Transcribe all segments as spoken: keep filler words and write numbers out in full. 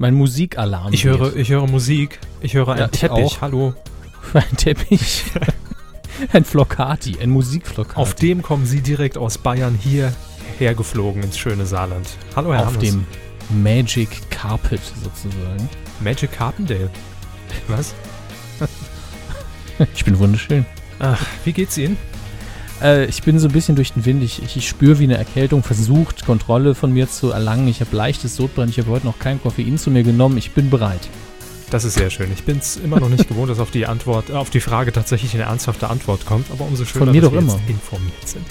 mein Musikalarm. Ich höre, ich höre Musik. Ich höre einen ja, Teppich. Auch. Hallo. Ein Teppich. Ein Flocati, ein Musikflocati. Auf dem kommen Sie direkt aus Bayern hierher geflogen ins schöne Saarland. Hallo, Herr Auf Hannes. Dem Magic Carpet sozusagen. Magic Carpendale. Was? Ich bin wunderschön. Ach, wie geht's Ihnen? Äh, ich bin so ein bisschen durch den Wind. Ich, ich, ich spüre wie eine Erkältung, versucht Kontrolle von mir zu erlangen. Ich habe leichtes Sodbrennen. Ich habe heute noch kein Koffein zu mir genommen. Ich bin bereit. Das ist sehr schön. Ich bin es immer noch nicht gewohnt, dass auf die Antwort, äh, auf die Frage tatsächlich eine ernsthafte Antwort kommt. Aber umso schöner, dass wir immer. Jetzt informiert sind.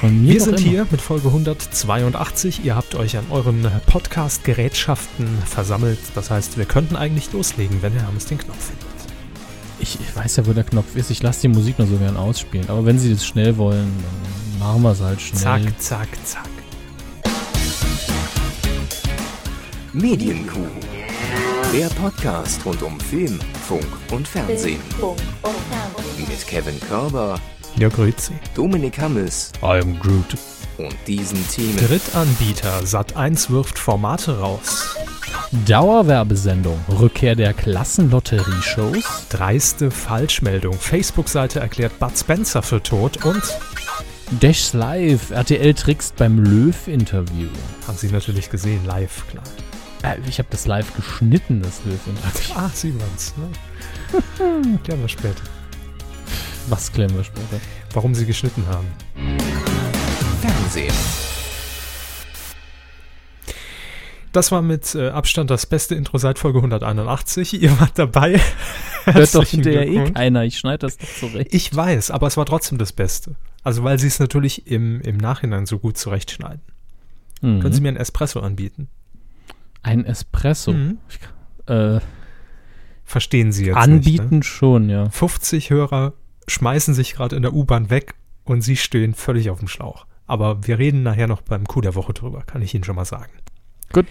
Von mir wir sind immer. Hier mit Folge hundertzweiundachtzig. Ihr habt euch an euren Podcast-Gerätschaften versammelt. Das heißt, wir könnten eigentlich loslegen, wenn Herr Hammes den Knopf findet. Ich, ich weiß ja, wo der Knopf ist. Ich lasse die Musik noch so gern ausspielen. Aber wenn Sie das schnell wollen, dann machen wir es halt schnell. Zack, zack, zack. Medien-Coup. Der Podcast rund um Film, Funk und Fernsehen. Funk und Fernsehen. Mit Kevin Körber, ja, grüezi. Dominik Hammes, I am Groot. Und diesen Themen. Drittanbieter Sat eins wirft Formate raus. Dauerwerbesendung, Rückkehr der Klassenlotterie-Shows. Dreiste Falschmeldung, Facebook-Seite erklärt Bud Spencer für tot und... Dash's Live, R T L trickst beim Löw-Interview. Haben Sie natürlich gesehen, live, klar. Äh, ich habe das live geschnitten, das Löw-Interview. Ach, sieht man's, ne? Klären wir später. Was klären wir später? Warum Sie geschnitten haben. Fernsehen. Das war mit äh, Abstand das beste Intro seit Folge hunderteinundachtzig. Ihr wart dabei. Hört doch hinterher eh keiner. Ich schneide das doch zurecht. Ich weiß, aber es war trotzdem das Beste. Also, weil sie es natürlich im, im Nachhinein so gut zurechtschneiden. Mhm. Können Sie mir einen Espresso anbieten? Ein Espresso? Mhm. Ich, äh, Verstehen Sie jetzt anbieten nicht, ne? Schon, ja. fünfzig Hörer schmeißen sich gerade in der U-Bahn weg und Sie stehen völlig auf dem Schlauch. Aber wir reden nachher noch beim Coup der Woche drüber, kann ich Ihnen schon mal sagen. Gut.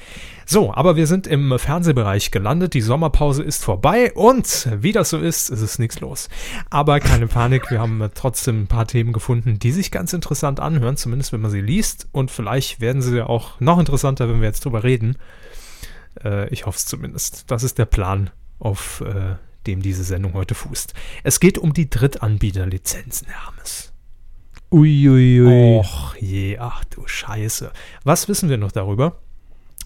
So, aber wir sind im Fernsehbereich gelandet, die Sommerpause ist vorbei und wie das so ist, ist es nichts los. Aber keine Panik, wir haben trotzdem ein paar Themen gefunden, die sich ganz interessant anhören, zumindest wenn man sie liest und vielleicht werden sie ja auch noch interessanter, wenn wir jetzt drüber reden. Äh, ich hoffe es zumindest. Das ist der Plan, auf äh, dem diese Sendung heute fußt. Es geht um die Drittanbieterlizenzen, Herr Hammes. Uiuiui. Och je, ach du Scheiße. Was wissen wir noch darüber?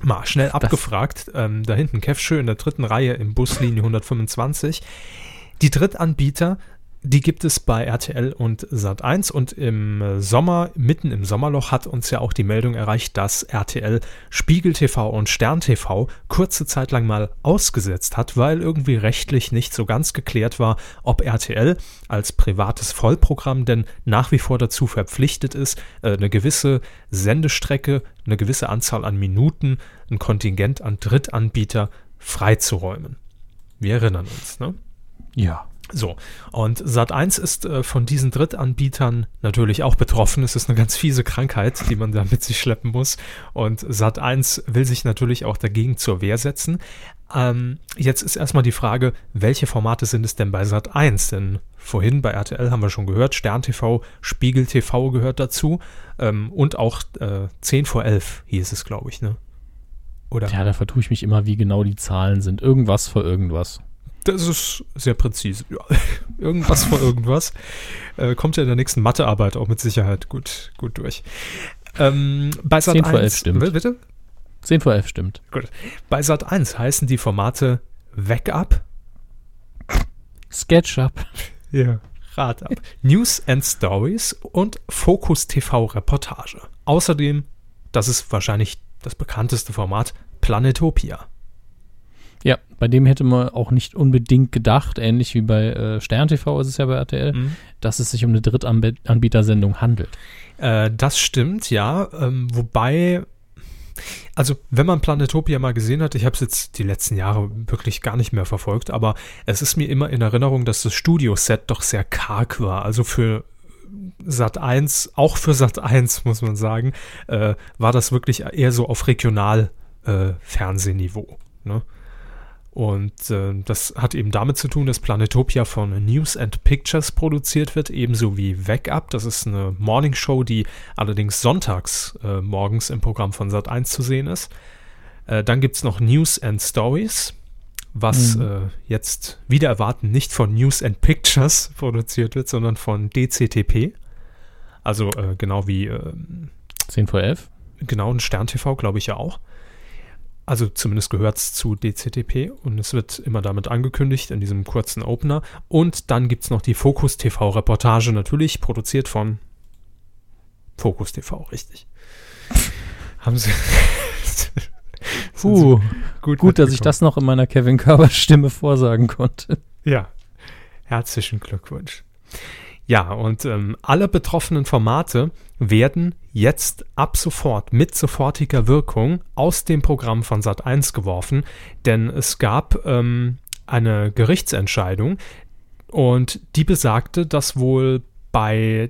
Mal schnell abgefragt, ähm, da hinten Kev Schön in der dritten Reihe im Buslinie hundertfünfundzwanzig. Die Drittanbieter, die gibt es bei R T L und Sat eins und im Sommer, mitten im Sommerloch hat uns ja auch die Meldung erreicht, dass R T L Spiegel T V und Stern T V kurze Zeit lang mal ausgesetzt hat, weil irgendwie rechtlich nicht so ganz geklärt war, ob R T L als privates Vollprogramm denn nach wie vor dazu verpflichtet ist, eine gewisse Sendestrecke, eine gewisse Anzahl an Minuten, ein Kontingent an Drittanbieter freizuräumen. Wir erinnern uns, ne? Ja. So, und Sat eins ist äh, von diesen Drittanbietern natürlich auch betroffen. Es ist eine ganz fiese Krankheit, die man da mit sich schleppen muss. Und Sat eins will sich natürlich auch dagegen zur Wehr setzen. Ähm, jetzt ist erstmal die Frage, welche Formate sind es denn bei Sat eins? Denn vorhin bei R T L haben wir schon gehört, Stern T V, Spiegel T V gehört dazu. Ähm, und auch äh, zehn vor elf hieß es, glaube ich, ne? Oder? Ja, da vertue ich mich immer, wie genau die Zahlen sind. Irgendwas vor irgendwas. Das ist sehr präzise. Ja. Irgendwas vor irgendwas. Äh, kommt ja in der nächsten Mathearbeit auch mit Sicherheit gut, gut durch. Ähm, bei Sat eins, zehn vor elf stimmt. Bitte? zehn vor elf stimmt. Gut. Bei Sat eins heißen die Formate Wake-up, Sketch-up, ja, Rat-up, News and Stories und Fokus T V Reportage. Außerdem, das ist wahrscheinlich das bekannteste Format, Planetopia. Ja, bei dem hätte man auch nicht unbedingt gedacht, ähnlich wie bei äh, Stern T V ist es ja bei R T L, mhm. dass es sich um eine Drittanbietersendung handelt. Äh, das stimmt, ja. Ähm, wobei, also wenn man Planetopia mal gesehen hat, ich habe es jetzt die letzten Jahre wirklich gar nicht mehr verfolgt, aber es ist mir immer in Erinnerung, dass das Studio-Set doch sehr karg war. Also für Sat eins, auch für Sat eins muss man sagen, äh, war das wirklich eher so auf regional äh, Fernsehniveau, ne? Und äh, das hat eben damit zu tun, dass Planetopia von News and Pictures produziert wird, ebenso wie Wake Up. Das ist eine Morningshow, die allerdings sonntags äh, morgens im Programm von Sat eins zu sehen ist. Äh, dann gibt es noch News and Stories, was mhm. äh, jetzt wieder erwarten nicht von News and Pictures produziert wird, sondern von D C T P. Also äh, genau wie äh, zehn vor elf. Genau, ein Stern-T V, glaube ich ja auch. Also zumindest gehört es zu D C T P und es wird immer damit angekündigt in diesem kurzen Opener. Und dann gibt es noch die Fokus T V Reportage, natürlich produziert von Fokus T V, richtig. Haben sie... Puh, gut, gut dass ich das noch in meiner Kevin Körber Stimme vorsagen konnte. Ja, herzlichen Glückwunsch. Ja, und ähm, alle betroffenen Formate werden jetzt ab sofort mit sofortiger Wirkung aus dem Programm von Sat eins geworfen, denn es gab ähm, eine Gerichtsentscheidung und die besagte, dass wohl bei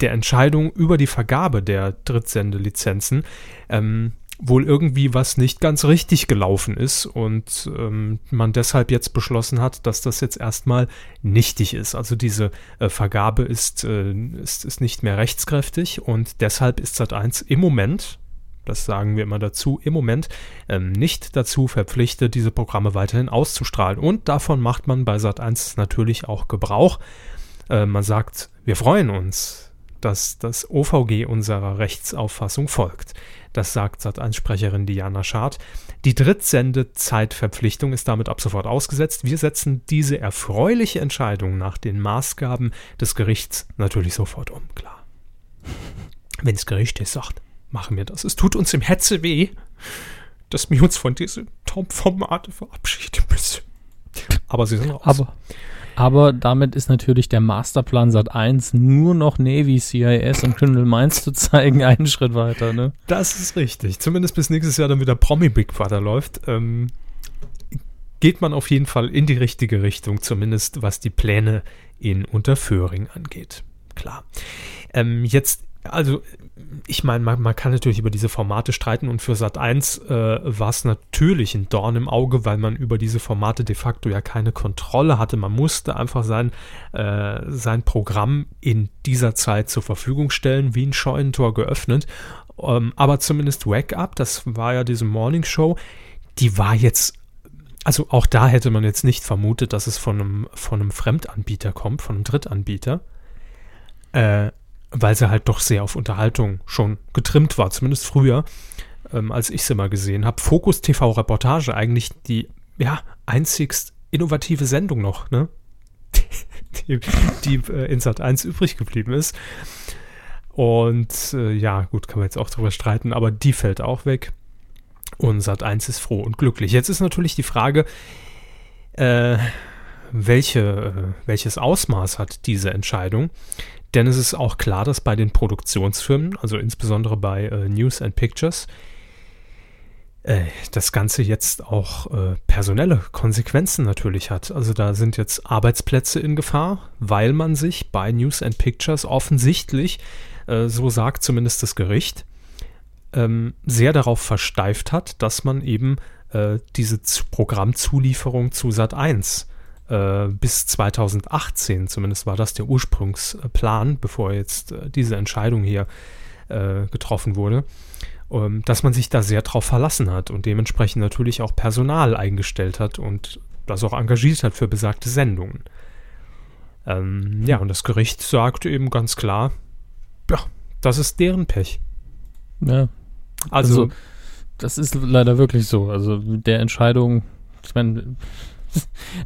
der Entscheidung über die Vergabe der Drittsendelizenzen ähm, wohl irgendwie was nicht ganz richtig gelaufen ist und ähm, man deshalb jetzt beschlossen hat, dass das jetzt erstmal nichtig ist. Also diese äh, Vergabe ist, äh, ist, ist nicht mehr rechtskräftig und deshalb ist Sat eins im Moment, das sagen wir immer dazu, im Moment ähm, nicht dazu verpflichtet, diese Programme weiterhin auszustrahlen. Und davon macht man bei Sat eins natürlich auch Gebrauch. Äh, man sagt, wir freuen uns, dass das O V G unserer Rechtsauffassung folgt. Das sagt Sat eins-Sprecherin Diana Schad. Die Drittsendezeitverpflichtung ist damit ab sofort ausgesetzt. Wir setzen diese erfreuliche Entscheidung nach den Maßgaben des Gerichts natürlich sofort um, klar. Wenn das Gericht es sagt, machen wir das. Es tut uns im Hetze weh, dass wir uns von diesen Top-Formate verabschieden müssen. Aber sie sind raus. Aber... Aber damit ist natürlich der Masterplan Sat eins nur noch Navy, C I S und Criminal Minds zu zeigen, einen Schritt weiter, ne? Das ist richtig. Zumindest bis nächstes Jahr dann wieder Promi Big Brother läuft, ähm, geht man auf jeden Fall in die richtige Richtung, zumindest was die Pläne in Unterföhring angeht. Klar. Ähm, jetzt, also ich meine, man, man kann natürlich über diese Formate streiten und für Sat eins äh, war es natürlich ein Dorn im Auge, weil man über diese Formate de facto ja keine Kontrolle hatte. Man musste einfach sein, äh, sein Programm in dieser Zeit zur Verfügung stellen, wie ein Scheunentor geöffnet. Ähm, aber zumindest Wake Up, das war ja diese Morning Show, die war jetzt, also auch da hätte man jetzt nicht vermutet, dass es von einem, von einem Fremdanbieter kommt, von einem Drittanbieter. Äh, weil sie halt doch sehr auf Unterhaltung schon getrimmt war, zumindest früher, ähm, als ich sie mal gesehen habe. Fokus T V Reportage, eigentlich die ja, einzigst innovative Sendung noch, ne? die, die äh, in Sat eins übrig geblieben ist. Und äh, ja, gut, kann man jetzt auch drüber streiten, aber die fällt auch weg. Und Sat eins ist froh und glücklich. Jetzt ist natürlich die Frage, äh, welche, äh, welches Ausmaß hat diese Entscheidung? Denn es ist auch klar, dass bei den Produktionsfirmen, also insbesondere bei äh, News and Pictures, äh, das Ganze jetzt auch äh, personelle Konsequenzen natürlich hat. Also da sind jetzt Arbeitsplätze in Gefahr, weil man sich bei News and Pictures offensichtlich, äh, so sagt zumindest das Gericht, ähm, sehr darauf versteift hat, dass man eben äh, diese Programmzulieferung zu Sat eins bis zweitausendachtzehn, zumindest war das der Ursprungsplan, bevor jetzt diese Entscheidung hier äh, getroffen wurde, ähm, dass man sich da sehr drauf verlassen hat und dementsprechend natürlich auch Personal eingestellt hat und das auch engagiert hat für besagte Sendungen. Ähm, ja, und das Gericht sagte eben ganz klar, ja, das ist deren Pech. Ja, also, also das ist leider wirklich so. Also der Entscheidung, ich meine...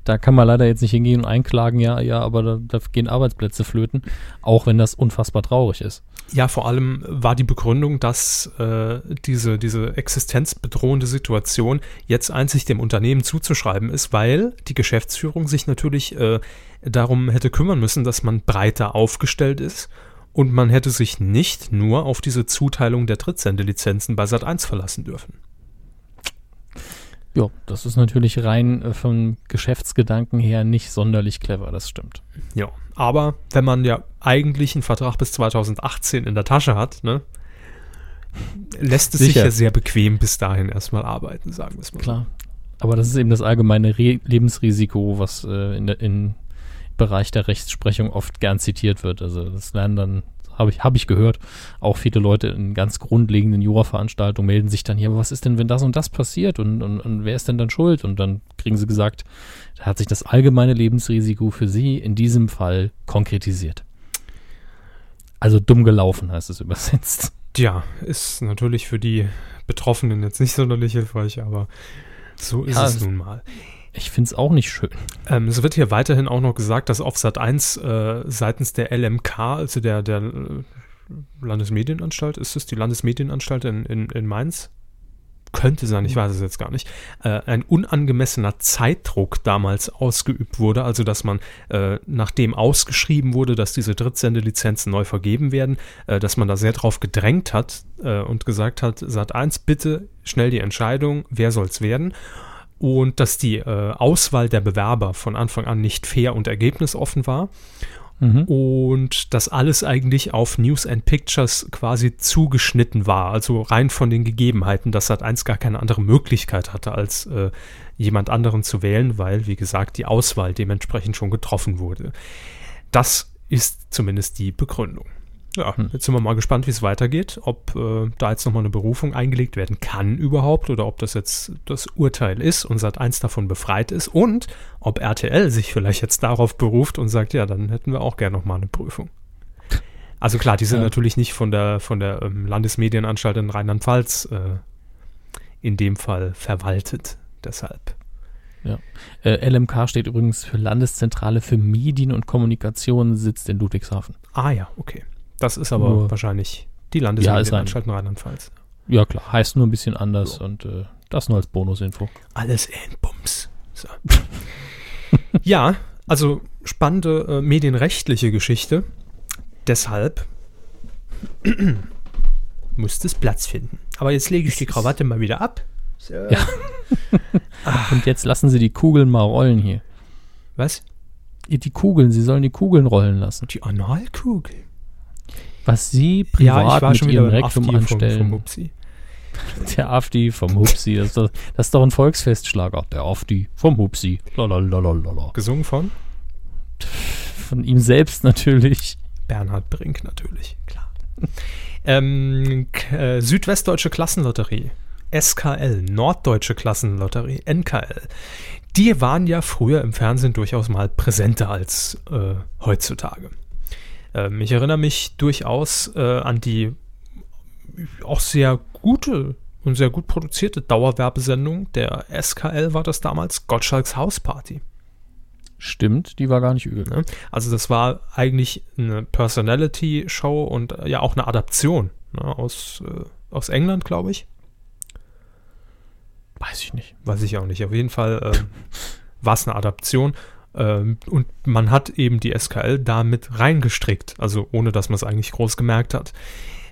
Da kann man leider jetzt nicht hingehen und einklagen, ja, ja, aber da, da gehen Arbeitsplätze flöten, auch wenn das unfassbar traurig ist. Ja, vor allem war die Begründung, dass äh, diese, diese existenzbedrohende Situation jetzt einzig dem Unternehmen zuzuschreiben ist, weil die Geschäftsführung sich natürlich äh, darum hätte kümmern müssen, dass man breiter aufgestellt ist und man hätte sich nicht nur auf diese Zuteilung der Drittsendelizenzen bei Sat eins verlassen dürfen. Ja, das ist natürlich rein äh, vom Geschäftsgedanken her nicht sonderlich clever, das stimmt. Ja, aber wenn man ja eigentlich einen Vertrag bis zweitausendachtzehn in der Tasche hat, ne, lässt es Sicher. sich ja sehr bequem bis dahin erstmal arbeiten, sagen wir es mal. Klar, aber das ist eben das allgemeine Re- Lebensrisiko, was äh, in der, in Bereich der Rechtsprechung oft gern zitiert wird. Also das lernen dann habe ich, hab ich gehört. Auch viele Leute in ganz grundlegenden Jura-Veranstaltungen melden sich dann hier, aber was ist denn, wenn das und das passiert und, und, und wer ist denn dann schuld? Und dann kriegen sie gesagt, da hat sich das allgemeine Lebensrisiko für sie in diesem Fall konkretisiert. Also dumm gelaufen, heißt es übersetzt. Tja, ist natürlich für die Betroffenen jetzt nicht sonderlich hilfreich, aber so ist ja, es nun mal. Ich finde es auch nicht schön. Ähm, es wird hier weiterhin auch noch gesagt, dass auf Sat eins äh, seitens der L M K, also der, der Landesmedienanstalt, ist es die Landesmedienanstalt in, in, in Mainz? Könnte sein, ich weiß es jetzt gar nicht, äh, ein unangemessener Zeitdruck damals ausgeübt wurde, also dass man, äh, nachdem ausgeschrieben wurde, dass diese Drittsendelizenzen neu vergeben werden, äh, dass man da sehr drauf gedrängt hat äh, und gesagt hat, Sat eins, bitte schnell die Entscheidung, wer soll's werden? Und dass die äh, Auswahl der Bewerber von Anfang an nicht fair und ergebnisoffen war. Mhm. Und das alles eigentlich auf News and Pictures quasi zugeschnitten war, also rein von den Gegebenheiten, dass Sat eins gar keine andere Möglichkeit hatte, als äh, jemand anderen zu wählen, weil, wie gesagt, die Auswahl dementsprechend schon getroffen wurde. Das ist zumindest die Begründung. Ja, mhm. Jetzt sind wir mal gespannt, wie es weitergeht, ob äh, da jetzt nochmal eine Berufung eingelegt werden kann überhaupt oder ob das jetzt das Urteil ist und Sat eins davon befreit ist und ob R T L sich vielleicht jetzt darauf beruft und sagt, ja, dann hätten wir auch gerne nochmal eine Prüfung. Also klar, die sind ja. natürlich nicht von der, von der ähm, Landesmedienanstalt in Rheinland-Pfalz äh, in dem Fall verwaltet, deshalb. Ja. Äh, L M K steht übrigens für Landeszentrale für Medien und Kommunikation, sitzt in Ludwigshafen. Ah ja, okay. Das ist aber nur wahrscheinlich die Landesmedienanstalt ja, in Rheinland-Pfalz. Ja klar, heißt nur ein bisschen anders so. und äh, das nur als Bonusinfo. Alles in Bums. So. Ja, also spannende äh, medienrechtliche Geschichte. Deshalb musste es Platz finden. Aber jetzt lege ich die Krawatte mal wieder ab. So. Ja. Und jetzt lassen Sie die Kugeln mal rollen hier. Was? Die Kugeln, Sie sollen die Kugeln rollen lassen. Die Analkugel. Was Sie privat ja, ich war schon mit Ihrem Rektum anstellen. Vom, vom der Afdi vom Hupsi. Das, das, das ist doch ein Volksfestschlager. Der Afdi vom Hupsi. Lalalalala. Gesungen von? Von ihm selbst natürlich. Bernhard Brink natürlich, klar. ähm, äh, Südwestdeutsche Klassenlotterie. S K L, Norddeutsche Klassenlotterie, N K L. Die waren ja früher im Fernsehen durchaus mal präsenter als äh, heutzutage. Ich erinnere mich durchaus äh, an die auch sehr gute und sehr gut produzierte Dauerwerbesendung der S K L, war das damals, Gottschalks Hausparty. Stimmt, die war gar nicht übel. Ne? Also das war eigentlich eine Personality-Show und ja auch eine Adaption ne, aus, äh, aus England, glaube ich. Weiß ich nicht. Weiß ich auch nicht. Auf jeden Fall äh, war es eine Adaption. Und man hat eben die S K L da mit reingestrickt, also ohne, dass man es eigentlich groß gemerkt hat.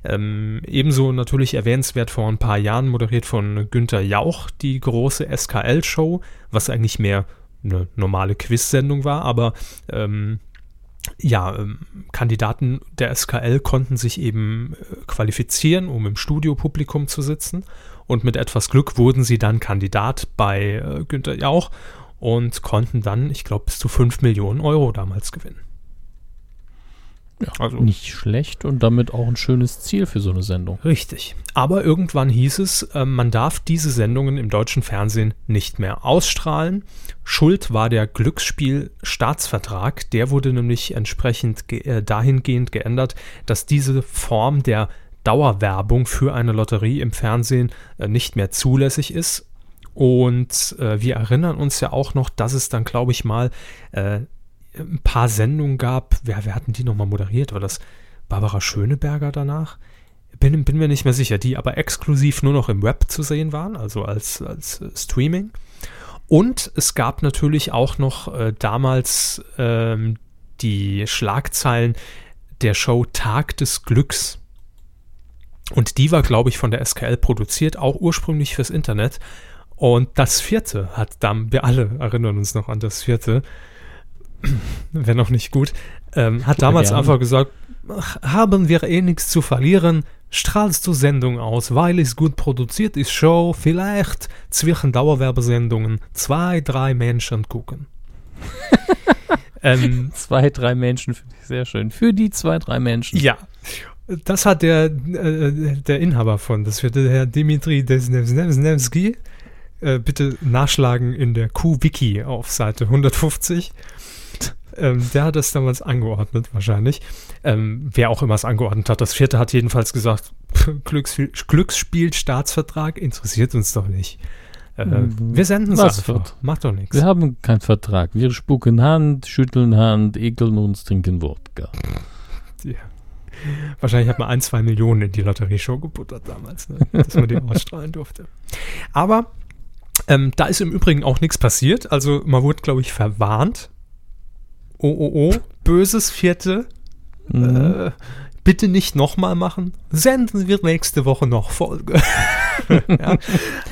Ähm, ebenso natürlich erwähnenswert vor ein paar Jahren, moderiert von Günther Jauch, die große S K L-Show, was eigentlich mehr eine normale Quiz-Sendung war, aber ähm, ja, ähm, Kandidaten der S K L konnten sich eben äh, qualifizieren, um im Studiopublikum zu sitzen und mit etwas Glück wurden sie dann Kandidat bei äh, Günther Jauch und konnten dann, ich glaube, bis zu fünf Millionen Euro damals gewinnen. Ja, also nicht schlecht und damit auch ein schönes Ziel für so eine Sendung. Richtig. Aber irgendwann hieß es, äh, man darf diese Sendungen im deutschen Fernsehen nicht mehr ausstrahlen. Schuld war der Glücksspielstaatsvertrag. Der wurde nämlich entsprechend ge- äh, dahingehend geändert, dass diese Form der Dauerwerbung für eine Lotterie im Fernsehen äh, nicht mehr zulässig ist. Und äh, wir erinnern uns ja auch noch, dass es dann, glaube ich, mal äh, ein paar Sendungen gab. Wer, wer hatten die nochmal moderiert? War das Barbara Schöneberger danach? Bin, bin mir nicht mehr sicher. Die aber exklusiv nur noch im Web zu sehen waren, also als, als äh, Streaming. Und es gab natürlich auch noch äh, damals äh, die Schlagzeilen der Show Tag des Glücks. Und die war, glaube ich, von der S K L produziert, auch ursprünglich fürs Internet. Und das vierte hat dann, wir alle erinnern uns noch an das vierte, wenn auch nicht gut, ähm, hat damals ja, einfach gesagt, ach, haben wir eh nichts zu verlieren, strahlst du Sendung aus, weil es gut produziert ist, Show, vielleicht zwischen Dauerwerbesendungen zwei, drei Menschen gucken. Ähm, zwei, drei Menschen finde ich sehr schön. Für die zwei, drei Menschen. Ja. Das hat der, äh, der Inhaber von, das wird der Herr Dimitri Desnevsky. Äh, bitte nachschlagen in der Q-Wiki auf Seite hundertfünfzig. Ähm, der hat das damals angeordnet, wahrscheinlich. Ähm, wer auch immer es angeordnet hat. Das vierte hat jedenfalls gesagt, Glücksspiel, Glücksspielstaatsvertrag interessiert uns doch nicht. Äh, mhm. Wir senden es einfach. Macht doch nichts. Wir haben keinen Vertrag. Wir spucken Hand, schütteln Hand, ekeln uns, trinken Wodka. Ja. Wahrscheinlich hat man ein, zwei Millionen in die Lotterieshow gebuttert damals, ne? Dass man die ausstrahlen durfte. Aber ähm, da ist im Übrigen auch nichts passiert. Also man wurde, glaube ich, verwarnt. Oh, oh, oh, böses Vierte. Mhm. Äh, bitte nicht nochmal machen. Senden wir nächste Woche noch Folge. Ja.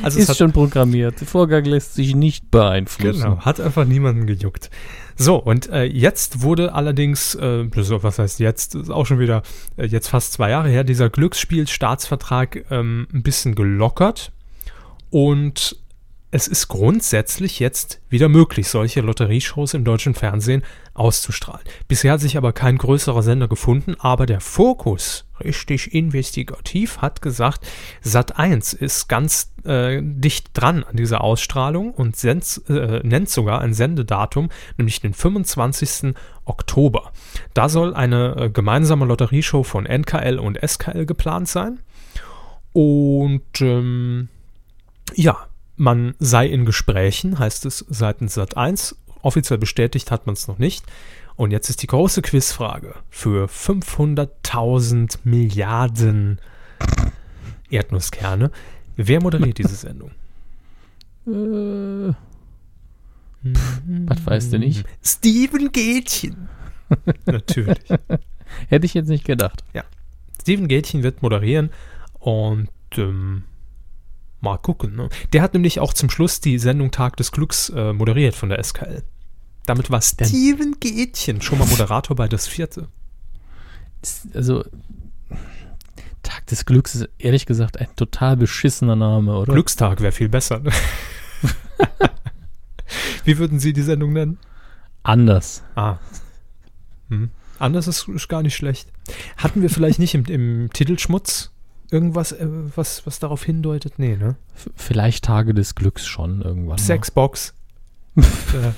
Also ist es hat, schon programmiert. Der Vorgang lässt sich nicht beeinflussen. Genau, hat einfach niemanden gejuckt. So, und äh, jetzt wurde allerdings, äh, was heißt jetzt, ist auch schon wieder äh, jetzt fast zwei Jahre her, dieser Glücksspielstaatsvertrag ähm, ein bisschen gelockert. Und es ist grundsätzlich jetzt wieder möglich, solche Lotterieshows im deutschen Fernsehen auszustrahlen. Bisher hat sich aber kein größerer Sender gefunden, aber der Fokus, richtig investigativ, hat gesagt, Sat eins ist ganz äh, dicht dran an dieser Ausstrahlung und sens- äh, nennt sogar ein Sendedatum, nämlich den fünfundzwanzigsten Oktober. Da soll eine äh, gemeinsame Lotterieshow von N K L und S K L geplant sein. Und ähm, ja, man sei in Gesprächen, heißt es seitens Sat eins. Offiziell bestätigt hat man es noch nicht. Und jetzt ist die große Quizfrage für fünfhunderttausend Milliarden Erdnusskerne. Wer moderiert diese Sendung? Äh, pff, was weiß denn ich? Steven Gätchen. Natürlich. Hätte ich jetzt nicht gedacht. Ja. Steven Gätchen wird moderieren und ähm, mal gucken, ne? Der hat nämlich auch zum Schluss die Sendung Tag des Glücks äh, moderiert von der S K L. Damit war Steven Gätchen schon mal Moderator bei Das Vierte. Also, Tag des Glücks ist ehrlich gesagt ein total beschissener Name, oder? Glückstag wäre viel besser. Ne? Wie würden Sie die Sendung nennen? Anders. Ah. Hm. Anders ist, ist gar nicht schlecht. Hatten wir vielleicht nicht im, im Titelschmutz? Irgendwas, äh, was, was darauf hindeutet? Nee, ne? Vielleicht Tage des Glücks schon irgendwann. Sexbox. äh.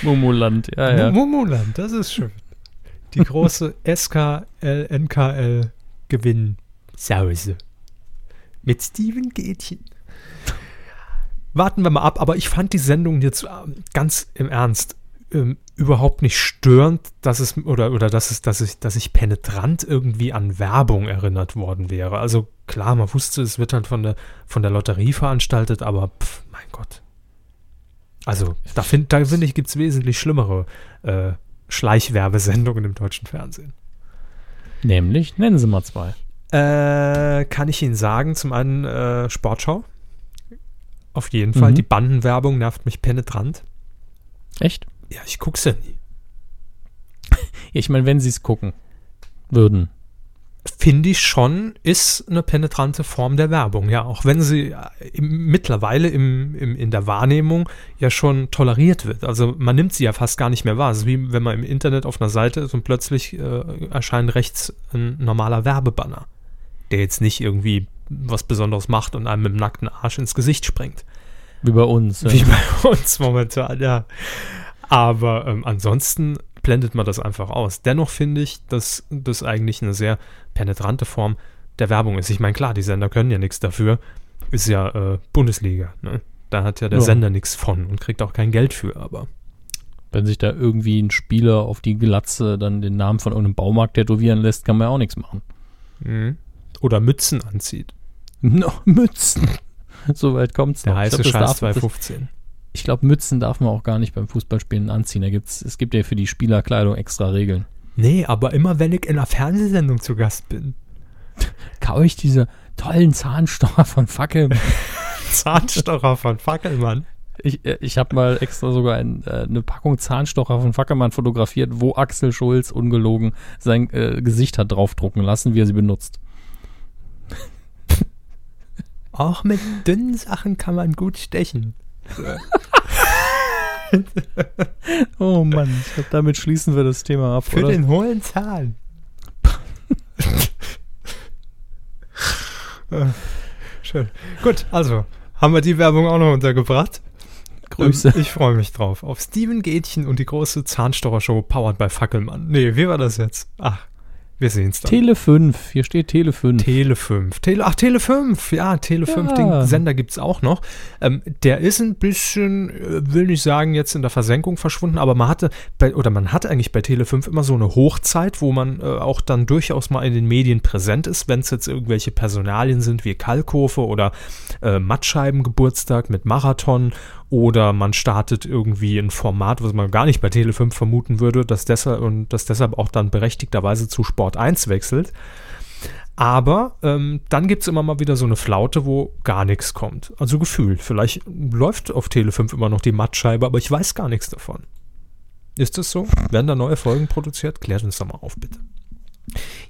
Momoland, ja, M- ja. Momoland, das ist schön. Die große S K L N K L-Gewinnsause. Mit Steven Gätchen. Warten wir mal ab, aber ich fand die Sendung jetzt ganz im Ernst ähm, überhaupt nicht störend, dass es oder, oder dass es, dass ich, dass ich penetrant irgendwie an Werbung erinnert worden wäre. Also klar, man wusste, es wird halt von der von der Lotterie veranstaltet, aber pff, mein Gott. Also da finde da find ich, gibt es wesentlich schlimmere äh, Schleichwerbesendungen im deutschen Fernsehen. Nämlich, nennen Sie mal zwei. Äh, kann ich Ihnen sagen, zum einen äh, Sportschau. Auf jeden Fall. Mhm. Die Bandenwerbung nervt mich penetrant. Echt? Ja, ich gucke es ja nie. Ich meine, wenn Sie es gucken würden. Finde ich schon, ist eine penetrante Form der Werbung, ja, auch wenn sie im, mittlerweile im, im, in der Wahrnehmung ja schon toleriert wird. Also man nimmt sie ja fast gar nicht mehr wahr. Es ist wie wenn man im Internet auf einer Seite ist und plötzlich äh, erscheint rechts ein normaler Werbebanner, der jetzt nicht irgendwie was Besonderes macht und einem mit dem nackten Arsch ins Gesicht springt. Wie bei uns. Ja. Wie bei uns momentan, ja. Aber ähm, ansonsten blendet man das einfach aus. Dennoch finde ich, dass das eigentlich eine sehr penetrante Form der Werbung ist. Ich meine, klar, die Sender können ja nichts dafür. Ist ja äh, Bundesliga, ne? Da hat ja der ja. Sender nichts von und kriegt auch kein Geld für, aber wenn sich da irgendwie ein Spieler auf die Glatze dann den Namen von irgendeinem Baumarkt tätowieren lässt, kann man ja auch nichts machen. Mhm. Oder Mützen anzieht. Noch Mützen. So weit kommt's noch. Der heiße Scheiß zweihundertfünfzehn. Ich glaube, Mützen darf man auch gar nicht beim Fußballspielen anziehen. Da gibt's, es gibt ja für die Spielerkleidung extra Regeln. Nee, aber immer wenn ich in einer Fernsehsendung zu Gast bin, kaue ich diese tollen Zahnstocher von Fackelmann. Zahnstocher von Fackelmann? Ich, ich habe mal extra sogar ein, eine Packung Zahnstocher von Fackelmann fotografiert, wo Axel Schulz ungelogen sein äh, Gesicht hat draufdrucken lassen, wie er sie benutzt. Auch mit dünnen Sachen kann man gut stechen. Oh Mann, ich glaube, damit schließen wir das Thema ab, Für oder? Für den hohen Zahn. Schön. Gut, also haben wir die Werbung auch noch untergebracht. Grüße. Ich freue mich drauf. Auf Steven Gätchen und die große Zahnstocher-Show powered by Fackelmann. Nee, wie war das jetzt? Ach, wir sehen es dann. Tele fünf, hier steht Tele fünf. Tele fünf. Tele, ach, Tele fünf, ja, Tele fünf, ja. Den Sender gibt es auch noch. Ähm, der ist ein bisschen, will nicht sagen, jetzt in der Versenkung verschwunden, aber man hatte, bei, oder man hat eigentlich bei Tele fünf immer so eine Hochzeit, wo man äh, auch dann durchaus mal in den Medien präsent ist, wenn es jetzt irgendwelche Personalien sind wie Kalkofe oder äh, Mattscheibengeburtstag mit Marathon. Oder man startet irgendwie ein Format, was man gar nicht bei Tele fünf vermuten würde, das deshalb, und das deshalb auch dann berechtigterweise zu Sport eins wechselt. Aber ähm, dann gibt es immer mal wieder so eine Flaute, wo gar nichts kommt. Also gefühlt. Vielleicht läuft auf Tele fünf immer noch die Mattscheibe, aber ich weiß gar nichts davon. Ist das so? Werden da neue Folgen produziert? Klärt uns doch mal auf, bitte.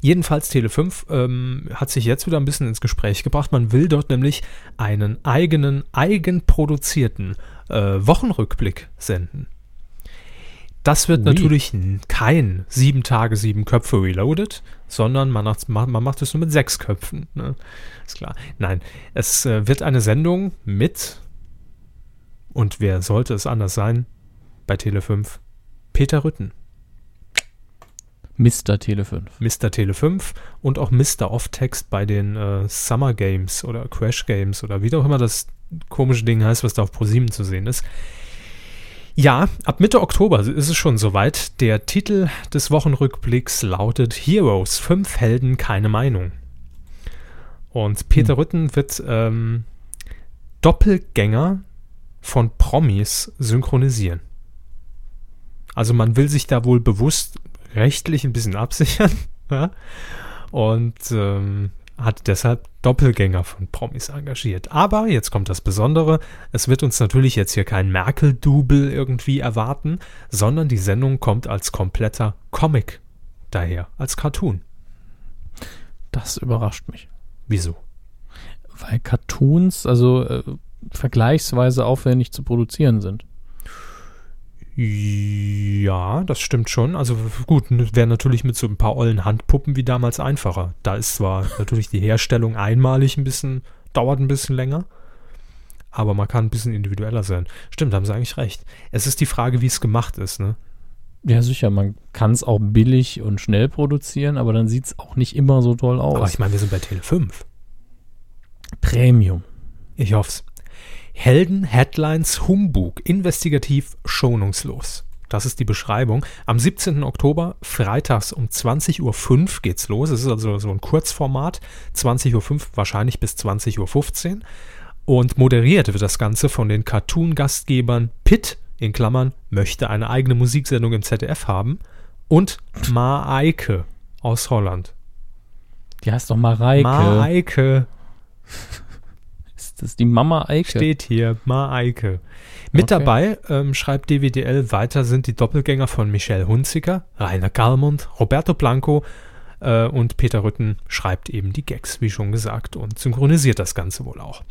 Jedenfalls Tele fünf ähm, hat sich jetzt wieder ein bisschen ins Gespräch gebracht. Man will dort nämlich einen eigenen, eigenproduzierten äh, Wochenrückblick senden. Das wird Ui. natürlich kein sieben Tage, sieben Köpfe Reloaded, sondern man macht es man macht nur mit sechs Köpfen. Ne? Ist klar. Nein, es äh, wird eine Sendung mit, und wer sollte es anders sein, bei Tele fünf, Peter Rütten. Mister Tele fünf. Mister Tele fünf und auch Mister Off-Text bei den äh, Summer Games oder Crash Games oder wie auch immer das komische Ding heißt, was da auf ProSieben zu sehen ist. Ja, ab Mitte Oktober ist es schon soweit. Der Titel des Wochenrückblicks lautet Heroes, fünf Helden, keine Meinung. Und Peter hm. Rütten wird ähm, Doppelgänger von Promis synchronisieren. Also man will sich da wohl bewusst rechtlich ein bisschen absichern, ja? Und ähm, hat deshalb Doppelgänger von Promis engagiert. Aber jetzt kommt das Besondere, es wird uns natürlich jetzt hier kein Merkel-Double irgendwie erwarten, sondern die Sendung kommt als kompletter Comic daher, als Cartoon. Das überrascht mich. Wieso? Weil Cartoons also äh, vergleichsweise aufwendig zu produzieren sind. Ja, das stimmt schon. Also gut, wäre natürlich mit so ein paar ollen Handpuppen wie damals einfacher. Da ist zwar natürlich die Herstellung einmalig ein bisschen, dauert ein bisschen länger, aber man kann ein bisschen individueller sein. Stimmt, da haben sie eigentlich recht. Es ist die Frage, wie es gemacht ist, ne? Ja, sicher, man kann es auch billig und schnell produzieren, aber dann sieht es auch nicht immer so toll aus. Aber ich meine, wir sind bei Tele fünf. Premium. Ich hoff's. Helden, Headlines, Humbug, investigativ, schonungslos. Das ist die Beschreibung. Am siebzehnten Oktober, freitags um zwanzig Uhr fünf geht's los. Es ist also so ein Kurzformat, zwanzig Uhr fünf wahrscheinlich bis zwanzig Uhr fünfzehn. Und moderiert wird das Ganze von den Cartoon-Gastgebern Pitt, in Klammern, möchte eine eigene Musiksendung im Z D F haben, und Mareike aus Holland. Die heißt doch Mareike. Mareike. Das ist die Mama Eike. Steht hier, Ma Eike. Mit okay. dabei, ähm, schreibt D W D L, weiter sind die Doppelgänger von Michelle Hunziker, Rainer Kallmund, Roberto Blanco äh, und Peter Rütten schreibt eben die Gags, wie schon gesagt, und synchronisiert das Ganze wohl auch.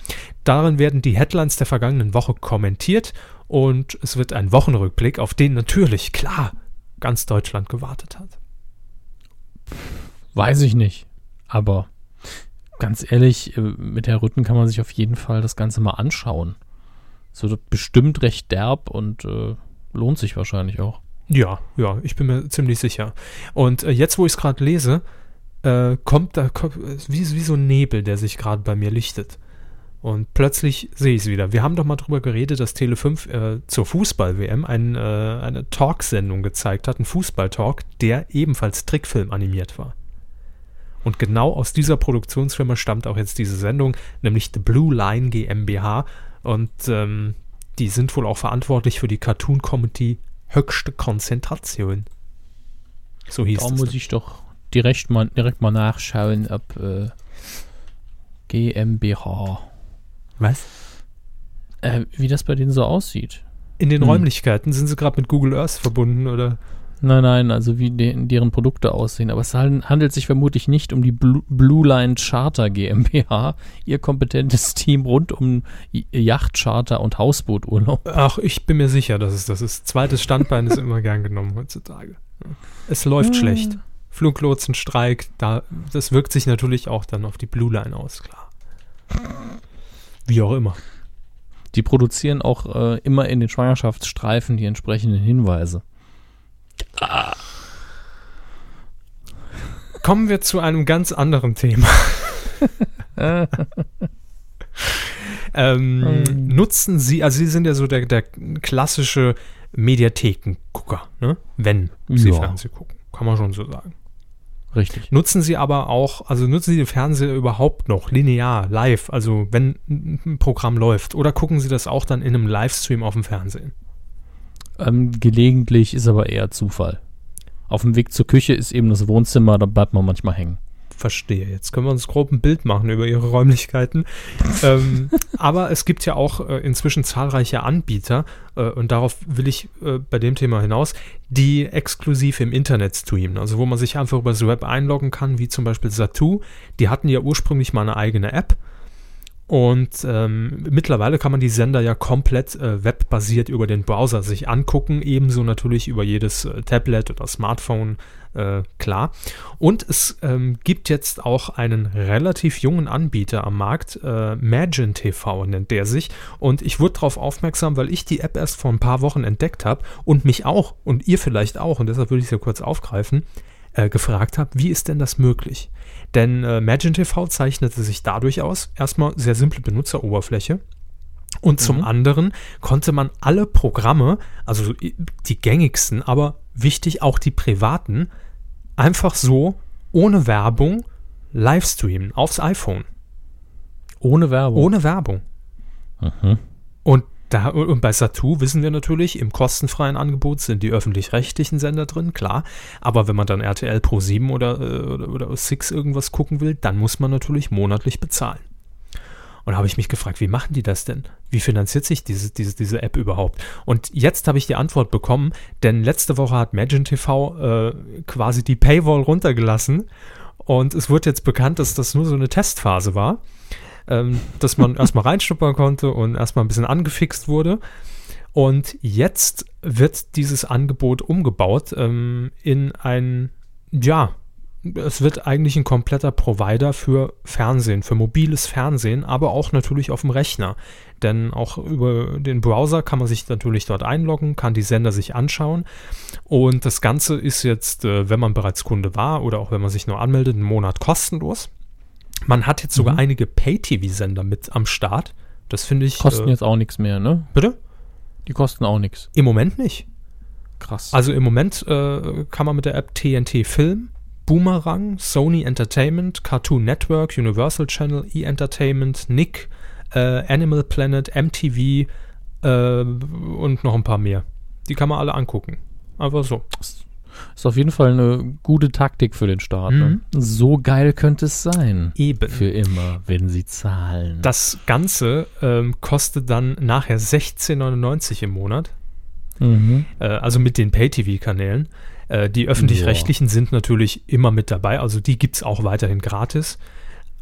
Darin werden die Headlines der vergangenen Woche kommentiert und es wird ein Wochenrückblick, auf den natürlich, klar, ganz Deutschland gewartet hat. Weiß ich nicht, aber... Ganz ehrlich, mit Herrn Rütten kann man sich auf jeden Fall das Ganze mal anschauen. Es wird bestimmt recht derb und äh, lohnt sich wahrscheinlich auch. Ja, ja, ich bin mir ziemlich sicher. Und äh, jetzt, wo ich es gerade lese, äh, kommt da kommt, wie, wie so ein Nebel, der sich gerade bei mir lichtet. Und plötzlich sehe ich es wieder. Wir haben doch mal drüber geredet, dass Tele fünf äh, zur Fußball-W M ein, äh, eine Talksendung gezeigt hat, einen Fußball-Talk, der ebenfalls Trickfilm animiert war. Und genau aus dieser Produktionsfirma stammt auch jetzt diese Sendung, nämlich The Blue Line GmbH. Und ähm, die sind wohl auch verantwortlich für die Cartoon-Comedy Höchste Konzentration. So hieß es. Da muss ich doch direkt mal, direkt mal nachschauen, ob äh, GmbH. Was? Äh, wie das bei denen so aussieht. In den hm. Räumlichkeiten sind sie gerade mit Google Earth verbunden, oder? Nein, nein, also wie de- deren Produkte aussehen. Aber es handelt sich vermutlich nicht um die Blue, Blue Line Charter GmbH, ihr kompetentes Team rund um Yachtcharter und Hausbooturlaub. Ach, ich bin mir sicher, dass es das ist. Zweites Standbein ist immer gern genommen heutzutage. Es läuft ja schlecht. Fluglotsenstreik, da, das wirkt sich natürlich auch dann auf die Blue Line aus, klar. Wie auch immer. Die produzieren auch äh, immer in den Schwangerschaftsstreifen die entsprechenden Hinweise. Ah. Kommen wir zu einem ganz anderen Thema. ähm, um. Nutzen Sie, also Sie sind ja so der, der klassische Mediathekengucker, ne? Wenn Sie ja Fernsehen gucken, kann man schon so sagen. Richtig. Nutzen Sie aber auch, also nutzen Sie den Fernseher überhaupt noch linear, live, also wenn ein Programm läuft, oder gucken Sie das auch dann in einem Livestream auf dem Fernsehen? Ähm, gelegentlich ist aber eher Zufall. Auf dem Weg zur Küche ist eben das Wohnzimmer, da bleibt man manchmal hängen. Verstehe, jetzt können wir uns grob ein Bild machen über Ihre Räumlichkeiten. ähm, aber es gibt ja auch äh, inzwischen zahlreiche Anbieter, äh, und darauf will ich äh, bei dem Thema hinaus, die exklusiv im Internet streamen, also wo man sich einfach über das Web einloggen kann, wie zum Beispiel Satu. Die hatten ja ursprünglich mal eine eigene App und ähm, mittlerweile kann man die Sender ja komplett äh, webbasiert über den Browser sich angucken, ebenso natürlich über jedes äh, Tablet oder Smartphone. Äh, klar. Und es ähm, gibt jetzt auch einen relativ jungen Anbieter am Markt, äh, MagentaTV nennt der sich, und ich wurde darauf aufmerksam, weil ich die App erst vor ein paar Wochen entdeckt habe und mich auch und ihr vielleicht auch, und deshalb würde ich es ja kurz aufgreifen, äh, gefragt habe, wie ist denn das möglich? Denn äh, MagentaTV zeichnete sich dadurch aus, erstmal sehr simple Benutzeroberfläche, und mhm. zum anderen konnte man alle Programme, also die gängigsten, aber wichtig auch die privaten, einfach so ohne Werbung livestreamen aufs iPhone. Ohne Werbung? Ohne Werbung. Mhm. Und, da, und bei Satu wissen wir natürlich, im kostenfreien Angebot sind die öffentlich-rechtlichen Sender drin, klar. Aber wenn man dann R T L Pro sieben oder, oder, oder sechs irgendwas gucken will, dann muss man natürlich monatlich bezahlen. Und habe ich mich gefragt, wie machen die das denn? Wie finanziert sich diese, diese, diese App überhaupt? Und jetzt habe ich die Antwort bekommen, denn letzte Woche hat MagentaTV äh, quasi die Paywall runtergelassen und es wurde jetzt bekannt, dass das nur so eine Testphase war, ähm, dass man erstmal reinschnuppern konnte und erstmal ein bisschen angefixt wurde. Und jetzt wird dieses Angebot umgebaut ähm, in ein, ja, es wird eigentlich ein kompletter Provider für Fernsehen, für mobiles Fernsehen, aber auch natürlich auf dem Rechner. Denn auch über den Browser kann man sich natürlich dort einloggen, kann die Sender sich anschauen. Und das Ganze ist jetzt, wenn man bereits Kunde war oder auch wenn man sich nur anmeldet, einen Monat kostenlos. Man hat jetzt sogar mhm. einige Pay-T V-Sender mit am Start. Das finde ich... Kosten äh, jetzt auch nichts mehr, ne? Bitte? Die kosten auch nichts. Im Moment nicht. Krass. Also im Moment äh, kann man mit der App T N T Film, Boomerang, Sony Entertainment, Cartoon Network, Universal Channel, E-Entertainment, Nick, äh, Animal Planet, M T V äh, und noch ein paar mehr. Die kann man alle angucken. Einfach so. Ist auf jeden Fall eine gute Taktik für den Start. Mhm. Ne? So geil könnte es sein. Eben. Für immer, wenn sie zahlen. Das Ganze ähm, kostet dann nachher sechzehn neunundneunzig im Monat. Mhm. Äh, also mit den Pay-T V-Kanälen. Die öffentlich-rechtlichen ja. sind natürlich immer mit dabei, also die gibt es auch weiterhin gratis.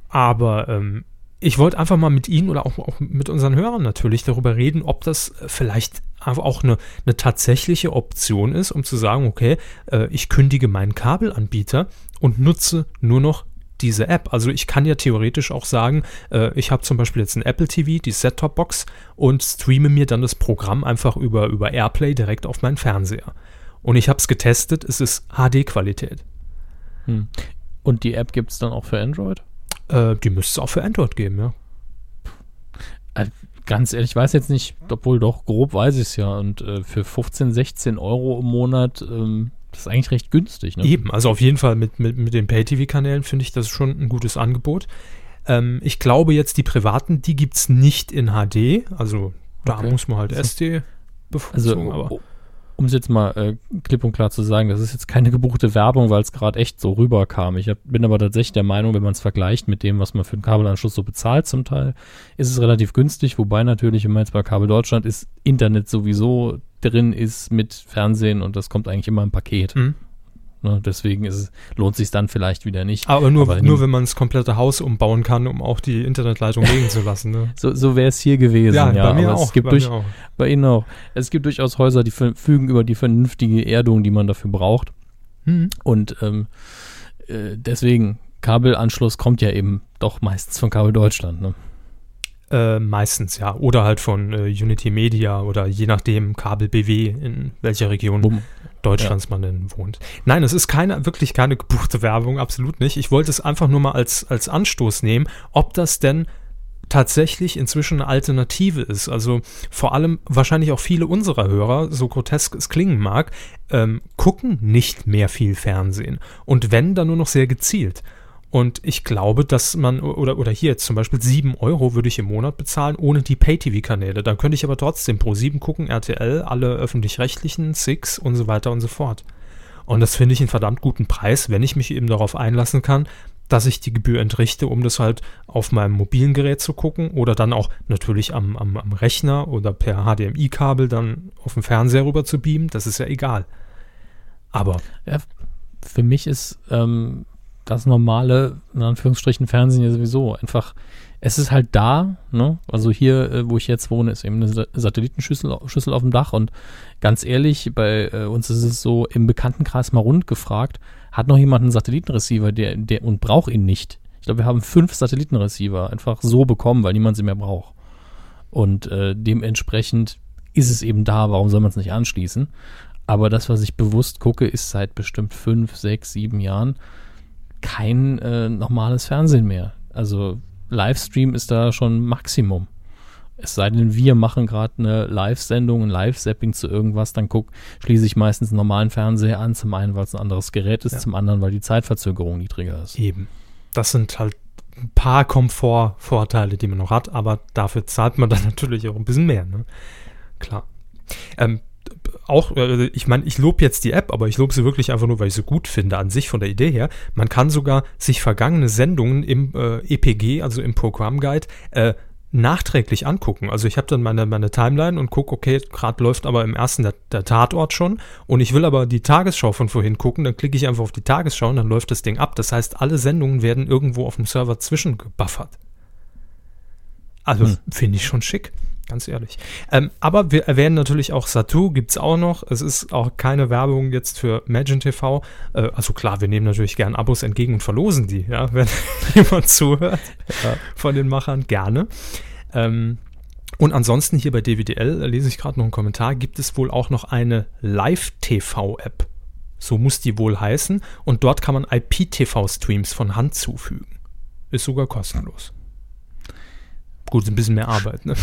Aber ähm, ich wollte einfach mal mit Ihnen oder auch, auch mit unseren Hörern natürlich darüber reden, ob das vielleicht auch eine, eine tatsächliche Option ist, um zu sagen, okay, äh, ich kündige meinen Kabelanbieter und nutze nur noch diese App. Also ich kann ja theoretisch auch sagen, äh, ich habe zum Beispiel jetzt ein Apple T V, die Set-Top-Box, und streame mir dann das Programm einfach über, über Airplay direkt auf meinen Fernseher. Und ich habe es getestet, es ist H D-Qualität. Hm. Und die App gibt es dann auch für Android? Äh, die müsste es auch für Android geben, ja. Äh, ganz ehrlich, ich weiß jetzt nicht, obwohl doch, grob weiß ich es ja. Und äh, für fünfzehn, sechzehn Euro im Monat, ähm, das ist eigentlich recht günstig, ne? Eben, also auf jeden Fall mit, mit, mit den Pay-T V-Kanälen finde ich das schon ein gutes Angebot. Ähm, ich glaube jetzt, die privaten, die gibt es nicht in H D. Also da okay. muss man halt also, S D bevorzugen, also, aber... Oh. Um es jetzt mal äh, klipp und klar zu sagen, das ist jetzt keine gebuchte Werbung, weil es gerade echt so rüberkam. Ich hab, bin aber tatsächlich der Meinung, wenn man es vergleicht mit dem, was man für einen Kabelanschluss so bezahlt zum Teil, ist es relativ günstig. Wobei natürlich, wenn man jetzt bei Kabel Deutschland ist, Internet sowieso drin ist mit Fernsehen und das kommt eigentlich immer im Paket. Mhm. Ne, deswegen ist es, lohnt sich dann vielleicht wieder nicht. Aber nur, Aber nur wenn man das komplette Haus umbauen kann, um auch die Internetleitung liegen zu lassen. Ne? So, so wäre es hier gewesen. Ja, ja. Bei mir Aber auch. Es gibt bei, durch, mir auch. bei Ihnen auch. Es gibt durchaus Häuser, die verfügen über die vernünftige Erdung, die man dafür braucht. Mhm. Und ähm, äh, deswegen, Kabelanschluss kommt ja eben doch meistens von Kabel Deutschland. Ne? Äh, meistens, ja. Oder halt von äh, Unity Media oder je nachdem Kabel B W, in welcher Region Bumm. Deutschlands ja. man denn wohnt. Nein, es ist keine, wirklich keine gebuchte Werbung, absolut nicht. Ich wollte es einfach nur mal als, als Anstoß nehmen, ob das denn tatsächlich inzwischen eine Alternative ist. Also vor allem wahrscheinlich auch viele unserer Hörer, so grotesk es klingen mag, ähm, gucken nicht mehr viel Fernsehen. Und wenn, dann nur noch sehr gezielt. Und ich glaube, dass man, oder, oder hier jetzt zum Beispiel sieben Euro würde ich im Monat bezahlen, ohne die Pay-T V-Kanäle. Dann könnte ich aber trotzdem Pro sieben gucken, R T L, alle öffentlich-rechtlichen, Six und so weiter und so fort. Und das finde ich einen verdammt guten Preis, wenn ich mich eben darauf einlassen kann, dass ich die Gebühr entrichte, um das halt auf meinem mobilen Gerät zu gucken oder dann auch natürlich am, am, am Rechner oder per H D M I-Kabel dann auf dem Fernseher rüber zu beamen. Das ist ja egal. Aber ja, für mich ist... Ähm das normale, in Anführungsstrichen, Fernsehen ja sowieso einfach, es ist halt da, ne? Also hier, wo ich jetzt wohne, ist eben eine Satellitenschüssel Schüssel auf dem Dach und ganz ehrlich, bei uns ist es so, im Bekanntenkreis mal rund gefragt, hat noch jemand einen Satellitenreceiver der, der, und braucht ihn nicht? Ich glaube, wir haben fünf Satellitenreceiver einfach so bekommen, weil niemand sie mehr braucht. Und äh, dementsprechend ist es eben da, warum soll man es nicht anschließen? Aber das, was ich bewusst gucke, ist seit bestimmt fünf, sechs, sieben Jahren kein äh, normales Fernsehen mehr. Also Livestream ist da schon Maximum. Es sei denn, wir machen gerade eine Live-Sendung, ein Live-Zapping zu irgendwas, dann guck, schließe ich meistens einen normalen Fernseher an, zum einen, weil es ein anderes Gerät ist, ja. zum anderen, weil die Zeitverzögerung niedriger ist. Eben. Das sind halt ein paar Komfortvorteile, die man noch hat, aber dafür zahlt man dann natürlich auch ein bisschen mehr. Ne? Klar. Ähm, Auch, ich meine, ich lobe jetzt die App, aber ich lobe sie wirklich einfach nur, weil ich sie gut finde an sich von der Idee her. Man kann sogar sich vergangene Sendungen im äh, E P G, also im Programmguide, äh, nachträglich angucken. Also ich habe dann meine, meine Timeline und gucke, okay, gerade läuft aber im ersten der, der Tatort schon und ich will aber die Tagesschau von vorhin gucken, dann klicke ich einfach auf die Tagesschau und dann läuft das Ding ab. Das heißt, alle Sendungen werden irgendwo auf dem Server zwischengebuffert. Also hm. finde ich schon schick. Ganz ehrlich. Ähm, aber wir erwähnen natürlich auch Satu, gibt es auch noch. Es ist auch keine Werbung jetzt für MagentaTV. Äh, also klar, wir nehmen natürlich gern Abos entgegen und verlosen die, ja, wenn jemand zuhört ja. von den Machern, gerne. Ähm, und ansonsten hier bei D W D L, lese ich gerade noch einen Kommentar, gibt es wohl auch noch eine Live-T V-App. So muss die wohl heißen. Und dort kann man I P T V-Streams von Hand zufügen. Ist sogar kostenlos. Gut, ein bisschen mehr Arbeit, ne?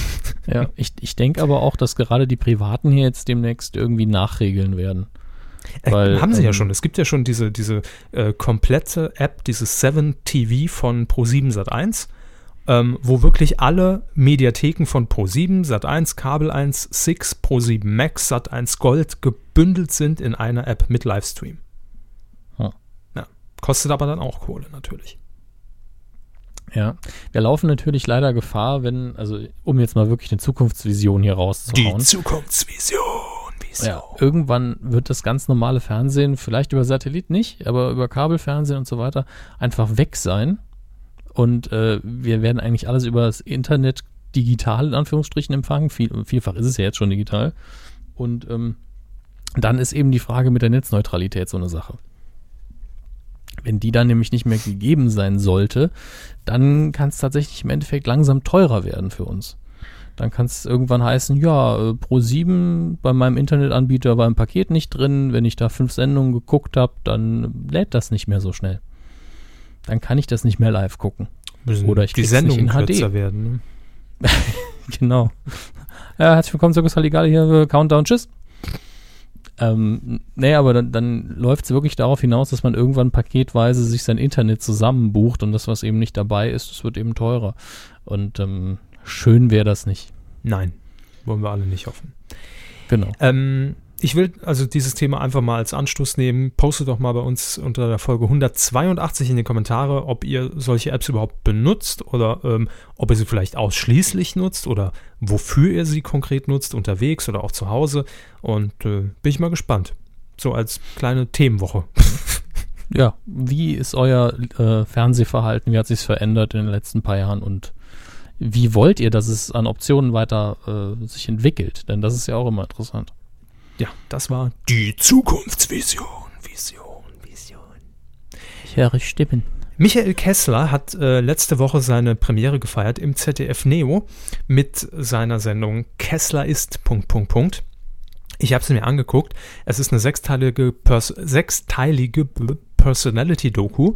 Ja, ich, ich denke aber auch, dass gerade die Privaten hier jetzt demnächst irgendwie nachregeln werden. Äh, weil, haben sie ähm, ja schon. Es gibt ja schon diese, diese äh, komplette App, dieses Seven T V von Pro sieben Sat eins, ähm, wo wirklich alle Mediatheken von Pro sieben, Sat eins, Kabel eins, Six, Pro sieben Max, Sat eins Gold gebündelt sind in einer App mit Livestream. Hm. Ja, kostet aber dann auch Kohle natürlich. Ja, wir laufen natürlich leider Gefahr, wenn, also um jetzt mal wirklich eine Zukunftsvision hier rauszuhauen. Die Zukunftsvision, Vision. Ja, irgendwann wird das ganz normale Fernsehen, vielleicht über Satellit nicht, aber über Kabelfernsehen und so weiter, einfach weg sein. Und äh, wir werden eigentlich alles über das Internet digital in Anführungsstrichen empfangen. Viel, vielfach ist es ja jetzt schon digital. Und ähm, dann ist eben die Frage mit der Netzneutralität so eine Sache. Wenn die dann nämlich nicht mehr gegeben sein sollte, dann kann es tatsächlich im Endeffekt langsam teurer werden für uns. Dann kann es irgendwann heißen, ja, Pro sieben bei meinem Internetanbieter war im Paket nicht drin. Wenn ich da fünf Sendungen geguckt habe, dann lädt das nicht mehr so schnell. Dann kann ich das nicht mehr live gucken. Müssen Oder ich krieg's nicht in H D. Die Sendungen kürzer werden. Ne? Genau. Ja, herzlich willkommen zur Saligali hier. Countdown, tschüss. Ähm, nee, aber dann, dann läuft es wirklich darauf hinaus, dass man irgendwann paketweise sich sein Internet zusammenbucht und das, was eben nicht dabei ist, das wird eben teurer. Und ähm, schön wäre das nicht. Nein, wollen wir alle nicht hoffen. Genau. Ähm, Ich will also dieses Thema einfach mal als Anstoß nehmen. Postet doch mal bei uns unter der Folge hundertzweiundachtzig in die Kommentare, ob ihr solche Apps überhaupt benutzt oder ähm, ob ihr sie vielleicht ausschließlich nutzt oder wofür ihr sie konkret nutzt, unterwegs oder auch zu Hause. Und äh, bin ich mal gespannt. So als kleine Themenwoche. Ja, wie ist euer äh, Fernsehverhalten? Wie hat sich's verändert in den letzten paar Jahren? Und wie wollt ihr, dass es an Optionen weiter äh, sich entwickelt? Denn das ist ja auch immer interessant. Ja, das war die Zukunftsvision. Vision, Vision. Ich höre Stimmen. Michael Kessler hat äh, letzte Woche seine Premiere gefeiert im Z D F Neo mit seiner Sendung Kessler ist... Punkt, Punkt, Punkt. Ich habe es mir angeguckt. Es ist eine sechsteilige, Pers- sechsteilige B- Personality-Doku.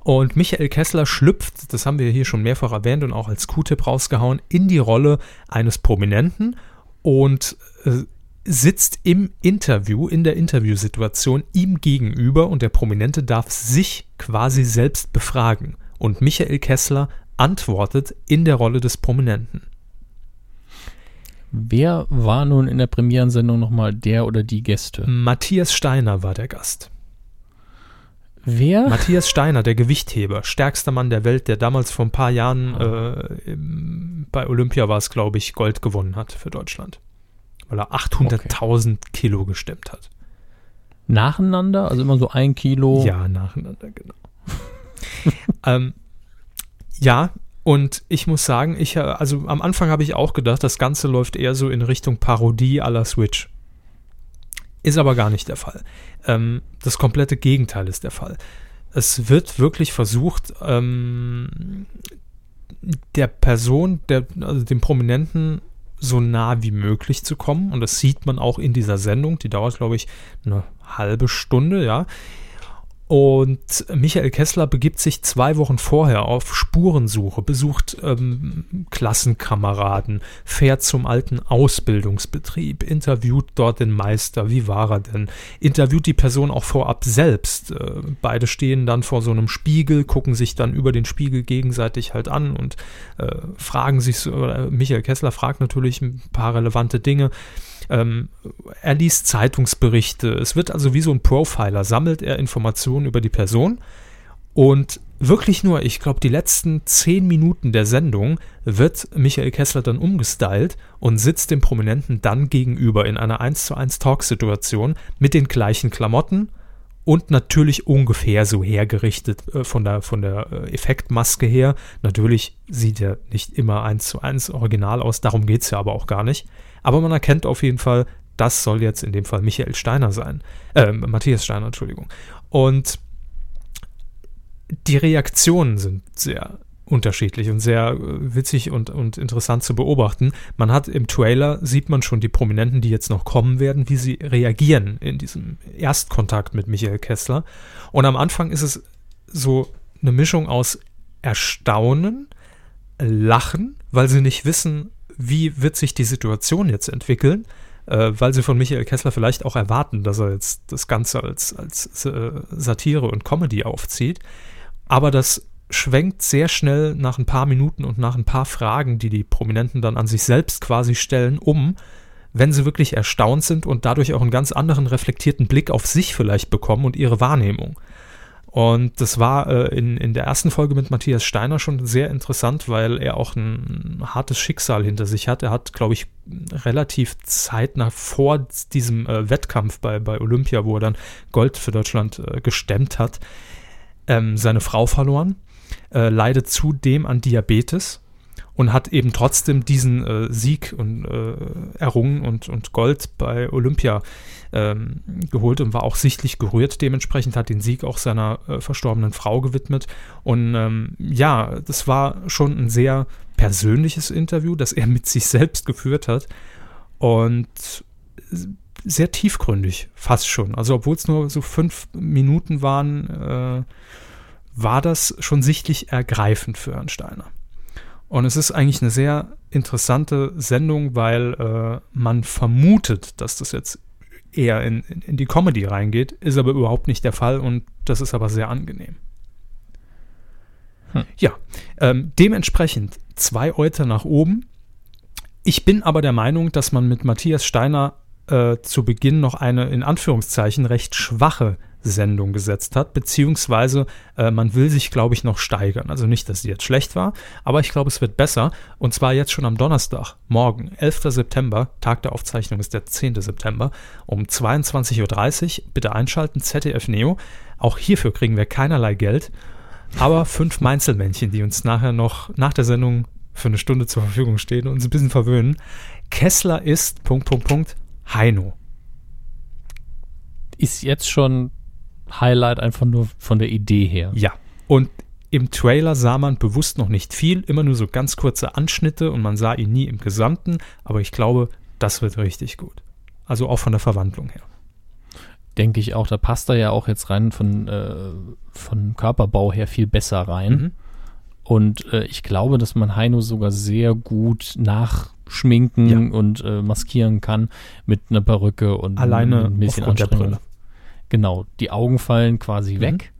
Und Michael Kessler schlüpft, das haben wir hier schon mehrfach erwähnt und auch als Q-Tipp rausgehauen, in die Rolle eines Prominenten und äh, sitzt im Interview, in der Interviewsituation ihm gegenüber und der Prominente darf sich quasi selbst befragen. Und Michael Kessler antwortet in der Rolle des Prominenten. Wer war nun in der Premierensendung nochmal der oder die Gäste? Matthias Steiner war der Gast. Wer? Matthias Steiner, der Gewichtheber, stärkster Mann der Welt, der damals vor ein paar Jahren äh, im, bei Olympia war es, glaube ich, Gold gewonnen hat für Deutschland. Weil er achthunderttausend okay. Kilo gestemmt hat. Nacheinander? Also immer so ein Kilo? Ja, nacheinander, genau. ähm, ja, und ich muss sagen, ich also am Anfang habe ich auch gedacht, das Ganze läuft eher so in Richtung Parodie à la Switch. Ist aber gar nicht der Fall. Ähm, das komplette Gegenteil ist der Fall. Es wird wirklich versucht, ähm, der Person, der, also dem Prominenten, so nah wie möglich zu kommen. Und das sieht man auch in dieser Sendung. Die dauert, glaube ich, eine halbe Stunde, ja. Und Michael Kessler begibt sich zwei Wochen vorher auf Spurensuche, besucht ähm, Klassenkameraden, fährt zum alten Ausbildungsbetrieb, interviewt dort den Meister, wie war er denn, interviewt die Person auch vorab selbst. Äh, beide stehen dann vor so einem Spiegel, gucken sich dann über den Spiegel gegenseitig halt an und äh, fragen sich, so, äh, Michael Kessler fragt natürlich ein paar relevante Dinge. Ähm, er liest Zeitungsberichte. Es wird also wie so ein Profiler, sammelt er Informationen über die Person und wirklich nur, ich glaube, die letzten zehn Minuten der Sendung wird Michael Kessler dann umgestylt und sitzt dem Prominenten dann gegenüber in einer eins zu eins Talksituation mit den gleichen Klamotten und natürlich ungefähr so hergerichtet äh, von der, von der äh, Effektmaske her. Natürlich sieht er nicht immer eins zu eins original aus, darum geht es ja aber auch gar nicht. Aber man erkennt auf jeden Fall, das soll jetzt in dem Fall Michael Steiner sein. Äh, Matthias Steiner, Entschuldigung. Und die Reaktionen sind sehr unterschiedlich und sehr witzig und, und interessant zu beobachten. Man hat im Trailer, sieht man schon die Prominenten, die jetzt noch kommen werden, wie sie reagieren in diesem Erstkontakt mit Michael Kessler. Und am Anfang ist es so eine Mischung aus Erstaunen, Lachen, weil sie nicht wissen, wie wird sich die Situation jetzt entwickeln, äh, weil sie von Michael Kessler vielleicht auch erwarten, dass er jetzt das Ganze als, als äh, Satire und Comedy aufzieht. Aber das schwenkt sehr schnell nach ein paar Minuten und nach ein paar Fragen, die die Prominenten dann an sich selbst quasi stellen, um, wenn sie wirklich erstaunt sind und dadurch auch einen ganz anderen reflektierten Blick auf sich vielleicht bekommen und ihre Wahrnehmung. Und das war äh, in, in der ersten Folge mit Matthias Steiner schon sehr interessant, weil er auch ein, ein hartes Schicksal hinter sich hat. Er hat, glaube ich, relativ zeitnah vor diesem äh, Wettkampf bei, bei Olympia, wo er dann Gold für Deutschland äh, gestemmt hat, ähm, seine Frau verloren, äh, leidet zudem an Diabetes und hat eben trotzdem diesen äh, Sieg und, äh, errungen und, und Gold bei Olympia geholt und war auch sichtlich gerührt. Dementsprechend hat den Sieg auch seiner äh, verstorbenen Frau gewidmet. Und ähm, ja, das war schon ein sehr persönliches Interview, das er mit sich selbst geführt hat. Und sehr tiefgründig, fast schon. Also obwohl es nur so fünf Minuten waren, äh, war das schon sichtlich ergreifend für Herrn Steiner. Und es ist eigentlich eine sehr interessante Sendung, weil äh, man vermutet, dass das jetzt eher in, in die Comedy reingeht, ist aber überhaupt nicht der Fall und das ist aber sehr angenehm. Hm. Ja, ähm, dementsprechend zwei Euter nach oben. Ich bin aber der Meinung, dass man mit Matthias Steiner äh, zu Beginn noch eine in Anführungszeichen recht schwache Sendung gesetzt hat, beziehungsweise äh, man will sich, glaube ich, noch steigern. Also nicht, dass sie jetzt schlecht war, aber ich glaube, es wird besser, und zwar jetzt schon am Donnerstag, morgen, elfter September, Tag der Aufzeichnung ist der zehnter September, um zweiundzwanzig Uhr dreißig, bitte einschalten, Z D F Neo. Auch hierfür kriegen wir keinerlei Geld, aber fünf Mainzelmännchen, die uns nachher noch nach der Sendung für eine Stunde zur Verfügung stehen und uns ein bisschen verwöhnen. Kessler ist Punkt, Punkt, Punkt, Heino. Ist jetzt schon Highlight einfach nur von der Idee her. Ja, und im Trailer sah man bewusst noch nicht viel, immer nur so ganz kurze Anschnitte und man sah ihn nie im Gesamten, aber ich glaube, das wird richtig gut. Also auch von der Verwandlung her. Denke ich auch, da passt er ja auch jetzt rein von, äh, von Körperbau her viel besser rein. Mhm. Und äh, ich glaube, dass man Heino sogar sehr gut nachschminken ja. und äh, maskieren kann mit einer Perücke und alleine ein bisschen Anstrengung. Genau, die Augen fallen quasi mhm. weg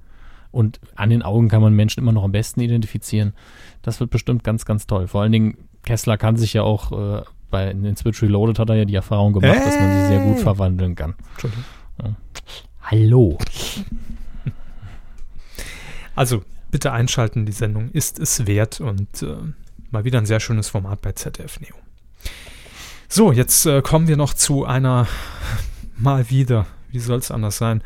und an den Augen kann man Menschen immer noch am besten identifizieren. Das wird bestimmt ganz, ganz toll. Vor allen Dingen, Kessler kann sich ja auch, äh, bei in den Switch Reloaded hat er ja die Erfahrung gemacht, hey. dass man sie sehr gut verwandeln kann. Entschuldigung. Ja. Hallo. Also, bitte einschalten, die Sendung ist es wert und äh, mal wieder ein sehr schönes Format bei Z D F Neo. So, jetzt äh, kommen wir noch zu einer, mal wieder, wie soll es anders sein,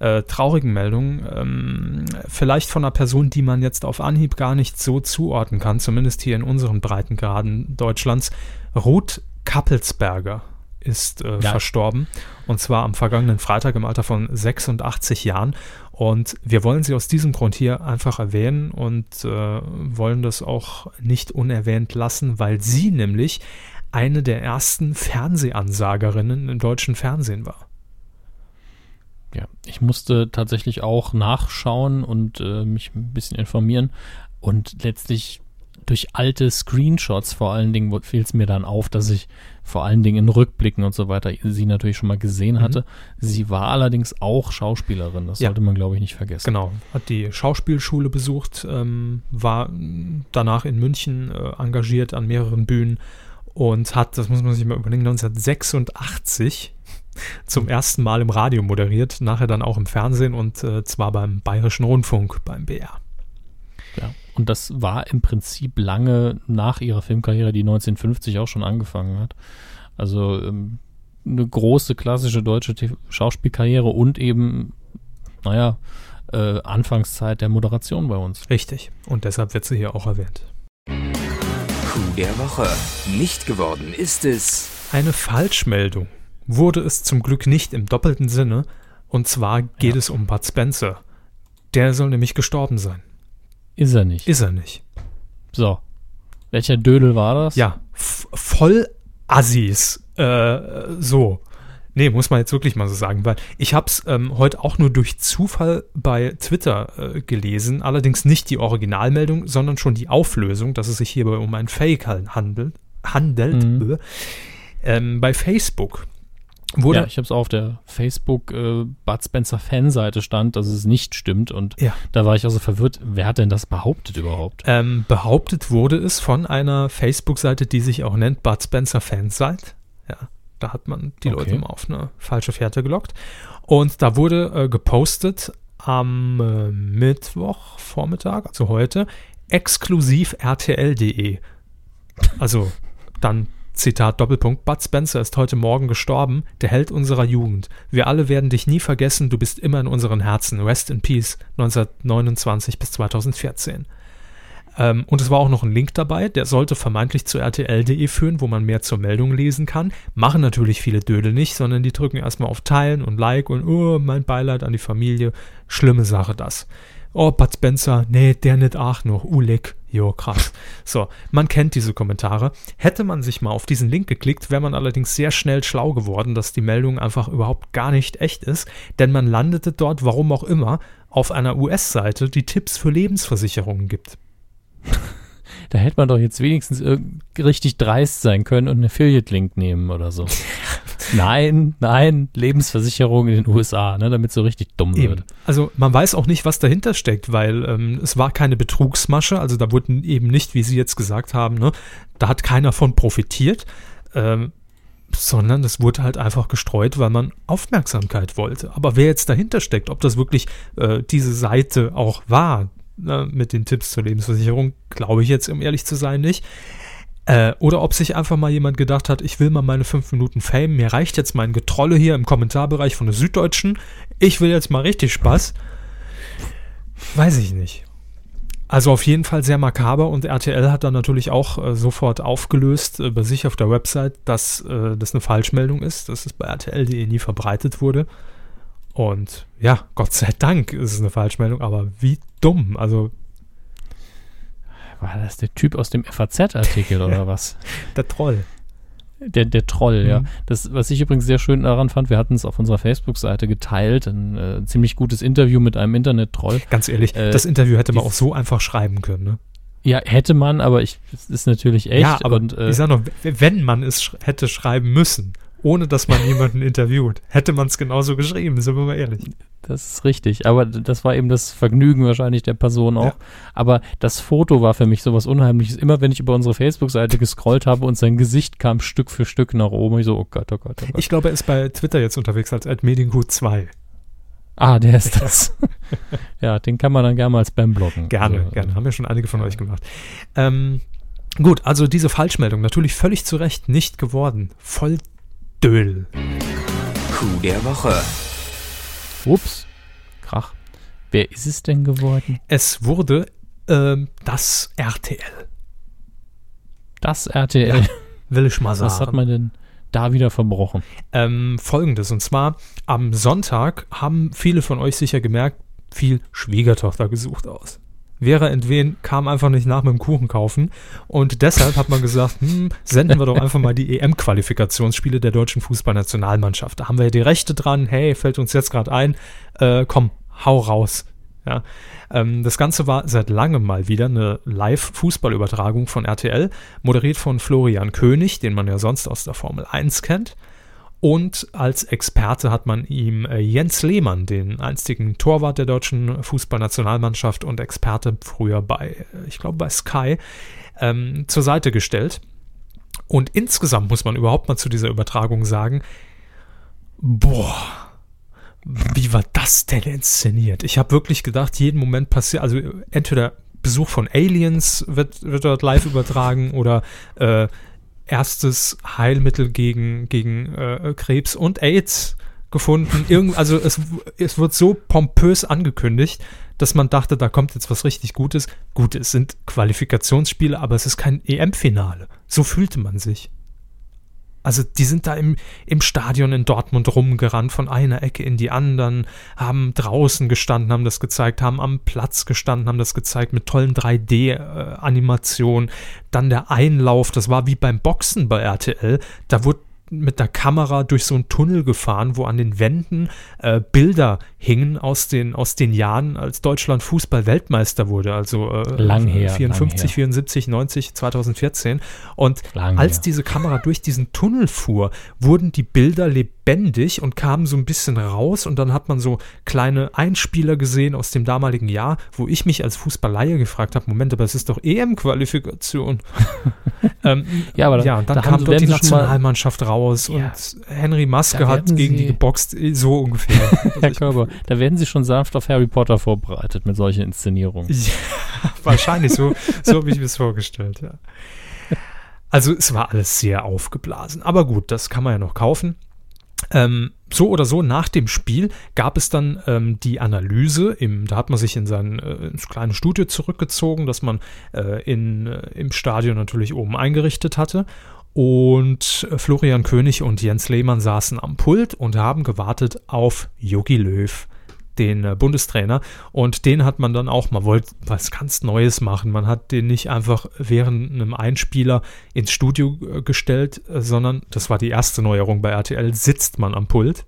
äh, traurigen Meldung, ähm, vielleicht von einer Person, die man jetzt auf Anhieb gar nicht so zuordnen kann, zumindest hier in unseren Breitengraden Deutschlands. Ruth Kappelsberger ist äh, ja. verstorben, und zwar am vergangenen Freitag im Alter von sechsundachtzig Jahren, und wir wollen sie aus diesem Grund hier einfach erwähnen und äh, wollen das auch nicht unerwähnt lassen, weil sie nämlich eine der ersten Fernsehansagerinnen im deutschen Fernsehen war. Ja, ich musste tatsächlich auch nachschauen und äh, mich ein bisschen informieren, und letztlich durch alte Screenshots vor allen Dingen fiel es mir dann auf, dass ich vor allen Dingen in Rückblicken und so weiter sie natürlich schon mal gesehen hatte. Mhm. Sie war allerdings auch Schauspielerin, das ja. sollte man, glaube ich, nicht vergessen. Genau, hat die Schauspielschule besucht, ähm, war danach in München äh, engagiert an mehreren Bühnen und hat, das muss man sich mal überlegen, neunzehnhundertsechsundachtzig zum ersten Mal im Radio moderiert, nachher dann auch im Fernsehen, und äh, zwar beim Bayerischen Rundfunk, beim B R. Ja, und das war im Prinzip lange nach ihrer Filmkarriere, die neunzehnhundertfünfzig auch schon angefangen hat. Also ähm, eine große klassische deutsche T V- Schauspielkarriere und eben, naja, äh, Anfangszeit der Moderation bei uns. Richtig, und deshalb wird sie hier auch erwähnt. Coup der Woche. Nicht geworden ist es eine Falschmeldung. Wurde es zum Glück nicht im doppelten Sinne. Und zwar geht ja. es um Bud Spencer. Der soll nämlich gestorben sein. Ist er nicht. Ist er nicht. So. Welcher Dödel war das? Ja. F- voll Assis. Äh, so. Nee, muss man jetzt wirklich mal so sagen, weil ich hab's ähm, heute auch nur durch Zufall bei Twitter äh, gelesen. Allerdings nicht die Originalmeldung, sondern schon die Auflösung, dass es sich hierbei um ein Fake handelt. handelt mhm. ähm, bei Facebook. Wurde ja, ich habe es auf der Facebook äh, Bud Spencer Fanseite stand, dass es nicht stimmt, und ja. da war ich also verwirrt, wer hat denn das behauptet überhaupt? Ähm, behauptet wurde es von einer Facebook-Seite, die sich auch nennt Bud Spencer Fanseite. Ja, da hat man die okay. Leute immer auf eine falsche Fährte gelockt, und da wurde äh, gepostet am äh, Mittwochvormittag, also heute, exklusiv R T L Punkt D E. Also dann Zitat Doppelpunkt, Bud Spencer ist heute Morgen gestorben, der Held unserer Jugend. Wir alle werden dich nie vergessen, du bist immer in unseren Herzen. Rest in Peace, neunzehnhundertneunundzwanzig bis zweitausendvierzehn. Ähm, und es war auch noch ein Link dabei, der sollte vermeintlich zu R T L Punkt D E führen, wo man mehr zur Meldung lesen kann. Machen natürlich viele Dödel nicht, sondern die drücken erstmal auf Teilen und Like und oh, mein Beileid an die Familie. Schlimme Sache das. Oh, Bud Spencer, nee, der nicht auch noch, Ulik, jo, krass. So, man kennt diese Kommentare. Hätte man sich mal auf diesen Link geklickt, wäre man allerdings sehr schnell schlau geworden, dass die Meldung einfach überhaupt gar nicht echt ist, denn man landete dort, warum auch immer, auf einer U S-Seite, die Tipps für Lebensversicherungen gibt. Da hätte man doch jetzt wenigstens richtig dreist sein können und einen Affiliate-Link nehmen oder so. Nein, nein, Lebensversicherung in den U S A, ne, damit es so richtig dumm Eben. wird. Also man weiß auch nicht, was dahinter steckt, weil ähm, es war keine Betrugsmasche, also da wurden eben nicht, wie Sie jetzt gesagt haben, ne, da hat keiner von profitiert. Ähm, sondern das wurde halt einfach gestreut, weil man Aufmerksamkeit wollte. Aber wer jetzt dahinter steckt, ob das wirklich äh, diese Seite auch war, ne, mit den Tipps zur Lebensversicherung, glaube ich jetzt, um ehrlich zu sein, nicht. Äh, oder ob sich einfach mal jemand gedacht hat, ich will mal meine fünf Minuten Fame, mir reicht jetzt mein Getrolle hier im Kommentarbereich von der Süddeutschen, ich will jetzt mal richtig Spaß. Weiß ich nicht. Also auf jeden Fall sehr makaber, und R T L hat dann natürlich auch äh, sofort aufgelöst äh, bei sich auf der Website, dass äh, das eine Falschmeldung ist, dass es bei R T L Punkt D E nie verbreitet wurde. Und ja, Gott sei Dank ist es eine Falschmeldung, aber wie dumm. Also war das der Typ aus dem F A Z-Artikel oder was? Der Troll. Der, der Troll, mhm. ja. Das, was ich übrigens sehr schön daran fand, wir hatten es auf unserer Facebook-Seite geteilt, ein äh, ziemlich gutes Interview mit einem Internet-Troll. Ganz ehrlich, äh, das Interview hätte man die, auch so einfach schreiben können, ne? Ja, hätte man, aber ich, es ist natürlich echt. Ja, aber und, äh, ich sag noch, wenn man es sch- hätte schreiben müssen, ohne dass man jemanden interviewt, hätte man es genauso geschrieben, sind wir mal ehrlich. Das ist richtig, aber das war eben das Vergnügen wahrscheinlich der Person auch. Ja. Aber das Foto war für mich sowas Unheimliches. Immer wenn ich über unsere Facebook-Seite gescrollt habe und sein Gesicht kam Stück für Stück nach oben, ich so, oh Gott, oh Gott, oh Gott. Ich glaube, er ist bei Twitter jetzt unterwegs als Medien-Coup zwei. Ah, der ist das. Ja, den kann man dann gerne mal als Spam blocken. Gerne, also, gerne. Haben ja schon einige von ja. euch gemacht. Ähm, gut, also diese Falschmeldung, natürlich völlig zu Recht nicht geworden. Voll Döll. Coup der Woche. Ups, Krach. Wer ist es denn geworden? Es wurde ähm, das R T L. Das R T L? Ja, will ich mal sagen. Was hat man denn da wieder verbrochen? Ähm, Folgendes, und zwar am Sonntag haben viele von euch sicher gemerkt, viel Schwiegertochter gesucht aus. Vera Entwen kam einfach nicht nach mit dem Kuchen kaufen, und deshalb hat man gesagt, hm, senden wir doch einfach mal die E M-Qualifikationsspiele der deutschen Fußballnationalmannschaft. Da haben wir ja die Rechte dran, hey, fällt uns jetzt gerade ein, äh, komm, hau raus. Ja, ähm, das Ganze war seit langem mal wieder eine Live-Fußballübertragung von R T L, moderiert von Florian König, den man ja sonst aus der Formel eins kennt. Und als Experte hat man ihm äh, Jens Lehmann, den einstigen Torwart der deutschen Fußballnationalmannschaft und Experte früher bei, ich glaube bei Sky, ähm, zur Seite gestellt. Und insgesamt muss man überhaupt mal zu dieser Übertragung sagen, boah, wie war das denn inszeniert? Ich habe wirklich gedacht, jeden Moment passiert, also entweder Besuch von Aliens wird, wird dort live übertragen oder äh, erstes Heilmittel gegen, gegen äh, Krebs und AIDS gefunden. Irgend, also es, es wird so pompös angekündigt, dass man dachte, da kommt jetzt was richtig Gutes. Gut, es sind Qualifikationsspiele, aber es ist kein E M-Finale. So fühlte man sich. Also die sind da im, im Stadion in Dortmund rumgerannt, von einer Ecke in die anderen, haben draußen gestanden, haben das gezeigt, haben am Platz gestanden, haben das gezeigt mit tollen drei D-Animationen. Dann der Einlauf, das war wie beim Boxen bei R T L, da wurde mit der Kamera durch so einen Tunnel gefahren, wo an den Wänden äh, Bilder hingen aus den, aus den Jahren, als Deutschland Fußball-Weltmeister wurde, also äh, lang her, vierundfünfzig, lang her. vierundsiebzig, neunzig, zweitausendvierzehn. Und lang als her. Diese Kamera durch diesen Tunnel fuhr, wurden die Bilder lebendig und kamen so ein bisschen raus, und dann hat man so kleine Einspieler gesehen aus dem damaligen Jahr, wo ich mich als Fußballleier gefragt habe, Moment, aber es ist doch E M-Qualifikation. ähm, ja, aber ja, und dann da kam dort die Nationalmannschaft raus. Aus ja. Und Henry Maske hat gegen die geboxt, so ungefähr. Herr Körber, da werden Sie schon sanft auf Harry Potter vorbereitet mit solchen Inszenierungen. Ja, wahrscheinlich, so, so habe ich mir es vorgestellt. Ja. Also es war alles sehr aufgeblasen, aber gut, das kann man ja noch kaufen. Ähm, so oder so, nach dem Spiel gab es dann ähm, die Analyse, im, da hat man sich in sein äh, ins kleine Studio zurückgezogen, das man äh, in, äh, im Stadion natürlich oben eingerichtet hatte. Und Florian König und Jens Lehmann saßen am Pult und haben gewartet auf Jogi Löw, den äh, Bundestrainer. Und den hat man dann auch, man wollte was ganz Neues machen. Man hat den nicht einfach während einem Einspieler ins Studio äh, gestellt, äh, sondern, das war die erste Neuerung bei R T L, sitzt man am Pult.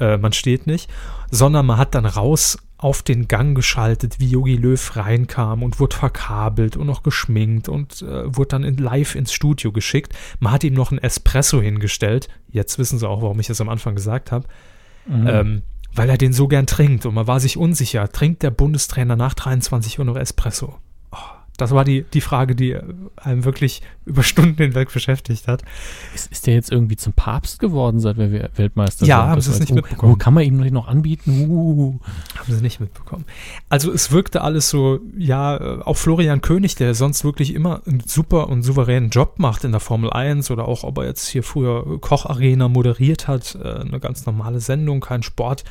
Äh, man steht nicht, sondern man hat dann raus auf den Gang geschaltet, wie Jogi Löw reinkam und wurde verkabelt und noch geschminkt und äh, wurde dann in live ins Studio geschickt. Man hat ihm noch einen Espresso hingestellt. Jetzt wissen Sie auch, warum ich das am Anfang gesagt habe. Mhm. Ähm, weil er den so gern trinkt, und man war sich unsicher. Trinkt der Bundestrainer nach dreiundzwanzig Uhr noch Espresso? Oh, Das war die, die Frage, die einem wirklich über Stunden hinweg beschäftigt hat. Ist, ist der jetzt irgendwie zum Papst geworden, seit wir Weltmeister ja, sind? Ja, haben das sie es nicht oh, mitbekommen. Oh, kann man ihm noch anbieten? Uh. Haben sie nicht mitbekommen. Also es wirkte alles so, ja, auch Florian König, der sonst wirklich immer einen super und souveränen Job macht in der Formel eins oder auch, ob er jetzt hier früher Kocharena moderiert hat, eine ganz normale Sendung, kein Sport.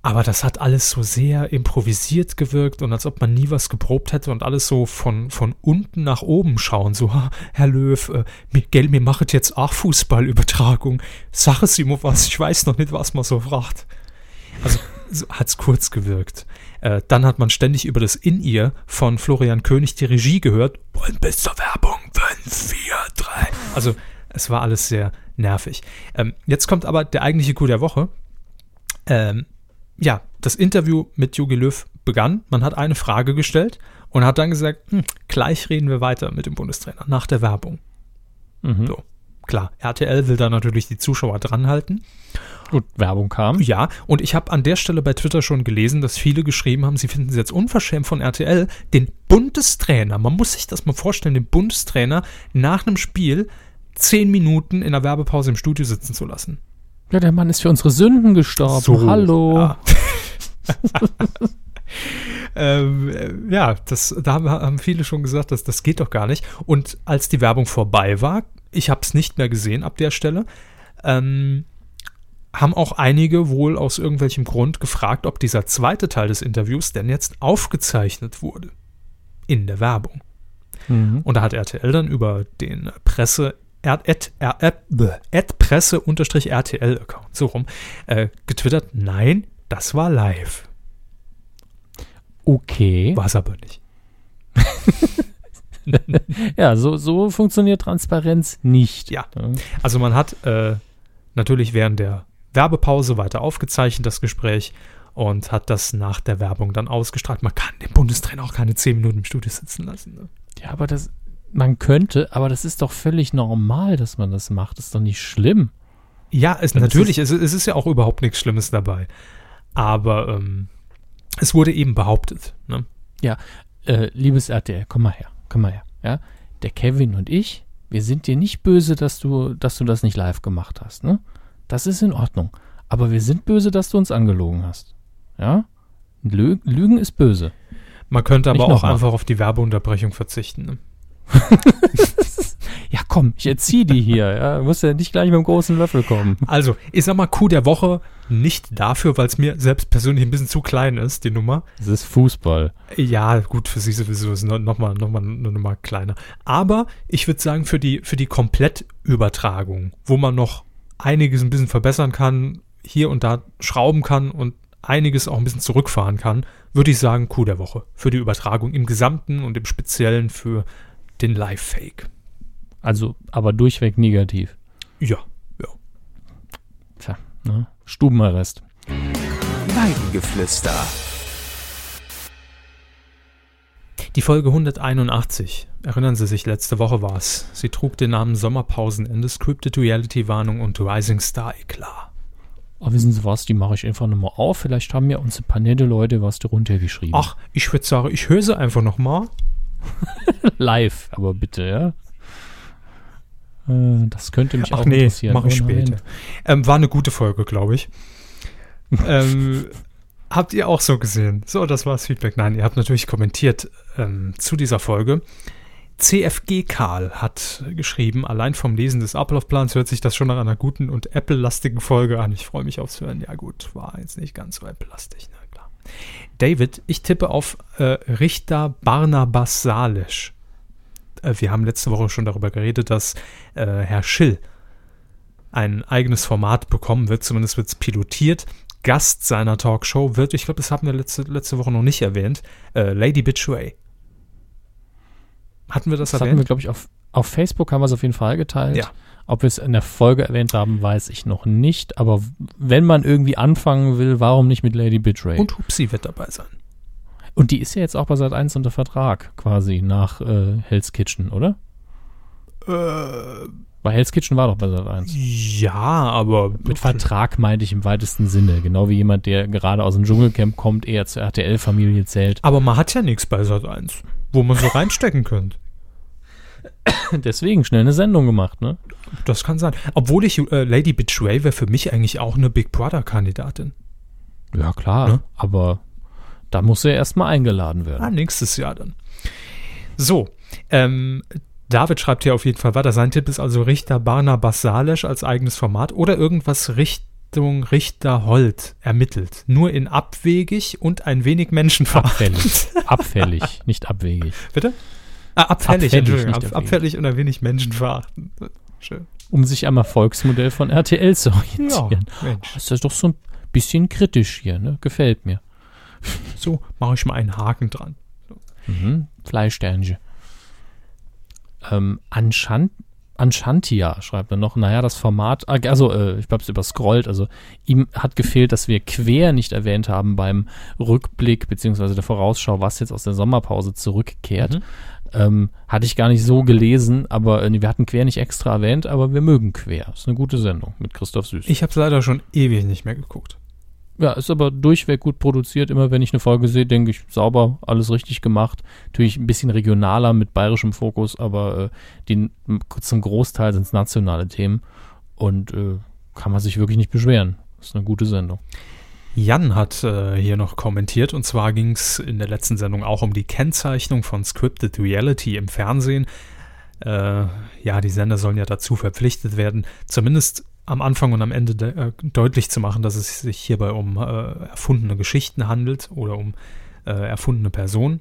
Aber das hat alles so sehr improvisiert gewirkt und als ob man nie was geprobt hätte und alles so von, von unten nach oben schauen. So, Herr Löw, äh, mir, gell, mir macht jetzt auch Fußballübertragung. Sag es ihm was, ich weiß noch nicht, was man so fragt. Also so hat es kurz gewirkt. Äh, dann hat man ständig über das In-Ear von Florian König die Regie gehört. Und bis zur Werbung fünf, vier, drei. Also es war alles sehr nervig. Ähm, jetzt kommt aber der eigentliche Coup der Woche. Ähm, Ja, das Interview mit Jogi Löw begann. Man hat eine Frage gestellt und hat dann gesagt, hm, gleich reden wir weiter mit dem Bundestrainer nach der Werbung. Mhm. So, klar, R T L will da natürlich die Zuschauer dranhalten. Gut, Werbung kam. Ja, und ich habe an der Stelle bei Twitter schon gelesen, dass viele geschrieben haben, sie finden es jetzt unverschämt von R T L, den Bundestrainer, man muss sich das mal vorstellen, den Bundestrainer nach einem Spiel zehn Minuten in der Werbepause im Studio sitzen zu lassen. Ja, der Mann ist für unsere Sünden gestorben. So, hallo. Ja, ähm, ja das, da haben, haben viele schon gesagt, dass, das geht doch gar nicht. Und als die Werbung vorbei war, ich habe es nicht mehr gesehen ab der Stelle, ähm, haben auch einige wohl aus irgendwelchem Grund gefragt, ob dieser zweite Teil des Interviews denn jetzt aufgezeichnet wurde. In der Werbung. Mhm. Und da hat R T L dann über den Presse- at presse-rtl-Account, so rum, äh, getwittert, nein, das war live. Okay. War es aber nicht. Ja, so, so funktioniert Transparenz nicht. Ja, also man hat äh, natürlich während der Werbepause weiter aufgezeichnet, das Gespräch, und hat das nach der Werbung dann ausgestrahlt. Man kann den Bundestrainer auch keine zehn Minuten im Studio sitzen lassen. Ne? Ja, aber das Man könnte, aber das ist doch völlig normal, dass man das macht. Das ist doch nicht schlimm. Ja, es, natürlich. Ist, es, es ist ja auch überhaupt nichts Schlimmes dabei. Aber ähm, es wurde eben behauptet. Ne? Ja, äh, liebes R T L, komm mal her. Komm mal her. Ja? Der Kevin und ich, wir sind dir nicht böse, dass du, dass du das nicht live gemacht hast. Ne? Das ist in Ordnung. Aber wir sind böse, dass du uns angelogen hast. Ja? Lü- Lügen ist böse. Man könnte aber auch einfach auf die Werbeunterbrechung verzichten. Ne? Ja, komm, ich erziehe die hier. Ja. Du musst ja nicht gleich mit dem großen Löffel kommen. Also, ich sag mal, Coup der Woche nicht dafür, weil es mir selbst persönlich ein bisschen zu klein ist, die Nummer. Es ist Fußball. Ja, gut, für sie sowieso ist es nochmal noch mal, noch mal kleiner. Aber ich würde sagen, für die, für die Komplettübertragung, wo man noch einiges ein bisschen verbessern kann, hier und da schrauben kann und einiges auch ein bisschen zurückfahren kann, würde ich sagen, Coup der Woche. Für die Übertragung im Gesamten und im Speziellen für den Live-Fake. Also, aber durchweg negativ. Ja, ja. Tja, ne? Stubenarrest. Weidengeflüster. Die Folge hunderteinundachtzig, erinnern Sie sich, letzte Woche war es. Sie trug den Namen Sommerpausenende, Scripted Reality-Warnung und Rising Star-Eklat. Oh, wissen Sie was, die mache ich einfach nochmal auf. Vielleicht haben ja uns ein paar nette Leute was darunter geschrieben. Ach, ich würde sagen, ich höre sie einfach nochmal. Live, aber bitte, ja. Äh, das könnte mich Ach auch nee, interessieren. Ach nee, mache ich oh, später. Ähm, war eine gute Folge, glaube ich. ähm, habt ihr auch so gesehen? So, das war's Feedback. Nein, ihr habt natürlich kommentiert ähm, zu dieser Folge. C F G Karl hat geschrieben, allein vom Lesen des Ablaufplans hört sich das schon nach einer guten und Apple-lastigen Folge an. Ich freue mich aufs Hören. Ja gut, war jetzt nicht ganz so Apple-lastig, ne? David, ich tippe auf äh, Richter Barnabas Salisch. Äh, wir haben letzte Woche schon darüber geredet, dass äh, Herr Schill ein eigenes Format bekommen wird, zumindest wird es pilotiert. Gast seiner Talkshow wird, ich glaube, das haben wir letzte, letzte Woche noch nicht erwähnt, äh, Lady Bitchway. Hatten wir das, das erwähnt? Hatten wir, glaube ich, auf, auf Facebook haben wir es auf jeden Fall geteilt. Ja. Ob wir es in der Folge erwähnt haben, weiß ich noch nicht. Aber wenn man irgendwie anfangen will, warum nicht mit Lady Bitchray? Und Hupsi wird dabei sein. Und die ist ja jetzt auch bei Sat eins unter Vertrag quasi nach äh, Hell's Kitchen, oder? Äh, bei Hell's Kitchen war doch bei Sat eins. Ja, aber... Mit Vertrag meinte ich im weitesten Sinne. Genau wie jemand, der gerade aus dem Dschungelcamp kommt, eher zur R T L-Familie zählt. Aber man hat ja nichts bei Sat eins. wo man so reinstecken könnte. Deswegen schnell eine Sendung gemacht, ne? Das kann sein. Obwohl ich, äh, Lady Betray wäre für mich eigentlich auch eine Big Brother-Kandidatin. Ja, klar, ne? Aber da muss er ja erstmal eingeladen werden. Ah, nächstes Jahr dann. So, ähm, David schreibt hier auf jeden Fall weiter. Sein Tipp ist also Richter Barnabas Salesch als eigenes Format oder irgendwas Richtung Richter Holt ermittelt. Nur in abwegig und ein wenig menschenverachtend. Abfällig, abfällig, nicht abwegig. Bitte? Ah, abfällig, abfällig Entschuldigung. Ab, abfällig und ein wenig menschenverachtend. Schön. Um sich am Erfolgsmodell von R T L zu orientieren. Ja, Mensch. Oh, ist das doch so ein bisschen kritisch hier, ne? Gefällt mir. So, mache ich mal einen Haken dran. Mhm, Fleischsternchen. Ähm, Anshant, Anshantia schreibt er noch, naja, das Format, also äh, ich hab's überscrollt, also ihm hat gefehlt, dass wir Quer nicht erwähnt haben beim Rückblick, beziehungsweise der Vorausschau, was jetzt aus der Sommerpause zurückkehrt. Mhm. Ähm, hatte ich gar nicht so gelesen, aber äh, wir hatten Quer nicht extra erwähnt, aber wir mögen Quer. Ist eine gute Sendung mit Christoph Süß. Ich hab's leider schon ewig nicht mehr geguckt. Ja, ist aber durchweg gut produziert. Immer wenn ich eine Folge sehe, denke ich, sauber, alles richtig gemacht. Natürlich ein bisschen regionaler mit bayerischem Fokus, aber äh, die, zum Großteil sind es nationale Themen und äh, kann man sich wirklich nicht beschweren. Ist eine gute Sendung. Jan hat äh, hier noch kommentiert, und zwar ging es in der letzten Sendung auch um die Kennzeichnung von Scripted Reality im Fernsehen. Äh, ja, die Sender sollen ja dazu verpflichtet werden, zumindest am Anfang und am Ende de- äh, deutlich zu machen, dass es sich hierbei um äh, erfundene Geschichten handelt oder um äh, erfundene Personen.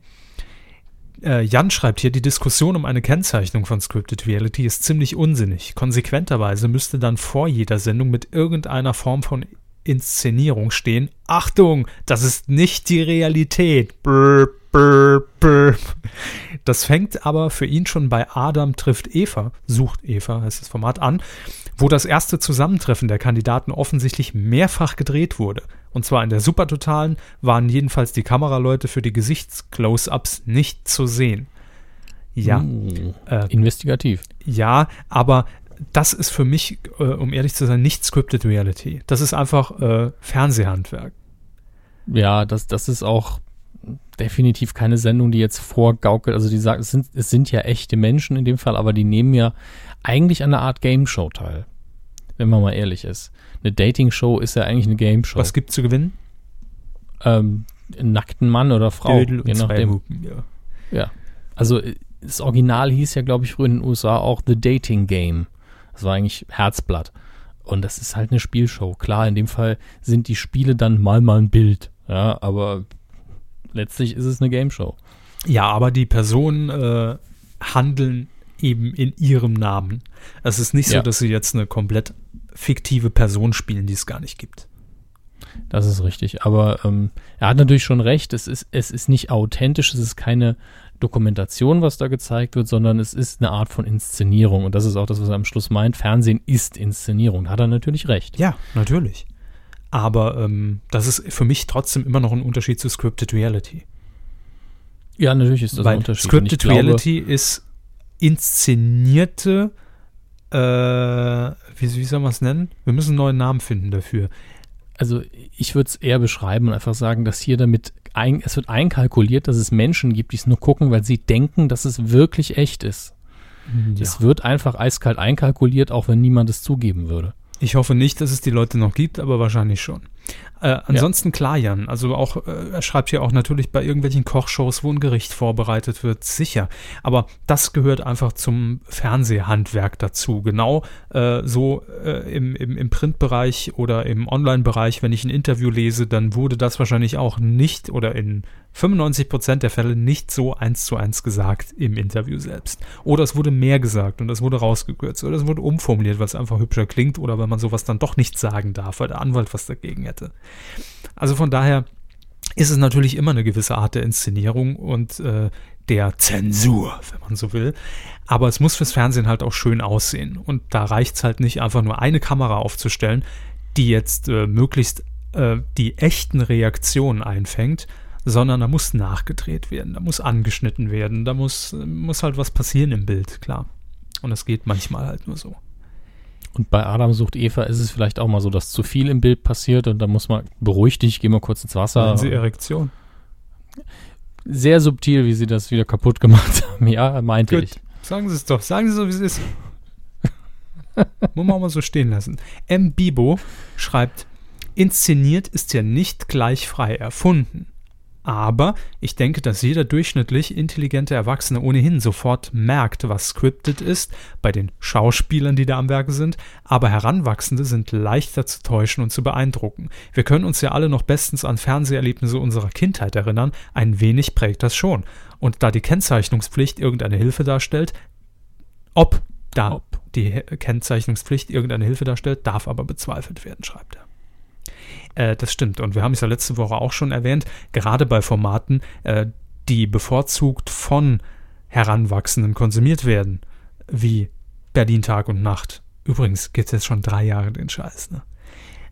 Äh, Jan schreibt hier, die Diskussion um eine Kennzeichnung von Scripted Reality ist ziemlich unsinnig. Konsequenterweise müsste dann vor jeder Sendung mit irgendeiner Form von Inszenierung stehen: Achtung, das ist nicht die Realität. Brr, brr, brr. Das fängt aber für ihn schon bei Adam trifft Eva, sucht Eva, heißt das Format, an, wo das erste Zusammentreffen der Kandidaten offensichtlich mehrfach gedreht wurde. Und zwar in der Supertotalen waren jedenfalls die Kameraleute für die Gesichtsclose-Ups nicht zu sehen. Ja. Mmh, äh, investigativ. Ja, aber das ist für mich, äh, um ehrlich zu sein, nicht Scripted Reality. Das ist einfach äh, Fernsehhandwerk. Ja, das, das ist auch definitiv keine Sendung, die jetzt vorgaukelt. Also die sagt, es sind, es sind ja echte Menschen in dem Fall, aber die nehmen ja eigentlich an einer Art Game-Show teil. Wenn man mal ehrlich ist. Eine Dating-Show ist ja eigentlich eine Game-Show. Was gibt's zu gewinnen? Ähm, einen nackten Mann oder Frau. Dödel und je nachdem. Hupen, ja. Ja. Also das Original hieß ja, glaube ich, früher in den U S A auch The Dating Game. Das war eigentlich Herzblatt. Und das ist halt eine Spielshow. Klar, in dem Fall sind die Spiele dann mal mal ein Bild. Ja, aber letztlich ist es eine Gameshow. Ja, aber die Personen äh, handeln eben in ihrem Namen. Es ist nicht so, ja, dass sie jetzt eine komplett fiktive Person spielen, die es gar nicht gibt. Das ist richtig. Aber ähm, er hat natürlich schon recht. Es ist, es ist nicht authentisch. Es ist keine Dokumentation, was da gezeigt wird, sondern es ist eine Art von Inszenierung. Und das ist auch das, was er am Schluss meint. Fernsehen ist Inszenierung. Da hat er natürlich recht. Ja, natürlich. Aber ähm, das ist für mich trotzdem immer noch ein Unterschied zu Scripted Reality. Ja, natürlich ist das Weil ein Unterschied. Scripted Reality glaube, ist inszenierte, äh, wie, wie soll man es nennen? Wir müssen einen neuen Namen finden dafür. Also ich würde es eher beschreiben und einfach sagen, dass hier damit, ein, es wird einkalkuliert, dass es Menschen gibt, die es nur gucken, weil sie denken, dass es wirklich echt ist. Ja. Es wird einfach eiskalt einkalkuliert, auch wenn niemand es zugeben würde. Ich hoffe nicht, dass es die Leute noch gibt, aber wahrscheinlich schon. Äh, ansonsten ja. Klar, Jan, also auch, äh, er schreibt hier auch natürlich bei irgendwelchen Kochshows, wo ein Gericht vorbereitet wird, sicher. Aber das gehört einfach zum Fernsehhandwerk dazu. Genau äh, so äh, im, im, im Printbereich oder im Online-Bereich, wenn ich ein Interview lese, dann wurde das wahrscheinlich auch nicht oder in fünfundneunzig Prozent der Fälle nicht so eins zu eins gesagt im Interview selbst. Oder es wurde mehr gesagt und es wurde rausgekürzt oder es wurde umformuliert, weil es einfach hübscher klingt oder weil man sowas dann doch nicht sagen darf, weil der Anwalt was dagegen hätte. Also von daher ist es natürlich immer eine gewisse Art der Inszenierung und äh, der Zensur, wenn man so will. Aber es muss fürs Fernsehen halt auch schön aussehen. Und da reicht es halt nicht, einfach nur eine Kamera aufzustellen, die jetzt äh, möglichst äh, die echten Reaktionen einfängt, sondern da muss nachgedreht werden, da muss angeschnitten werden, da muss, muss halt was passieren im Bild, klar. Und das geht manchmal halt nur so. Und bei Adam sucht Eva ist es vielleicht auch mal so, dass zu viel im Bild passiert und da muss man, beruhig dich, geh mal kurz ins Wasser. Haben Sie Erektion? sehr subtil, wie sie das wieder kaputt gemacht haben. Ja, meinte Gut. ich. Sagen Sie es doch. Sagen Sie so, wie es ist. Muss man auch mal so stehen lassen. M. Bibo schreibt, inszeniert ist ja nicht gleich frei erfunden. Aber ich denke, dass jeder durchschnittlich intelligente Erwachsene ohnehin sofort merkt, was scripted ist, bei den Schauspielern, die da am Werke sind, aber Heranwachsende sind leichter zu täuschen und zu beeindrucken. Wir können uns ja alle noch bestens an Fernseherlebnisse unserer Kindheit erinnern, ein wenig prägt das schon. Und da die Kennzeichnungspflicht irgendeine Hilfe darstellt, ob da ob. die Kennzeichnungspflicht irgendeine Hilfe darstellt, darf aber bezweifelt werden, schreibt er. Das stimmt, und wir haben es ja letzte Woche auch schon erwähnt, gerade bei Formaten, die bevorzugt von Heranwachsenden konsumiert werden, wie Berlin Tag und Nacht. Übrigens gibt es jetzt schon drei Jahre den Scheiß, ne?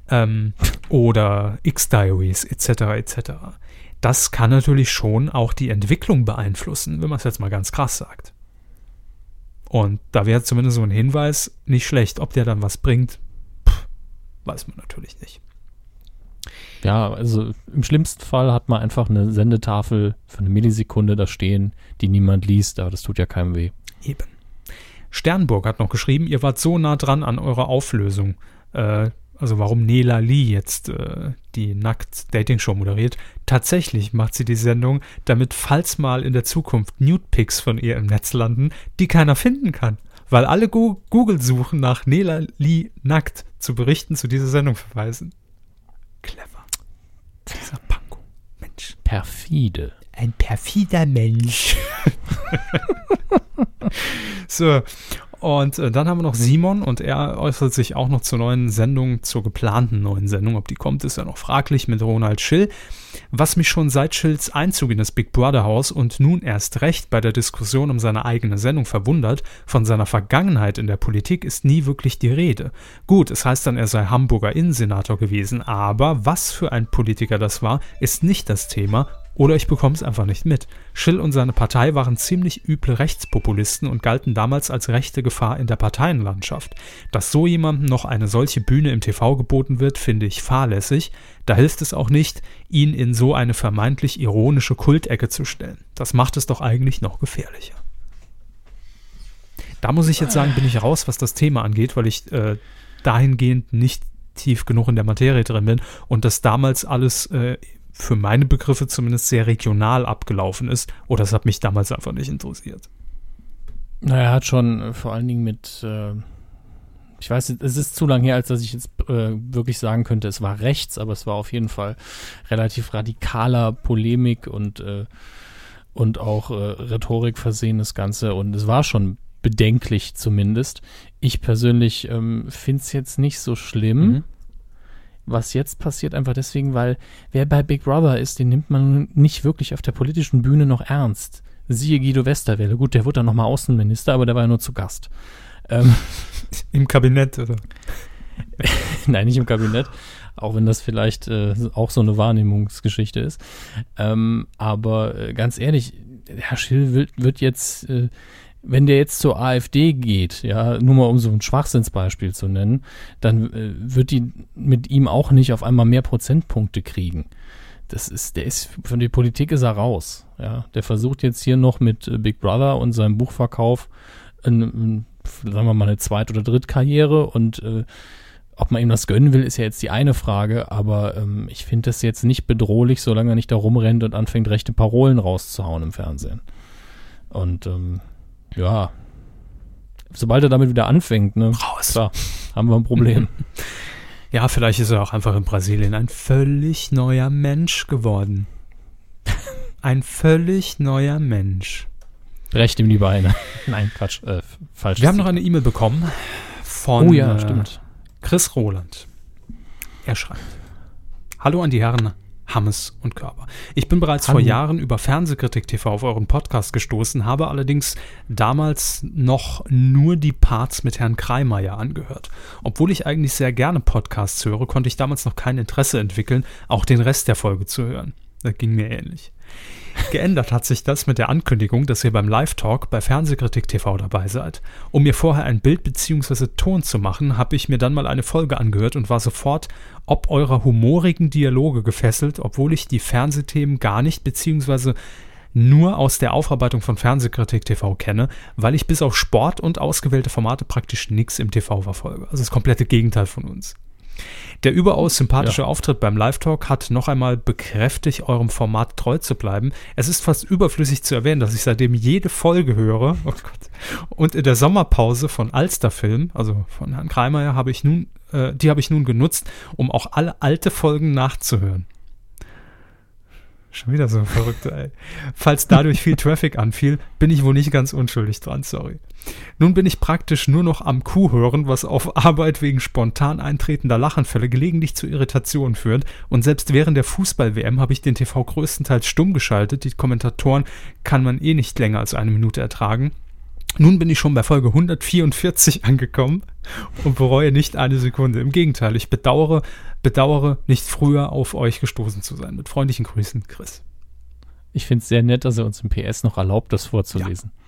Ähm, oder X-Diaries et cetera et cetera. Das kann natürlich schon auch die Entwicklung beeinflussen, wenn man es jetzt mal ganz krass sagt. Und da wäre zumindest so ein Hinweis nicht schlecht. Ob der dann was bringt, pff, weiß man natürlich nicht. Ja, also im schlimmsten Fall hat man einfach eine Sendetafel für eine Millisekunde da stehen, die niemand liest, aber das tut ja keinem weh. Eben. Sternburg hat noch geschrieben, ihr wart so nah dran an eurer Auflösung. Äh, also warum Nela Lee jetzt äh, die Nackt-Dating-Show moderiert. Tatsächlich macht sie die Sendung, damit falls mal in der Zukunft Nude-Pics von ihr im Netz landen, die keiner finden kann. Weil alle Go- Google-Suchen nach Nela Lee nackt zu Berichten zu dieser Sendung verweisen. Clever. Dieser Panko. Mensch. Perfide. Ein perfider Mensch. So, und äh, dann haben wir noch Simon, und er äußert sich auch noch zur neuen Sendung, zur geplanten neuen Sendung. Ob die kommt, ist ja noch fraglich, mit Ronald Schill. Was mich schon seit Schills Einzug in das Big Brother Haus und nun erst recht bei der Diskussion um seine eigene Sendung verwundert, von seiner Vergangenheit in der Politik ist nie wirklich die Rede. Gut, es heißt dann, er sei Hamburger Innensenator gewesen, aber was für ein Politiker das war, ist nicht das Thema. Oder ich bekomme es einfach nicht mit. Schill und seine Partei waren ziemlich üble Rechtspopulisten und galten damals als rechte Gefahr in der Parteienlandschaft. Dass so jemandem noch eine solche Bühne im T V geboten wird, finde ich fahrlässig. Da hilft es auch nicht, ihn in so eine vermeintlich ironische Kultecke zu stellen. Das macht es doch eigentlich noch gefährlicher. Da muss ich jetzt sagen, bin ich raus, was das Thema angeht, weil ich äh, dahingehend nicht tief genug in der Materie drin bin und das damals alles... Äh, für meine Begriffe zumindest sehr regional abgelaufen ist. Oder es hat mich damals einfach nicht interessiert. Naja, hat schon äh, vor allen Dingen mit, äh, ich weiß nicht, es ist zu lang her, als dass ich jetzt äh, wirklich sagen könnte, es war rechts, aber es war auf jeden Fall relativ radikaler Polemik und, äh, und auch äh, Rhetorik versehen, das Ganze. Und es war schon bedenklich zumindest. Ich persönlich ähm, finde es jetzt nicht so schlimm. Mhm. Was jetzt passiert, einfach deswegen, weil wer bei Big Brother ist, den nimmt man nicht wirklich auf der politischen Bühne noch ernst. Siehe Guido Westerwelle. Gut, der wurde dann nochmal Außenminister, aber der war ja nur zu Gast. Ähm, Im Kabinett, oder? Nein, nicht im Kabinett, auch wenn das vielleicht äh, auch so eine Wahrnehmungsgeschichte ist. Ähm, aber äh, ganz ehrlich, Herr Schill wird, wird jetzt... Äh, Wenn der jetzt zur AfD geht, ja, nur mal um so ein Schwachsinnsbeispiel zu nennen, dann äh, wird die mit ihm auch nicht auf einmal mehr Prozentpunkte kriegen. Das ist, der ist, von der Politik ist er raus, ja. Der versucht jetzt hier noch mit Big Brother und seinem Buchverkauf, in, in, sagen wir mal, eine Zweit- oder Drittkarriere, und äh, ob man ihm das gönnen will, ist ja jetzt die eine Frage, aber ähm, ich finde das jetzt nicht bedrohlich, solange er nicht da rumrennt und anfängt, rechte Parolen rauszuhauen im Fernsehen. Und, ähm, ja, sobald er damit wieder anfängt, ne? Raus. Klar, haben wir ein Problem. Ja, vielleicht ist er auch einfach in Brasilien ein völlig neuer Mensch geworden. Ein völlig neuer Mensch. Recht ihm die Beine. Nein, Quatsch, äh, falsch. Wir haben noch eine E-Mail bekommen von oh ja, äh, Chris Roland. Er schreibt: Hallo an die Herren Hammes und Körber. Ich bin bereits Hallo. vor Jahren über Fernsehkritik T V auf euren Podcast gestoßen, habe allerdings damals noch nur die Parts mit Herrn Kreimeier angehört. Obwohl ich eigentlich sehr gerne Podcasts höre, konnte ich damals noch kein Interesse entwickeln, auch den Rest der Folge zu hören. Das ging mir ähnlich. Geändert hat sich das mit der Ankündigung, dass ihr beim Live-Talk bei Fernsehkritik T V dabei seid. Um mir vorher ein Bild bzw. Ton zu machen, habe ich mir dann mal eine Folge angehört und war sofort ob eurer humorigen Dialoge gefesselt, obwohl ich die Fernsehthemen gar nicht bzw. nur aus der Aufarbeitung von Fernsehkritik T V kenne, weil ich bis auf Sport und ausgewählte Formate praktisch nichts im T V verfolge. Also das komplette Gegenteil von uns. Der überaus sympathische ja. Auftritt beim Live-Talk hat noch einmal bekräftigt, eurem Format treu zu bleiben. Es ist fast überflüssig zu erwähnen, dass ich seitdem jede Folge höre. Oh Gott. Und in der Sommerpause von Alsterfilm, also von Herrn Kreimeier, habe ich nun, äh, die habe ich nun genutzt, um auch alle alte Folgen nachzuhören. Schon wieder so ein Verrückter, ey. Falls dadurch viel Traffic anfiel, bin ich wohl nicht ganz unschuldig dran, sorry. Nun bin ich praktisch nur noch am Kuh hören, was auf Arbeit wegen spontan eintretender Lachenfälle gelegentlich zu Irritationen führt. Und selbst während der Fußball-W M habe ich den T V größtenteils stumm geschaltet. Die Kommentatoren kann man eh nicht länger als eine Minute ertragen. Nun bin ich schon bei Folge hundertvierundvierzig angekommen und bereue nicht eine Sekunde. Im Gegenteil, ich bedauere, bedauere nicht früher auf euch gestoßen zu sein. Mit freundlichen Grüßen, Chris. Ich finde es sehr nett, dass er uns im P S noch erlaubt, das vorzulesen. Ja,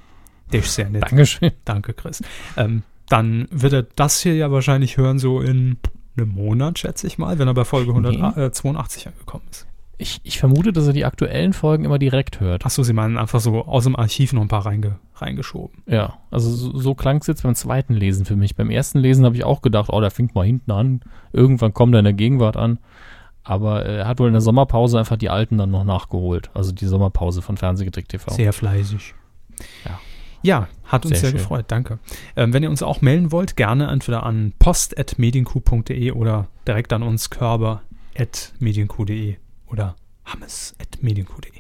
der ist sehr nett. Dankeschön. Danke, Chris. Ähm, dann wird er das hier ja wahrscheinlich hören, so in einem Monat, schätze ich mal, wenn er bei Folge hundertzweiundachtzig angekommen ist. Ich, ich vermute, dass er die aktuellen Folgen immer direkt hört. Achso, Sie meinen einfach so aus dem Archiv noch ein paar reinge, reingeschoben. Ja, also so, so klang es jetzt beim zweiten Lesen für mich. Beim ersten Lesen habe ich auch gedacht, oh, der fängt mal hinten an. Irgendwann kommt er in der Gegenwart an. Aber er äh, hat wohl in der Sommerpause einfach die alten dann noch nachgeholt. Also die Sommerpause von Fernsehgetrick T V. Sehr fleißig. Ja. Ja, hat uns sehr, sehr gefreut, danke. Ähm, wenn ihr uns auch melden wollt, gerne entweder an post at medien coup punkt de oder direkt an uns körber at medien coup punkt de. Oder hammes at medien coup punkt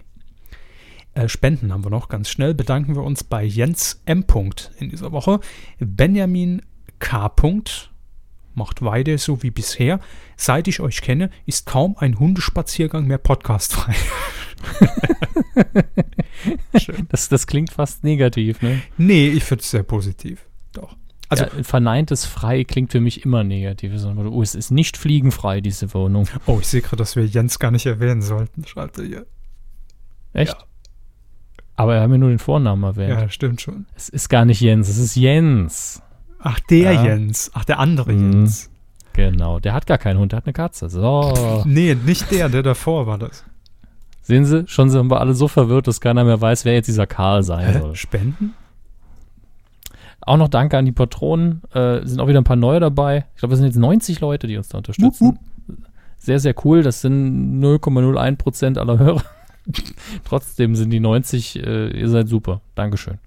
de. Äh, Spenden haben wir noch ganz schnell. Bedanken wir uns bei Jens M. in dieser Woche. Benjamin K. macht weiter so wie bisher. Seit ich euch kenne, ist kaum ein Hundespaziergang mehr podcastfrei. Schön. Das, das klingt fast negativ, ne? Nee, ich finde es sehr positiv. Doch. Also ja, verneintes Frei klingt für mich immer negativ. Oh, es ist nicht fliegenfrei, diese Wohnung. Oh, ich sehe gerade, dass wir Jens gar nicht erwähnen sollten, schreibt er hier. Echt? Ja. Aber er hat mir nur den Vornamen erwähnt. Ja, stimmt schon. Es ist gar nicht Jens, es ist Jens. Ach, der ja. Jens. Ach, der andere mhm. Jens. Genau, der hat gar keinen Hund, der hat eine Katze. So. Nee, nicht der, der davor war das. Sehen Sie, schon sind wir alle so verwirrt, dass keiner mehr weiß, wer jetzt dieser Karl sein Hä? soll. Spenden? Auch noch danke an die Patronen. Äh, sind auch wieder ein paar neue dabei. Ich glaube, es sind jetzt neunzig Leute, die uns da unterstützen. Uh, uh. Sehr, sehr cool. Das sind null Komma null eins Prozent aller Hörer. Trotzdem sind die neunzig. Äh, ihr seid super. Dankeschön.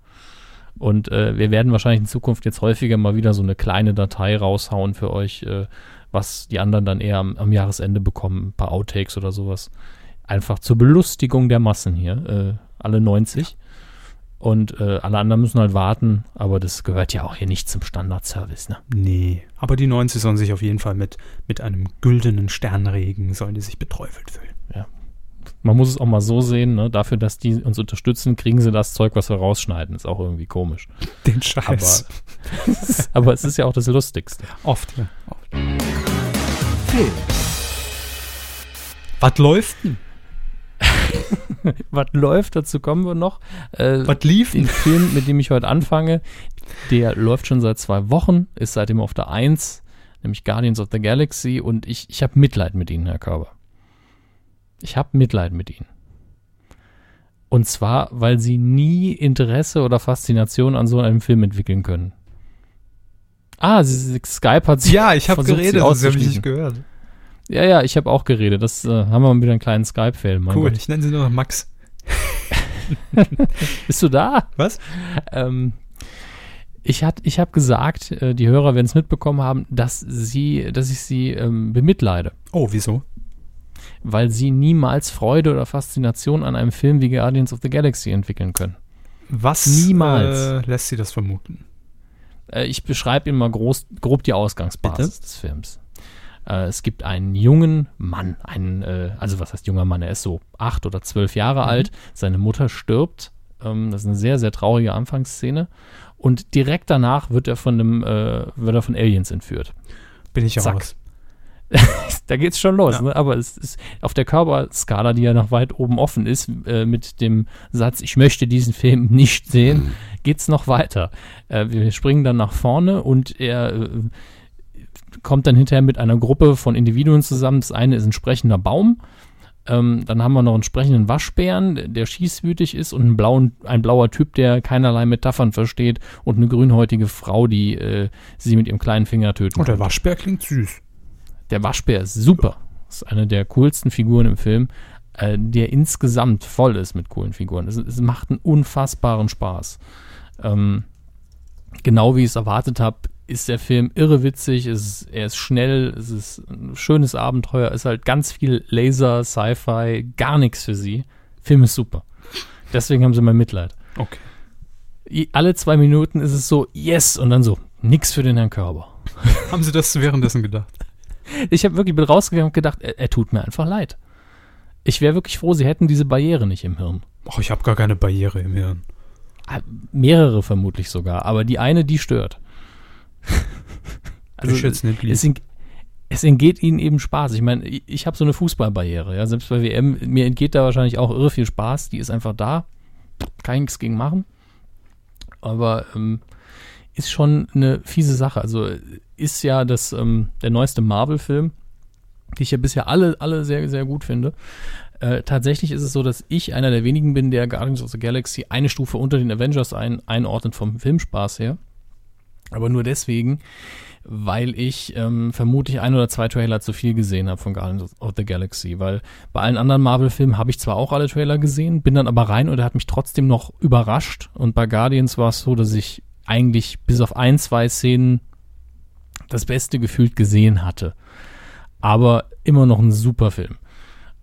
Und äh, wir werden wahrscheinlich in Zukunft jetzt häufiger mal wieder so eine kleine Datei raushauen für euch, äh, was die anderen dann eher am, am Jahresende bekommen. Ein paar Outtakes oder sowas. Einfach zur Belustigung der Massen hier. Äh, alle neunzig. Ja. Und äh, alle anderen müssen halt warten, aber das gehört ja auch hier nicht zum Standardservice, ne? Nee, aber die neunzig sollen sich auf jeden Fall mit, mit einem güldenen Sternregen, sollen die sich beträufelt fühlen. Ja, man muss es auch mal so sehen, ne? Dafür, dass die uns unterstützen, kriegen sie das Zeug, was wir rausschneiden, ist auch irgendwie komisch. Den Scheiß. Aber, aber es ist ja auch das Lustigste. Oft, ja. Oft. Hey. Was läuft denn? Was läuft, dazu kommen wir noch. Äh, Was lief? Den Film, mit dem ich heute anfange, der läuft schon seit zwei Wochen, ist seitdem auf der eins, nämlich Guardians of the Galaxy, und ich, ich habe Mitleid mit Ihnen, Herr Körber. Ich habe Mitleid mit Ihnen. Und zwar, weil Sie nie Interesse oder Faszination an so einem Film entwickeln können. Ah, sie, Skype hat sie Ja, ich habe geredet, das habe ich nicht gehört. Ja, ja, ich habe auch geredet. Das äh, haben wir mal wieder einen kleinen Skype-Fail. Cool, Gott. Ich nenne sie nur noch Max. Bist du da? Was? Ähm, ich hat, ich habe gesagt, äh, die Hörer werden es mitbekommen haben, dass sie, dass ich sie ähm, bemitleide. Oh, wieso? Weil sie niemals Freude oder Faszination an einem Film wie Guardians of the Galaxy entwickeln können. Was niemals äh, lässt sie das vermuten? Äh, ich beschreibe Ihnen mal groß, grob die Ausgangsbasis Bitte? des Films. Es gibt einen jungen Mann, einen, äh, also was heißt junger Mann, er ist so acht oder zwölf Jahre mhm. alt, seine Mutter stirbt, ähm, das ist eine sehr, sehr traurige Anfangsszene, und direkt danach wird er von einem, äh, wird er von Aliens entführt. Bin ich auch was. Da geht's schon los, ja. ne? Aber es ist auf der Körperskala, die ja noch weit oben offen ist, äh, mit dem Satz, ich möchte diesen Film nicht sehen, geht's noch weiter. Äh, wir springen dann nach vorne und er äh, kommt dann hinterher mit einer Gruppe von Individuen zusammen. Das eine ist ein sprechender Baum Ähm, dann haben wir noch einen sprechenden Waschbären, der schießwütig ist, und einen blauen, ein blauer Typ, der keinerlei Metaphern versteht, und eine grünhäutige Frau, die äh, sie mit ihrem kleinen Finger töten. Oh, der Waschbär klingt süß. Der Waschbär ist super. Ist eine der coolsten Figuren im Film, äh, der insgesamt voll ist mit coolen Figuren. Es, es macht einen unfassbaren Spaß. Ähm, genau wie ich es erwartet habe, ist der Film irre witzig, ist, er ist schnell, es ist ein schönes Abenteuer, ist halt ganz viel Laser, Sci-Fi, gar nichts für sie. Film ist super. Deswegen haben sie mein Mitleid. Okay. Alle zwei Minuten ist es so, yes, und dann so, nix für den Herrn Körber. Haben sie das währenddessen gedacht? Ich habe wirklich bin rausgegangen und gedacht, er, er tut mir einfach leid. Ich wäre wirklich froh, sie hätten diese Barriere nicht im Hirn. Ach, ich habe gar keine Barriere im Hirn. Mehrere vermutlich sogar, aber die eine, die stört. Also es, es, es entgeht ihnen eben Spaß. Ich meine, ich, ich habe so eine Fußballbarriere, ja, selbst bei W M, mir entgeht da wahrscheinlich auch irre viel Spaß, die ist einfach da, kann ich nichts gegen machen, aber ähm, ist schon eine fiese Sache. Also ist ja das ähm, der neueste Marvel-Film, die ich ja bisher alle, alle sehr, sehr gut finde. Äh, tatsächlich ist es so, dass ich einer der wenigen bin, der Guardians of the Galaxy eine Stufe unter den Avengers ein, einordnet vom Filmspaß her. Aber nur deswegen, weil ich ähm, vermutlich ein oder zwei Trailer zu viel gesehen habe von Guardians of the Galaxy. Weil bei allen anderen Marvel-Filmen habe ich zwar auch alle Trailer gesehen, bin dann aber rein und er hat mich trotzdem noch überrascht. Und bei Guardians war es so, dass ich eigentlich bis auf ein, zwei Szenen das Beste gefühlt gesehen hatte. Aber immer noch ein super Film.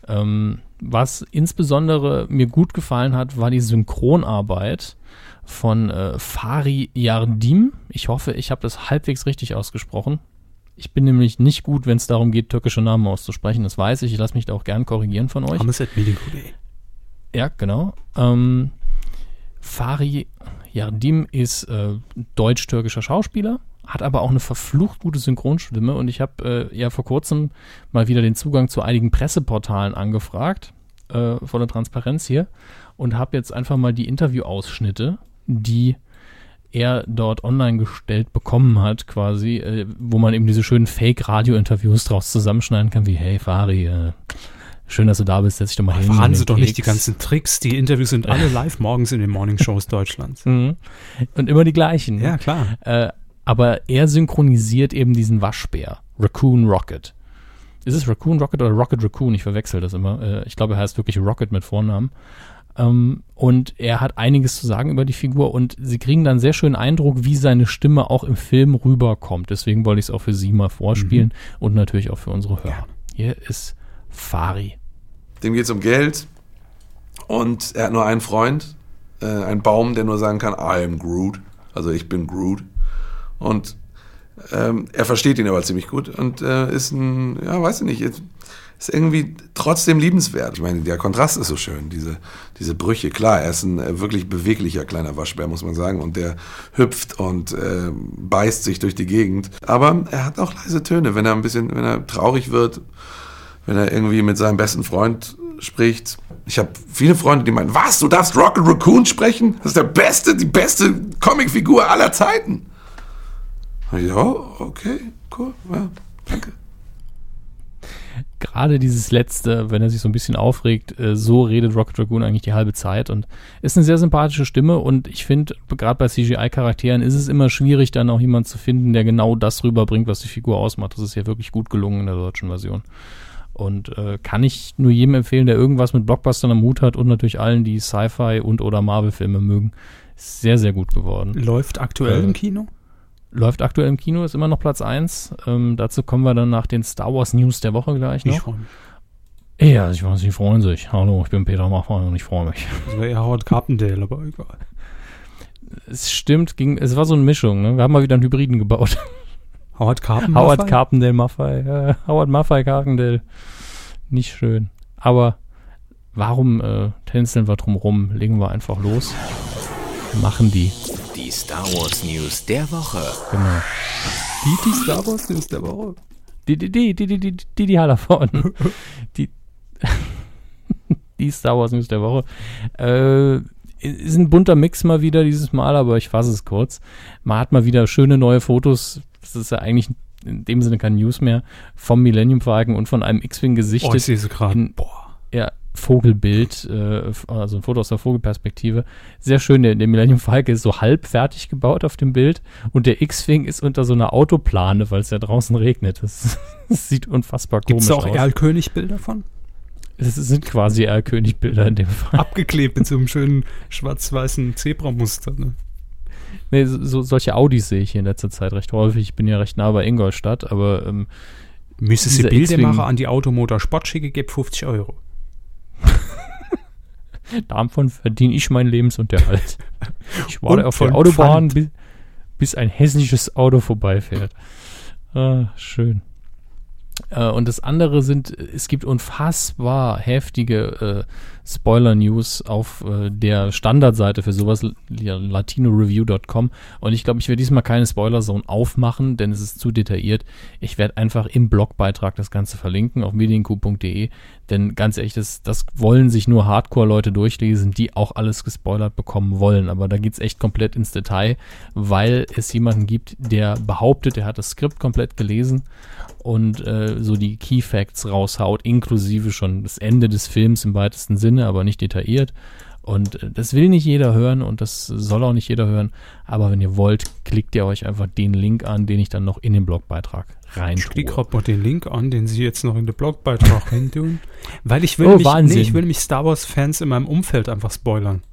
Ähm, was insbesondere mir gut gefallen hat, war die Synchronarbeit von äh, Fahri Yardim. Ich hoffe, ich habe das halbwegs richtig ausgesprochen. Ich bin nämlich nicht gut, wenn es darum geht, türkische Namen auszusprechen. Das weiß ich. Ich lasse mich da auch gern korrigieren von euch. Ja, genau. Ähm, Fahri Yardim ist äh, deutsch-türkischer Schauspieler, hat aber auch eine verflucht gute Synchronstimme. Und ich habe äh, ja vor kurzem mal wieder den Zugang zu einigen Presseportalen angefragt, äh, vor der Transparenz hier, und habe jetzt einfach mal die Interviewausschnitte, die er dort online gestellt bekommen hat, quasi, äh, wo man eben diese schönen Fake-Radio-Interviews draus zusammenschneiden kann, wie, hey, Fahri, äh, schön, dass du da bist, setz dich doch mal Ach, hin. Fahren Sie doch nicht die ganzen Tricks, die Interviews sind alle live morgens in den Morningshows Deutschlands. Mhm. Und immer die gleichen. Ja, klar. Äh, aber er synchronisiert eben diesen Waschbär, Raccoon Rocket. Ist es Raccoon Rocket oder Rocket Raccoon? Ich verwechsel das immer. Äh, ich glaube, er heißt wirklich Rocket mit Vornamen. Um, und er hat einiges zu sagen über die Figur und sie kriegen dann sehr schönen Eindruck, wie seine Stimme auch im Film rüberkommt. Deswegen wollte ich es auch für Sie mal vorspielen, mhm, und natürlich auch für unsere Hörer. Hier ist Fahri. Dem geht es um Geld und er hat nur einen Freund, äh, einen Baum, der nur sagen kann, I am Groot, also ich bin Groot. Und ähm, er versteht ihn aber ziemlich gut und äh, ist ein, ja, weiß ich nicht, jetzt, ist irgendwie trotzdem liebenswert. Ich meine, der Kontrast ist so schön, diese, diese Brüche. Klar, er ist ein wirklich beweglicher kleiner Waschbär, muss man sagen. Und der hüpft und äh, beißt sich durch die Gegend. Aber er hat auch leise Töne, wenn er ein bisschen, wenn er traurig wird, wenn er irgendwie mit seinem besten Freund spricht. Ich habe viele Freunde, die meinen, was, du darfst Rocket Raccoon sprechen? Das ist der beste, die beste Comicfigur aller Zeiten. Und ich, oh, okay, cool, ja, danke. Gerade dieses letzte, wenn er sich so ein bisschen aufregt, so redet Rocket Raccoon eigentlich die halbe Zeit und ist eine sehr sympathische Stimme und ich finde, gerade bei C G I-Charakteren ist es immer schwierig, dann auch jemanden zu finden, der genau das rüberbringt, was die Figur ausmacht. Das ist ja wirklich gut gelungen in der deutschen Version. Und äh, kann ich nur jedem empfehlen, der irgendwas mit Blockbustern am Hut hat und natürlich allen, die Sci-Fi und oder Marvel-Filme mögen. Ist sehr, sehr gut geworden. Läuft aktuell äh, im Kino? Läuft aktuell im Kino, ist immer noch Platz eins. Ähm, dazu kommen wir dann nach den Star Wars News der Woche gleich noch. Ich freue mich. Ja, ich weiß, sie freuen sich. Hallo, ich bin Peter Machmann und ich freue mich. Das wäre ja Howard Carpendale, aber egal. Es stimmt, ging, es war so eine Mischung. Ne? Wir haben mal wieder einen Hybriden gebaut. Howard Carpendale? Howard Carpendale Maffei. Äh, Howard Maffei Carpendale. Nicht schön. Aber warum äh, tänzeln wir drum rum? Legen wir einfach los. Machen die. Die Star Wars News der Woche. Genau. Die, die Star Wars News der Woche. Die, die, die, die, die, die, die, die Hallervorden. Die, die Star Wars News der Woche. Äh, ist ein bunter Mix mal wieder dieses Mal, aber ich fasse es kurz. Man hat mal wieder schöne neue Fotos. Das ist ja eigentlich in dem Sinne keine News mehr. Vom Millennium Falcon und von einem X-Wing gesichtet. Oh, ich sehe sie gerade. Boah. ja, Vogelbild, äh, also ein Foto aus der Vogelperspektive. Sehr schön, der, der Millennium Falcon ist so halb fertig gebaut auf dem Bild und der X-Wing ist unter so einer Autoplane, weil es ja draußen regnet. Das, das sieht unfassbar Gibt's komisch aus. Gibt es auch Erlkönig-Bilder von? Es sind quasi Erlkönig-Bilder in dem Fall. Abgeklebt mit so einem schönen schwarz-weißen Zebramuster, ne? Nee, so, solche Audis sehe ich hier in letzter Zeit recht häufig. Ich bin ja recht nah bei Ingolstadt, aber ähm, müsstest du Bildemacher an die Automotor Sport schicken, gibt fünfzig Euro. Davon verdiene ich meinen Lebensunterhalt. Ich warte auf der Autobahn, bis, bis ein hässliches Auto vorbeifährt. Ah, schön. Äh, und das andere sind, es gibt unfassbar heftige äh, Spoiler-News auf äh, der Standardseite für sowas, latinoreview Punkt com. Und ich glaube, ich werde diesmal keine Spoiler-Zone aufmachen, denn es ist zu detailliert. Ich werde einfach im Blogbeitrag das Ganze verlinken auf medien coup punkt de, denn ganz ehrlich, das, das wollen sich nur Hardcore-Leute durchlesen, die auch alles gespoilert bekommen wollen. Aber da geht es echt komplett ins Detail, weil es jemanden gibt, der behauptet, er hat das Skript komplett gelesen und äh, so die Key Facts raushaut, inklusive schon das Ende des Films im weitesten Sinne, aber nicht detailliert. Und das will nicht jeder hören und das soll auch nicht jeder hören. Aber wenn ihr wollt, klickt ihr euch einfach den Link an, den ich dann noch in den Blogbeitrag rein. Ich klicke gerade mal den Link an, den sie jetzt noch in den Blogbeitrag rein tun. Weil ich will, oh, mich, nee, ich will mich Star Wars-Fans in meinem Umfeld einfach spoilern.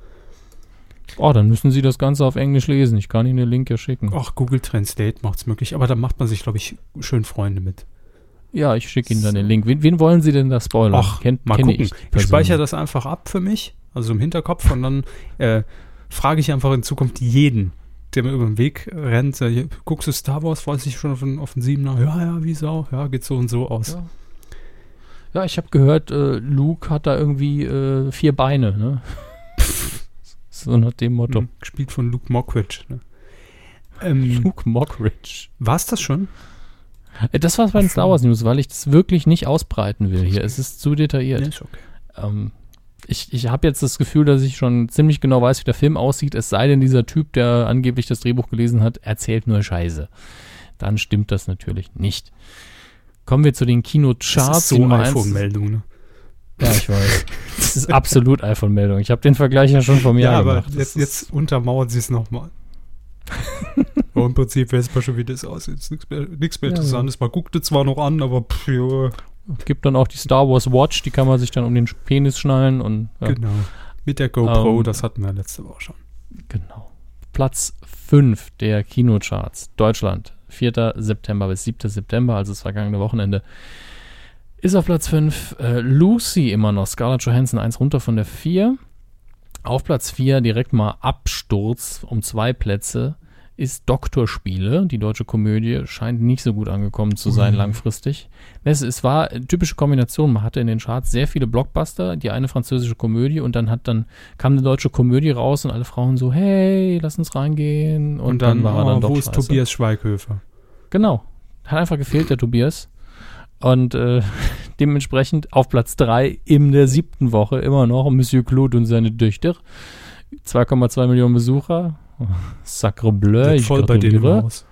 Oh, dann müssen sie das Ganze auf Englisch lesen. Ich kann ihnen den Link ja schicken. Ach, Google Translate macht's möglich. Aber da macht man sich, glaube ich, schön Freunde mit. Ja, ich schicke Ihnen dann den Link. Wen, wen wollen Sie denn da spoilern? Ach, Kennt, mal gucken. Ich, ich speichere das einfach ab für mich, also im Hinterkopf, und dann äh, frage ich einfach in Zukunft jeden, der mir über den Weg rennt, äh, guckst du Star Wars, weiß ich schon auf den, auf den Siebener? Ja, ja, wie Sau, ja, geht so und so aus. Ja, ja, ich habe gehört, äh, Luke hat da irgendwie äh, vier Beine, ne? So nach dem Motto. Mhm, gespielt von Luke Mockridge. Ne? Ähm, Luke Mockridge. War's das schon? Das war's bei den Star Wars News, weil ich das wirklich nicht ausbreiten will hier. Es ist zu detailliert. Nee, ist okay. Ähm, ich ich habe jetzt das Gefühl, dass ich schon ziemlich genau weiß, wie der Film aussieht, es sei denn, dieser Typ, der angeblich das Drehbuch gelesen hat, erzählt nur Scheiße. Dann stimmt das natürlich nicht. Kommen wir zu den Kinocharts. Das ist so eine iPhone-Meldung, ne? Ja, ich weiß. Das ist absolut iPhone-Meldung. Ich habe den Vergleich ja schon vor mir gemacht. Ja, aber gemacht. Jetzt, jetzt untermauern sie es nochmal. Und im Prinzip weiß man schon, wie das aussieht. Nichts mehr, nichts mehr ja, Interessantes. Man guckt es zwar noch an, aber pff, ja. Gibt dann auch die Star Wars Watch, die kann man sich dann um den Penis schnallen. Und, ja. Genau. Mit der GoPro, ähm, das hatten wir letzte Woche schon. Genau. Platz fünf der Kinocharts. Deutschland. vierten September bis siebten September, also das vergangene Wochenende. Ist auf Platz fünf äh, Lucy immer noch. Scarlett Johansson, eins runter von der vier. Auf Platz vier direkt mal Absturz um zwei Plätze ist Doktorspiele. Die deutsche Komödie scheint nicht so gut angekommen zu sein, mhm. langfristig. Es, es war eine typische Kombination. Man hatte in den Charts sehr viele Blockbuster, die eine französische Komödie und dann, hat, dann kam eine deutsche Komödie raus und alle Frauen so, hey, lass uns reingehen. Und, und dann, dann war er dann oh, doch wo ist Scheiße. Tobias Schweighöfer? Genau. Hat einfach gefehlt, der Tobias. Und äh, dementsprechend auf Platz drei in der siebten Woche immer noch Monsieur Claude und seine Töchter. zwei Komma zwei Millionen Besucher. Oh, sacre bleu. Das ich voll bei denen raus.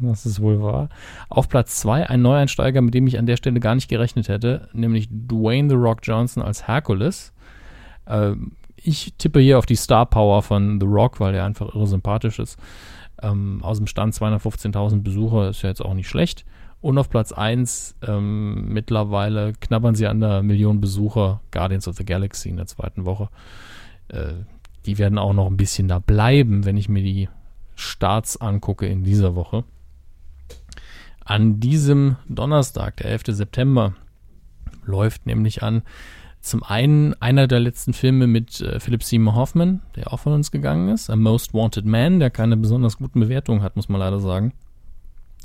Das ist wohl wahr. Auf Platz zwei ein Neueinsteiger, mit dem ich an der Stelle gar nicht gerechnet hätte, nämlich Dwayne The Rock Johnson als Hercules. Ähm, ich tippe hier auf die Star Power von The Rock, weil er einfach irre sympathisch ist. Ähm, aus dem Stand zweihundertfünfzehntausend Besucher ist ja jetzt auch nicht schlecht. Und auf Platz eins ähm, mittlerweile knabbern sie an der Million Besucher Guardians of the Galaxy in der zweiten Woche. Äh, die werden auch noch ein bisschen da bleiben, wenn ich mir die Starts angucke in dieser Woche. An diesem Donnerstag, der elften September, läuft nämlich an zum einen einer der letzten Filme mit äh, Philip Seymour Hoffman, der auch von uns gegangen ist, A Most Wanted Man, der keine besonders guten Bewertungen hat, muss man leider sagen.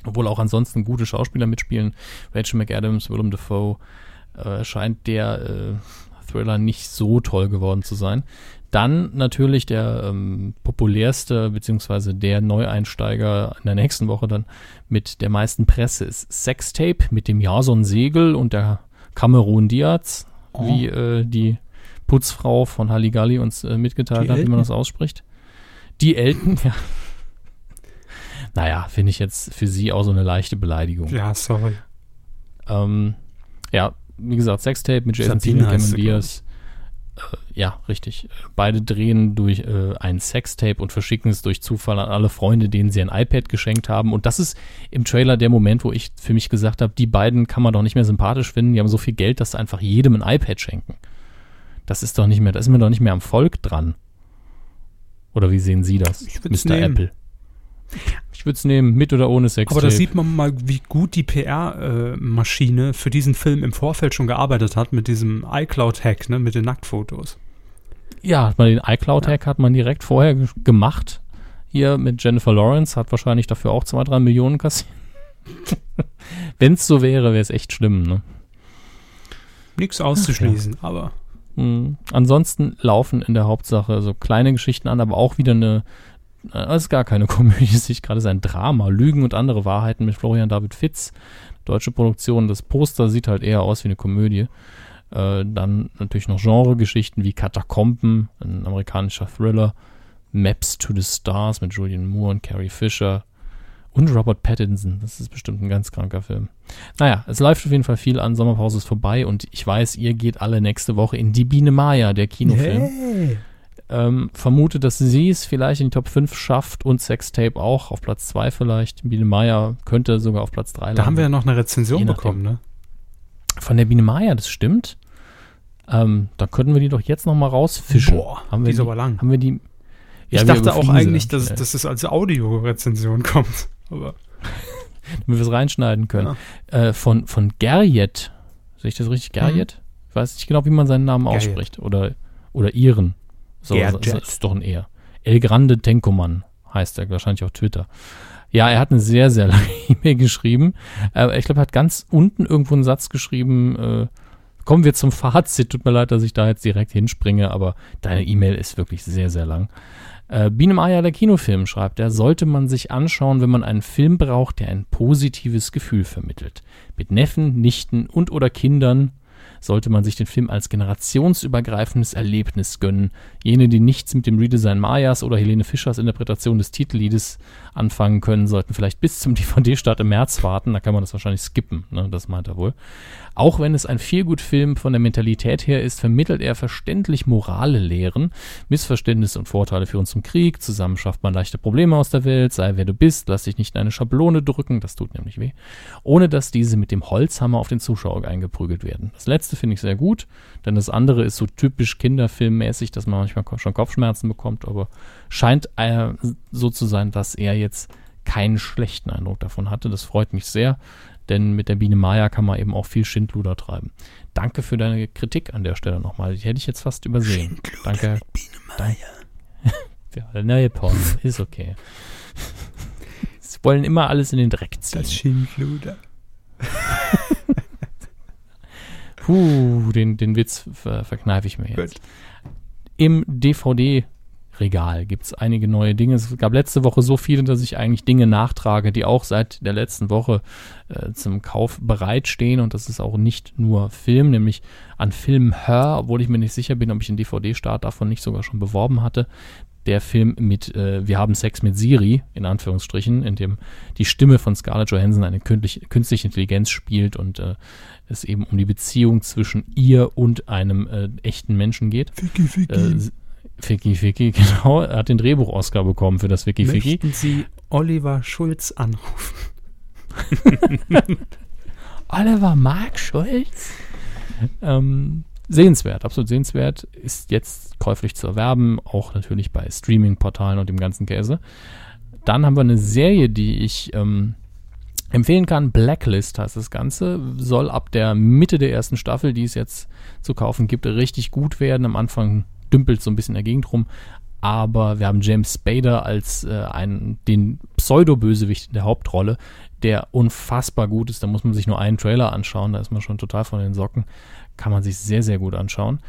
Obwohl auch ansonsten gute Schauspieler mitspielen. Rachel McAdams, Willem Dafoe, äh, scheint der äh, Thriller nicht so toll geworden zu sein. Dann natürlich der ähm, populärste, beziehungsweise der Neueinsteiger in der nächsten Woche dann mit der meisten Presse ist Sextape mit dem Jason Segel und der Cameron Diaz, oh. wie äh, die Putzfrau von Halligalli uns äh, mitgeteilt die hat, Elten. Wie man das ausspricht. Die Elten, ja. Naja, finde ich jetzt für sie auch so eine leichte Beleidigung. Ja, sorry. Ähm, ja, wie gesagt, Sextape mit Jason Segel und Cameron Diaz. Ja, richtig. Beide drehen durch äh, ein Sextape und verschicken es durch Zufall an alle Freunde, denen sie ein iPad geschenkt haben. Und das ist im Trailer der Moment, wo ich für mich gesagt habe, die beiden kann man doch nicht mehr sympathisch finden. Die haben so viel Geld, dass sie einfach jedem ein iPad schenken. Das ist doch nicht mehr, das ist mir doch nicht mehr am Volk dran. Oder wie sehen Sie das, Mister Apple? Ich würde es nehmen, mit oder ohne Sextape. Aber da sieht man mal, wie gut die P R-Maschine äh, für diesen Film im Vorfeld schon gearbeitet hat mit diesem iCloud-Hack, ne, mit den Nacktfotos. Ja, hat man den iCloud-Hack ja. hat man direkt vorher g- gemacht. Hier mit Jennifer Lawrence hat wahrscheinlich dafür auch zwei, drei Millionen kassiert. Wenn es so wäre, wäre es echt schlimm. Ne? Nichts auszuschließen, Ach, ja. aber... Mhm. Ansonsten laufen in der Hauptsache so kleine Geschichten an, aber auch wieder eine... Es ist gar keine Komödie, es ist gerade ein Drama. Lügen und andere Wahrheiten mit Florian David Fitz. Deutsche Produktion, das Poster sieht halt eher aus wie eine Komödie. Äh, dann natürlich noch Genregeschichten wie Katakomben, ein amerikanischer Thriller. Maps to the Stars mit Julianne Moore und Carrie Fisher. Und Robert Pattinson, das ist bestimmt ein ganz kranker Film. Naja, es läuft auf jeden Fall viel an, Sommerpause ist vorbei und ich weiß, ihr geht alle nächste Woche in Die Biene Maya, der Kinofilm. Hey. Ähm, vermute, dass sie es vielleicht in die Top fünf schafft und Sextape auch, auf Platz zwei vielleicht. Biene Maya könnte sogar auf Platz drei landen. Da haben wir ja noch eine Rezension bekommen, ne? Von der Biene Maya, das stimmt. Ähm, da könnten wir die doch jetzt nochmal rausfischen. Boah, haben wir die ist aber lang. Haben wir die, ja, ich dachte auch eigentlich, dass, dass es als Audio-Rezension kommt. Aber damit wir es reinschneiden können. Ja. Äh, von, von Gerjet. Sehe ich das richtig? Gerjet? Hm. Ich weiß nicht genau, wie man seinen Namen Gerjet. ausspricht. Oder, oder ihren. So, das also ist doch ein eher. El Grande Tenkoman heißt er, wahrscheinlich auf Twitter. Ja, er hat eine sehr, sehr lange E-Mail geschrieben. Äh, ich glaube, er hat ganz unten irgendwo einen Satz geschrieben. Äh, kommen wir zum Fazit. Tut mir leid, dass ich da jetzt direkt hinspringe, aber deine E-Mail ist wirklich sehr, sehr lang. Äh, Biene Maya, der Kinofilm, schreibt er, sollte man sich anschauen, wenn man einen Film braucht, der ein positives Gefühl vermittelt. Mit Neffen, Nichten und oder Kindern sollte man sich den Film als generationsübergreifendes Erlebnis gönnen. Jene, die nichts mit dem Redesign Mayas oder Helene Fischers Interpretation des Titelliedes anfangen können, sollten vielleicht bis zum D V D-Start im März warten. Da kann man das wahrscheinlich skippen, ne? Das meint er wohl. Auch wenn es ein Feelgood-Film von der Mentalität her ist, vermittelt er verständlich morale Lehren, Missverständnisse und Vorteile führen zum Krieg, zusammen schafft man leichte Probleme aus der Welt, sei wer du bist, lass dich nicht in eine Schablone drücken, das tut nämlich weh, ohne dass diese mit dem Holzhammer auf den Zuschauer eingeprügelt werden. Das letzte finde ich sehr gut, denn das andere ist so typisch kinderfilmmäßig, dass man manchmal schon Kopfschmerzen bekommt, aber scheint äh, so zu sein, dass er jetzt keinen schlechten Eindruck davon hatte. Das freut mich sehr, denn mit der Biene Maya kann man eben auch viel Schindluder treiben. Danke für deine Kritik an der Stelle nochmal. Die hätte ich jetzt fast übersehen. Schindluder, danke. Biene Maya. Ja, der neue Porn ist okay. Sie wollen immer alles in den Dreck ziehen. Das Schindluder. Puh, den, den Witz ver- verkneife ich mir jetzt. Gut. Im D V D-Regal gibt es einige neue Dinge. Es gab letzte Woche so viele, dass ich eigentlich Dinge nachtrage, die auch seit der letzten Woche äh, zum Kauf bereitstehen. Und das ist auch nicht nur Film, nämlich an Film Her, obwohl ich mir nicht sicher bin, ob ich den D V D-Start davon nicht sogar schon beworben hatte. Der Film mit äh, Wir haben Sex mit Siri, in Anführungsstrichen, in dem die Stimme von Scarlett Johansson eine künstliche, künstliche Intelligenz spielt und äh, es eben um die Beziehung zwischen ihr und einem äh, echten Menschen geht. Ficky, Ficky. Äh, Ficky, Ficky, genau. Er hat den Drehbuch-Oscar bekommen für das Ficky, Ficky. Möchten Sie Oliver Schulz anrufen? Oliver Mark Schulz? Ähm... Sehenswert, absolut sehenswert, ist jetzt käuflich zu erwerben, auch natürlich bei Streaming-Portalen und dem ganzen Käse. Dann haben wir eine Serie, die ich ähm, empfehlen kann, Blacklist heißt das Ganze, soll ab der Mitte der ersten Staffel, die es jetzt zu kaufen gibt, richtig gut werden. Am Anfang dümpelt so ein bisschen in der Gegend rum, aber wir haben James Spader als äh, einen, den Pseudo-Bösewicht in der Hauptrolle, der unfassbar gut ist. Da muss man sich nur einen Trailer anschauen, da ist man schon total von den Socken. Kann man sich sehr, sehr gut anschauen.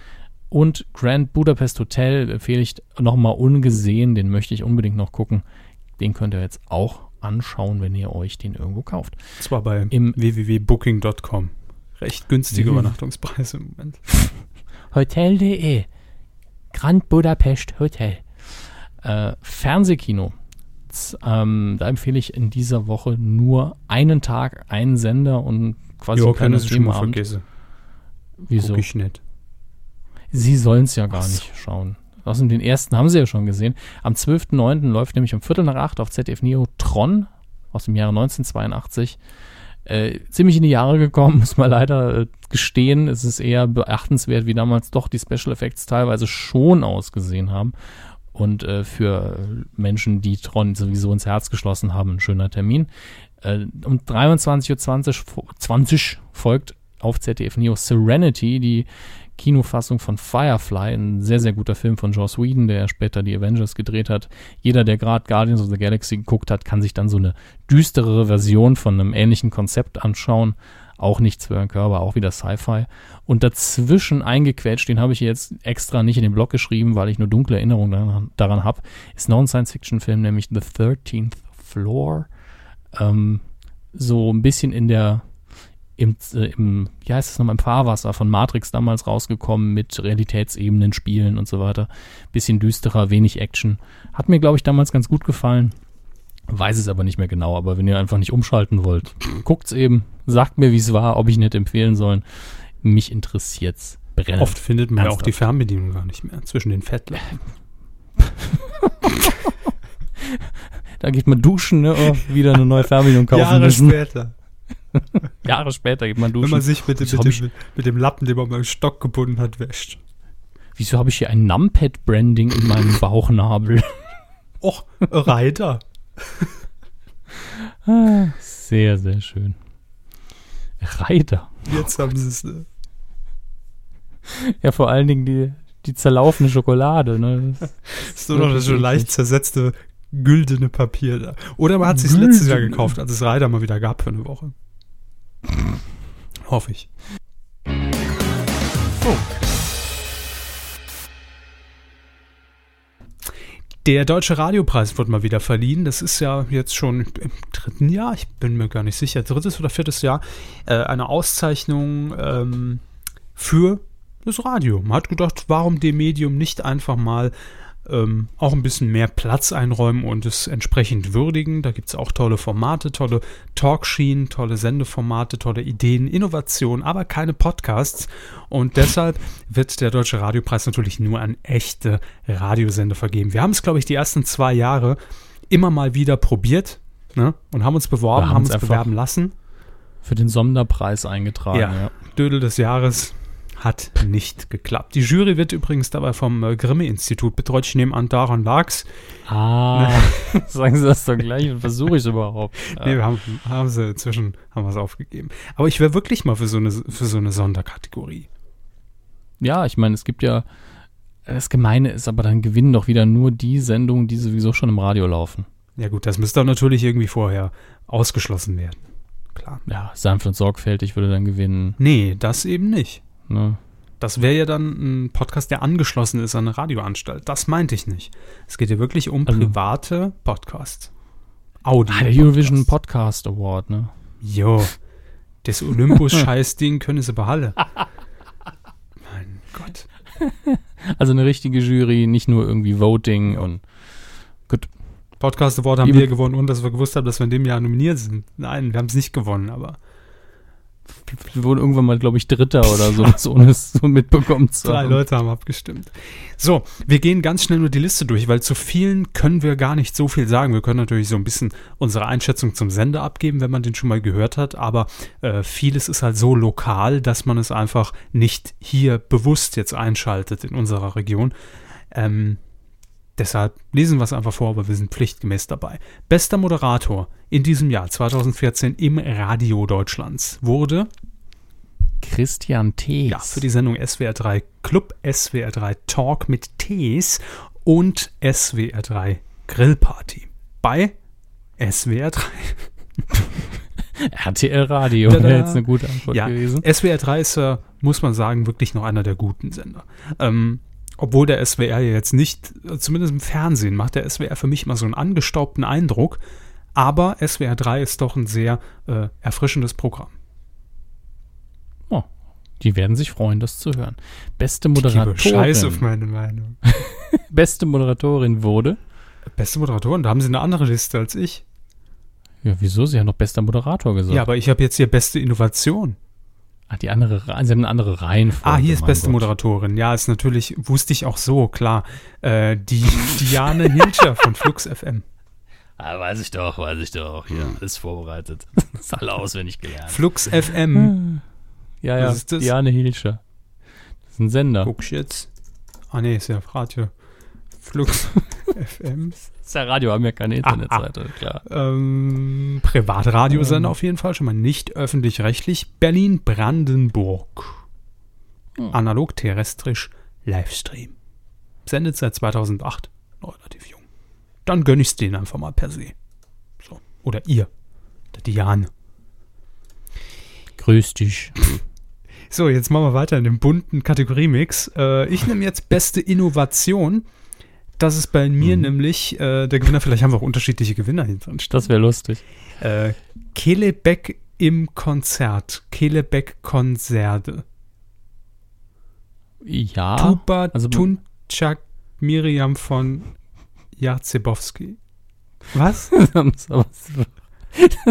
Und Grand Budapest Hotel empfehle ich nochmal ungesehen, den möchte ich unbedingt noch gucken. Den könnt ihr jetzt auch anschauen, wenn ihr euch den irgendwo kauft. Zwar bei w w w punkt booking punkt com. Recht günstige w- Übernachtungspreise im Moment. Hotel punkt de Grand Budapest Hotel. Äh, Fernsehkino. Ähm, da empfehle ich in dieser Woche nur einen Tag, einen Sender und quasi jo, ein kleines Themaabend. Wieso? Guck ich nicht. Sie sollen es ja gar so. nicht schauen. Außerdem den ersten haben sie ja schon gesehen. Am zwölften neunten läuft nämlich um Viertel nach acht auf ZDFneo Tron aus dem Jahre neunzehnhundertzweiundachtzig. Äh, ziemlich in die Jahre gekommen, muss man leider äh, gestehen. Es ist eher beachtenswert, wie damals doch die Special Effects teilweise schon ausgesehen haben. Und äh, für Menschen, die Tron sowieso ins Herz geschlossen haben, ein schöner Termin. Äh, um dreiundzwanzig Uhr zwanzig folgt auf ZDFneo Serenity, die Kinofassung von Firefly, ein sehr, sehr guter Film von Joss Whedon, der später die Avengers gedreht hat. Jeder, der gerade Guardians of the Galaxy geguckt hat, kann sich dann so eine düsterere Version von einem ähnlichen Konzept anschauen. Auch nichts für den Körper, auch wieder Sci-Fi. Und dazwischen eingequetscht, den habe ich jetzt extra nicht in den Blog geschrieben, weil ich nur dunkle Erinnerungen daran, daran habe, ist noch ein Science-Fiction-Film, nämlich The thirteenth Floor. Ähm, so ein bisschen in der Im, äh, im, wie heißt es nochmal, im Fahrwasser von Matrix damals rausgekommen mit Realitätsebenen, Spielen und so weiter. Bisschen düsterer, wenig Action. Hat mir, glaube ich, damals ganz gut gefallen. Weiß es aber nicht mehr genau, aber wenn ihr einfach nicht umschalten wollt, guckt's eben, sagt mir, wie es war, ob ich nicht empfehlen sollen. Mich interessiert's brennend. Oft findet man ja auch die Fernbedienung gar nicht mehr zwischen den Fettlappen. Da geht man duschen, ne? Oh, wieder eine neue Fernbedienung kaufen Jahre müssen. Jahre später. Jahre später geht man duschen. Wenn man sich mit dem, mit dem, mit dem Lappen, den man beim Stock gebunden hat, wäscht. Wieso habe ich hier ein Numpad-Branding in meinem Bauchnabel? Och, Reiter. Ah, sehr, sehr schön. Reiter. Jetzt haben sie es, ne? Ja, vor allen Dingen die, die zerlaufene Schokolade, ne? Das ist nur noch das schon leicht zersetzte güldene Papier da. Oder man hat es sich letztes Jahr gekauft, als es Reiter mal wieder gab für eine Woche. Hoffe ich. Oh. Der Deutsche Radiopreis wird mal wieder verliehen. Das ist ja jetzt schon im dritten Jahr, ich bin mir gar nicht sicher, drittes oder viertes Jahr, äh, eine Auszeichnung ähm, für das Radio. Man hat gedacht, warum dem Medium nicht einfach mal Ähm, auch ein bisschen mehr Platz einräumen und es entsprechend würdigen. Da gibt es auch tolle Formate, tolle Talkschienen, tolle Sendeformate, tolle Ideen, Innovationen, aber keine Podcasts. Und deshalb wird der Deutsche Radiopreis natürlich nur an echte Radiosender vergeben. Wir haben es, glaube ich, die ersten zwei Jahre immer mal wieder probiert, ne? Und haben uns beworben, haben uns bewerben lassen. Für den Sonderpreis eingetragen. Ja, ja. Dödel des Jahres. Hat nicht geklappt. Die Jury wird übrigens dabei vom Grimme-Institut betreut. Ich nehme an, daran lag's. Ah, sagen Sie das doch gleich und versuche ich es überhaupt. Ja. Nee, wir haben, haben sie inzwischen haben wir's aufgegeben. Aber ich wäre wirklich mal für so eine, für so eine Sonderkategorie. Ja, ich meine, es gibt ja, das Gemeine ist aber, dann gewinnen doch wieder nur die Sendungen, die sowieso schon im Radio laufen. Ja gut, das müsste doch natürlich irgendwie vorher ausgeschlossen werden. Klar. Ja, sanft und sorgfältig würde dann gewinnen. Nee, das eben nicht. Ne. Das wäre ja dann ein Podcast, der angeschlossen ist an eine Radioanstalt. Das meinte ich nicht. Es geht ja wirklich um also, private Podcasts. Audio. Ah, der Eurovision Podcast Award, ne? Jo. Das Olympus-Scheiß-Ding können sie behalten. Mein Gott. Also eine richtige Jury, nicht nur irgendwie Voting und gut. Podcast Award haben Liebe. wir gewonnen, ohne dass wir gewusst haben, dass wir in dem Jahr nominiert sind. Nein, wir haben es nicht gewonnen, aber wir wurden irgendwann mal, glaube ich, Dritter oder so, so ohne es so mitbekommen zu haben. Drei Leute haben abgestimmt. So, wir gehen ganz schnell nur die Liste durch, weil zu vielen können wir gar nicht so viel sagen. Wir können natürlich so ein bisschen unsere Einschätzung zum Sender abgeben, wenn man den schon mal gehört hat, aber äh, vieles ist halt so lokal, dass man es einfach nicht hier bewusst jetzt einschaltet in unserer Region. Ähm, deshalb lesen wir es einfach vor, aber wir sind pflichtgemäß dabei. Bester Moderator in diesem Jahr zweitausendvierzehn im Radio Deutschlands wurde Christian Thees. Ja, für die Sendung S W R drei Club, S W R drei Talk mit Thees und S W R drei Grillparty. Bei S W R drei. R T L Radio, da, da. Wäre jetzt eine gute Antwort ja, gewesen. S W R drei ist, äh, muss man sagen, wirklich noch einer der guten Sender. Ähm, Obwohl der S W R ja jetzt nicht, zumindest im Fernsehen, macht der S W R für mich mal so einen angestaubten Eindruck. Aber S W R drei ist doch ein sehr äh, erfrischendes Programm. Oh, die werden sich freuen, das zu hören. Beste Moderatorin. Ich gebe Scheiß auf meine Meinung. Beste Moderatorin wurde? Beste Moderatorin, da haben sie eine andere Liste als ich. Ja, wieso? Sie haben noch bester Moderator gesagt. Ja, aber ich habe jetzt hier beste Innovation. Ach, die andere, sie haben eine andere Reihenfolge. Ah, hier ist beste Gott. Moderatorin. Ja, ist natürlich, wusste ich auch so, klar. Äh, die Diane Hinscher von Flux F M. Ah, weiß ich doch, weiß ich doch. Hier, ja, alles vorbereitet. Das ist alle auswendig gelernt. Flux F M. Ja, ja, was ist das? Diane Hinscher. Das ist ein Sender. Guck jetzt. Ah, nee, ist ja Radio. Flux F M. Das ist ja Radio, haben ja keine Internetseite, ah, ah. klar. Ähm, Privatradiosender ähm. auf jeden Fall, schon mal nicht öffentlich-rechtlich. Berlin-Brandenburg. Hm. Analog-terrestrisch Livestream. Sendet seit zweitausendacht. Oh, relativ jung. Dann gönne ich es denen einfach mal per se. So. Oder ihr. Der Diane. Grüß dich. So, jetzt machen wir weiter in dem bunten Kategoriemix. Äh, ich nehme jetzt beste Innovation. Das ist bei mir hm. nämlich äh, der Gewinner. Vielleicht haben wir auch unterschiedliche Gewinner hier drin. Das wäre lustig. Äh, Kelebeck im Konzert. Kelebeck Konzerte. Ja. Tuba also, Tunçak Miriam von Jarzebowski. Was? Das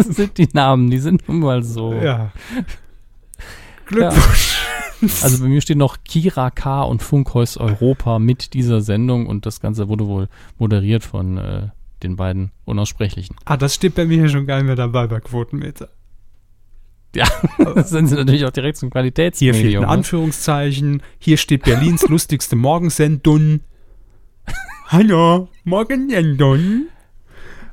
sind die Namen, die sind nun mal so. Ja. Glückwunsch. Ja. Also bei mir steht noch Kira K. und Funkhaus Europa mit dieser Sendung und das Ganze wurde wohl moderiert von äh, den beiden Unaussprechlichen. Ah, das steht bei mir hier schon gar nicht mehr dabei bei Quotenmeter. Ja, das sind sie natürlich auch direkt zum Qualitätsmedium. Hier fehlt ein Anführungszeichen. Hier steht Berlins lustigste Morgensendung. Hallo, Morgensendung.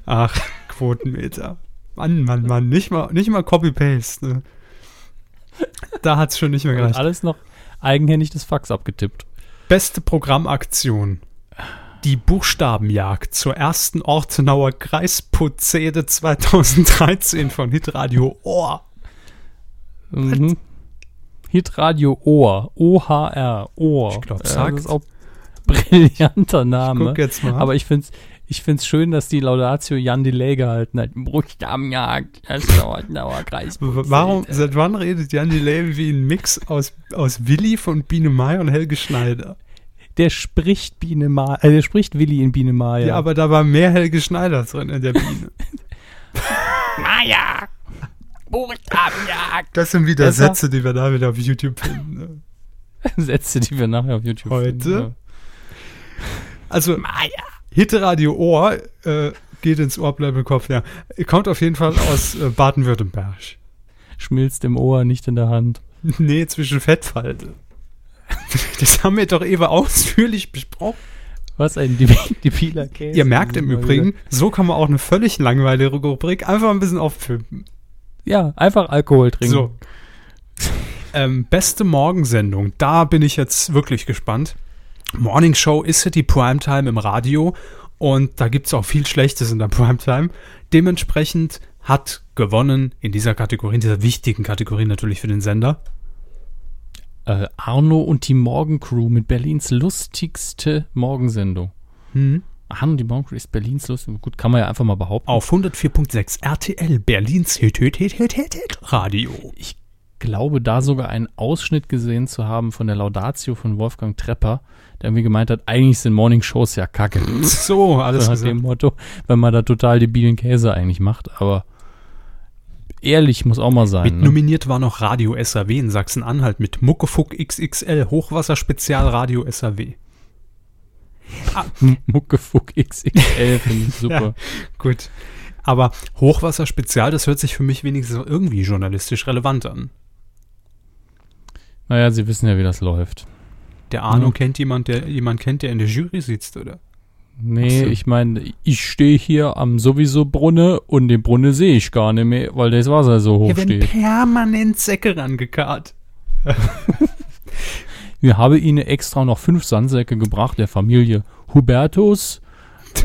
Ach, Quotenmeter. Mann, Mann, Mann, nicht mal, nicht mal Copy-Paste, ne? Da hat es schon nicht mehr gereicht. Alles noch eigenhändig das Fax abgetippt. Beste Programmaktion. Die Buchstabenjagd zur ersten Ortenauer Kreisputzzede zweitausenddreizehn von Hitradio Ohr. Mhm. Hitradio Ohr. O H R. Ohr. Ich glaube, sagt. Das ist auch brillanter Name. Ich guck jetzt mal. Aber ich finde es Ich finde es schön, dass die Laudatio Jan Delay gehalten hat. Buchstabenjagd. Das dauert ein Kreis. Warum, seit wann redet Jan Delay wie ein Mix aus, aus Willi von Biene Maier und Helge Schneider? Der spricht Biene Maier, äh, der spricht Willi in Biene Maier. Ja, aber da war mehr Helge Schneider drin in der Biene. Maier! Buchstabenjagd! Das sind wieder das Sätze, die wir da wieder auf YouTube finden. Ne? Sätze, die wir nachher auf YouTube Heute? Finden. Heute? Ja. Also, Maier! Hitradio Ohr, äh, geht ins Ohr, bleibt im Kopf, ja. Kommt auf jeden Fall aus äh, Baden-Württemberg. Schmilzt im Ohr, nicht in der Hand. Nee, zwischen Fettfalte. Das haben wir doch eben ausführlich besprochen. Was ein debiler Käse. Ihr merkt im Übrigen, so kann man auch eine völlig langweilige Rubrik einfach ein bisschen aufpimpen. Ja, einfach Alkohol trinken. So. Ähm, beste Morgensendung, da bin ich jetzt wirklich gespannt. Morning Show ist ja die Primetime im Radio und da gibt es auch viel Schlechtes in der Primetime. Dementsprechend hat gewonnen in dieser Kategorie, in dieser wichtigen Kategorie natürlich für den Sender. Äh, Arno und die Morgencrew mit Berlins lustigste Morgensendung. Hm? Arno und die Morgencrew ist Berlins lustig. Gut, kann man ja einfach mal behaupten. Auf hundertvier Komma sechs R T L Berlins Hit Hit Hit Hit Hit Hit Radio. Ich glaube, da sogar einen Ausschnitt gesehen zu haben von der Laudatio von Wolfgang Trepper, der irgendwie gemeint hat, eigentlich sind Morning-Shows ja kacke. So, alles nach dem Motto, wenn man da total debilen Käse eigentlich macht, aber ehrlich muss auch mal sein. Mit ne? Nominiert war noch Radio S R W in Sachsen-Anhalt mit Muckefuck X X L, Hochwasserspezial Radio S R W. Ah. Muckefuck X X L finde ich super. Ja, gut, aber Hochwasserspezial, das hört sich für mich wenigstens irgendwie journalistisch relevant an. Naja, sie wissen ja, wie das läuft. Der Arno mhm. kennt jemand, der jemand kennt, der in der Jury sitzt, oder? Nee, so. Ich meine, ich stehe hier am sowieso Brunne und den Brunne sehe ich gar nicht mehr, weil das Wasser so hoch ja, wenn steht. Permanent Säcke rangekarrt. Wir haben Ihnen extra noch fünf Sandsäcke gebracht, der Familie Hubertus.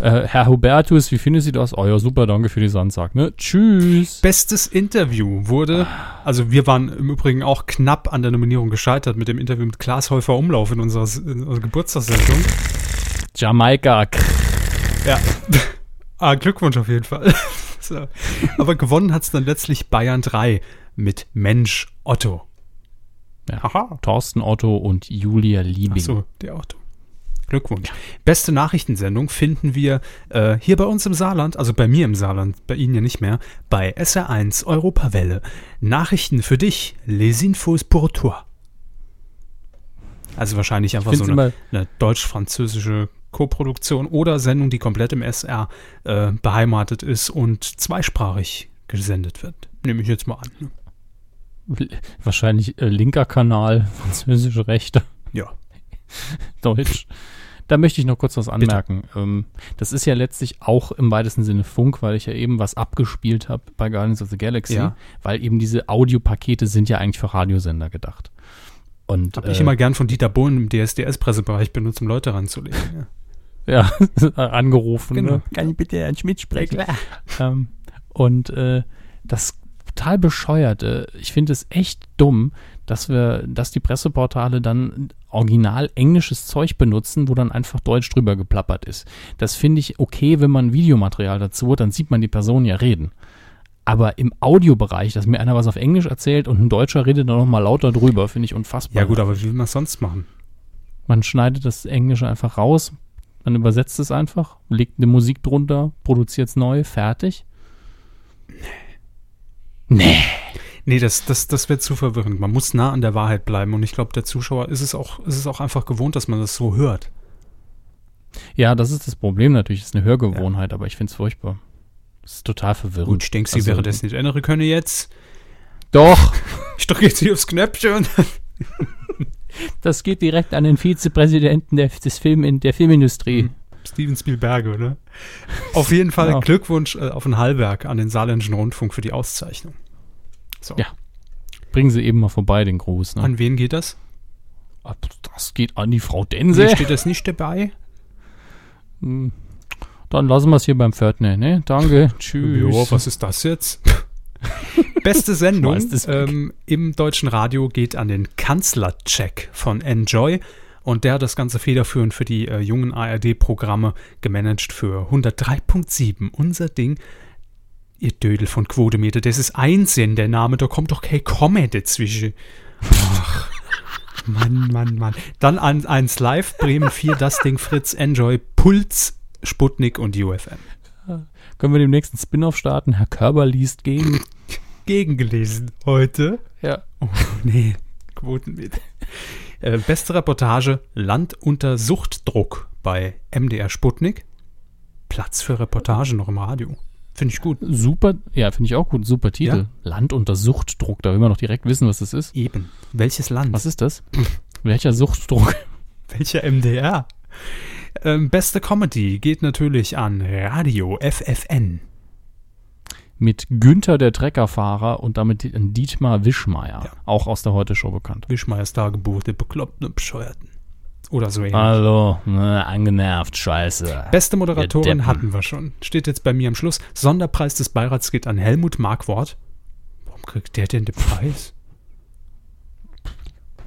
Äh, Herr Hubertus, wie finden Sie das? Oh ja, super, danke für die Sandsack, ne? Tschüss. Bestes Interview wurde, also wir waren im Übrigen auch knapp an der Nominierung gescheitert mit dem Interview mit Klaas Häufer Umlauf in unserer, in unserer Geburtstagssendung. Jamaika. Ja. Ah, Glückwunsch auf jeden Fall. So. Aber gewonnen hat es dann letztlich Bayern drei mit Mensch Otto. Ja. Aha. Thorsten Otto und Julia Liebing. Ach so, der Otto. Glückwunsch. Ja. Beste Nachrichtensendung finden wir äh, hier bei uns im Saarland, also bei mir im Saarland, bei Ihnen ja nicht mehr, bei S R eins Europawelle. Nachrichten für dich, les infos pour toi. Also wahrscheinlich einfach so eine, eine deutsch-französische Koproduktion oder Sendung, die komplett im S R äh, beheimatet ist und zweisprachig gesendet wird. Nehme ich jetzt mal an. Wahrscheinlich äh, linker Kanal, französische Rechte. Ja. Deutsch. Da möchte ich noch kurz was anmerken. Ähm, das ist ja letztlich auch im weitesten Sinne Funk, weil ich ja eben was abgespielt habe bei Guardians of the Galaxy, ja. Weil eben diese Audiopakete sind ja eigentlich für Radiosender gedacht. Und habe äh, ich immer gern von Dieter Bohlen im D S D S-Pressebereich benutzt, um Leute ranzulegen. Ja, ja angerufen. Genau. Ne? Kann ich bitte Herrn Schmidt sprechen? ähm, und äh, das total bescheuerte, ich finde es echt dumm, dass wir, dass die Presseportale dann original englisches Zeug benutzen, wo dann einfach Deutsch drüber geplappert ist. Das finde ich okay, wenn man Videomaterial dazu hat, dann sieht man die Person ja reden. Aber im Audiobereich, dass mir einer was auf Englisch erzählt und ein Deutscher redet dann nochmal lauter drüber, finde ich unfassbar. Ja gut, aber wie will man es sonst machen? Man schneidet das Englische einfach raus, man übersetzt es einfach, legt eine Musik drunter, produziert es neu, fertig. Nee. Nee. Nee, das, das, das wird zu verwirrend. Man muss nah an der Wahrheit bleiben. Und ich glaube, der Zuschauer ist es auch, ist es auch einfach gewohnt, dass man das so hört. Ja, das ist das Problem natürlich. Das ist eine Hörgewohnheit, ja. Aber ich finde es furchtbar. Das ist total verwirrend. Gut, ich denke, sie also, wäre das nicht ändern können jetzt. Doch. Ich drücke jetzt hier aufs Knöpfchen. Das geht direkt an den Vizepräsidenten der, des Film, in der Filmindustrie. Mhm. Steven Spielberg, oder? Auf jeden Fall genau. Glückwunsch äh, auf den Hallberg an den Saarländischen Rundfunk für die Auszeichnung. So. Ja, bringen Sie eben mal vorbei den Gruß. Ne? An wen geht das? Das geht an die Frau Dense. Nee, steht das nicht dabei? Dann lassen wir es hier beim Pförtner, ne? Danke, tschüss. Jo, was ist das jetzt? Beste Sendung ähm, im deutschen Radio geht an den Kanzlercheck von Enjoy. Und der hat das Ganze federführend für die äh, jungen A R D-Programme gemanagt für hundertdrei Komma sieben. Unser Ding. Ihr Dödel von Quotemeter, das ist Einsinn, der Name, da kommt doch kein Komma dazwischen. Ach, Mann, Mann, Mann. Dann an eins Live, Bremen vier, das Ding, Fritz, Enjoy, Puls, Sputnik und U F M. Können wir den nächsten Spin-Off starten? Herr Körber liest gegen. Gegengelesen heute? Ja. Oh, nee, Quotemeter. Äh, beste Reportage, Land unter Suchtdruck bei M D R Sputnik. Platz für Reportage noch im Radio. Finde ich gut. Super, ja, finde ich auch gut. Super Titel. Ja. Land unter Suchtdruck. Da will man noch direkt wissen, was das ist. Eben. Welches Land? Was ist das? Welcher Suchtdruck? Welcher M D R? Ähm, beste Comedy geht natürlich an Radio F F N. Mit Günther der Treckerfahrer und damit Dietmar Wischmeier. Ja. Auch aus der Heute-Show bekannt. Wischmeiers Tagebuch der Bekloppten und Bescheuerten. Oder so ähnlich. Hallo, ne, angenervt, scheiße. Beste Moderatorin hatten wir schon. Steht jetzt bei mir am Schluss. Sonderpreis des Beirats geht an Helmut Markwort. Warum kriegt der denn den Preis?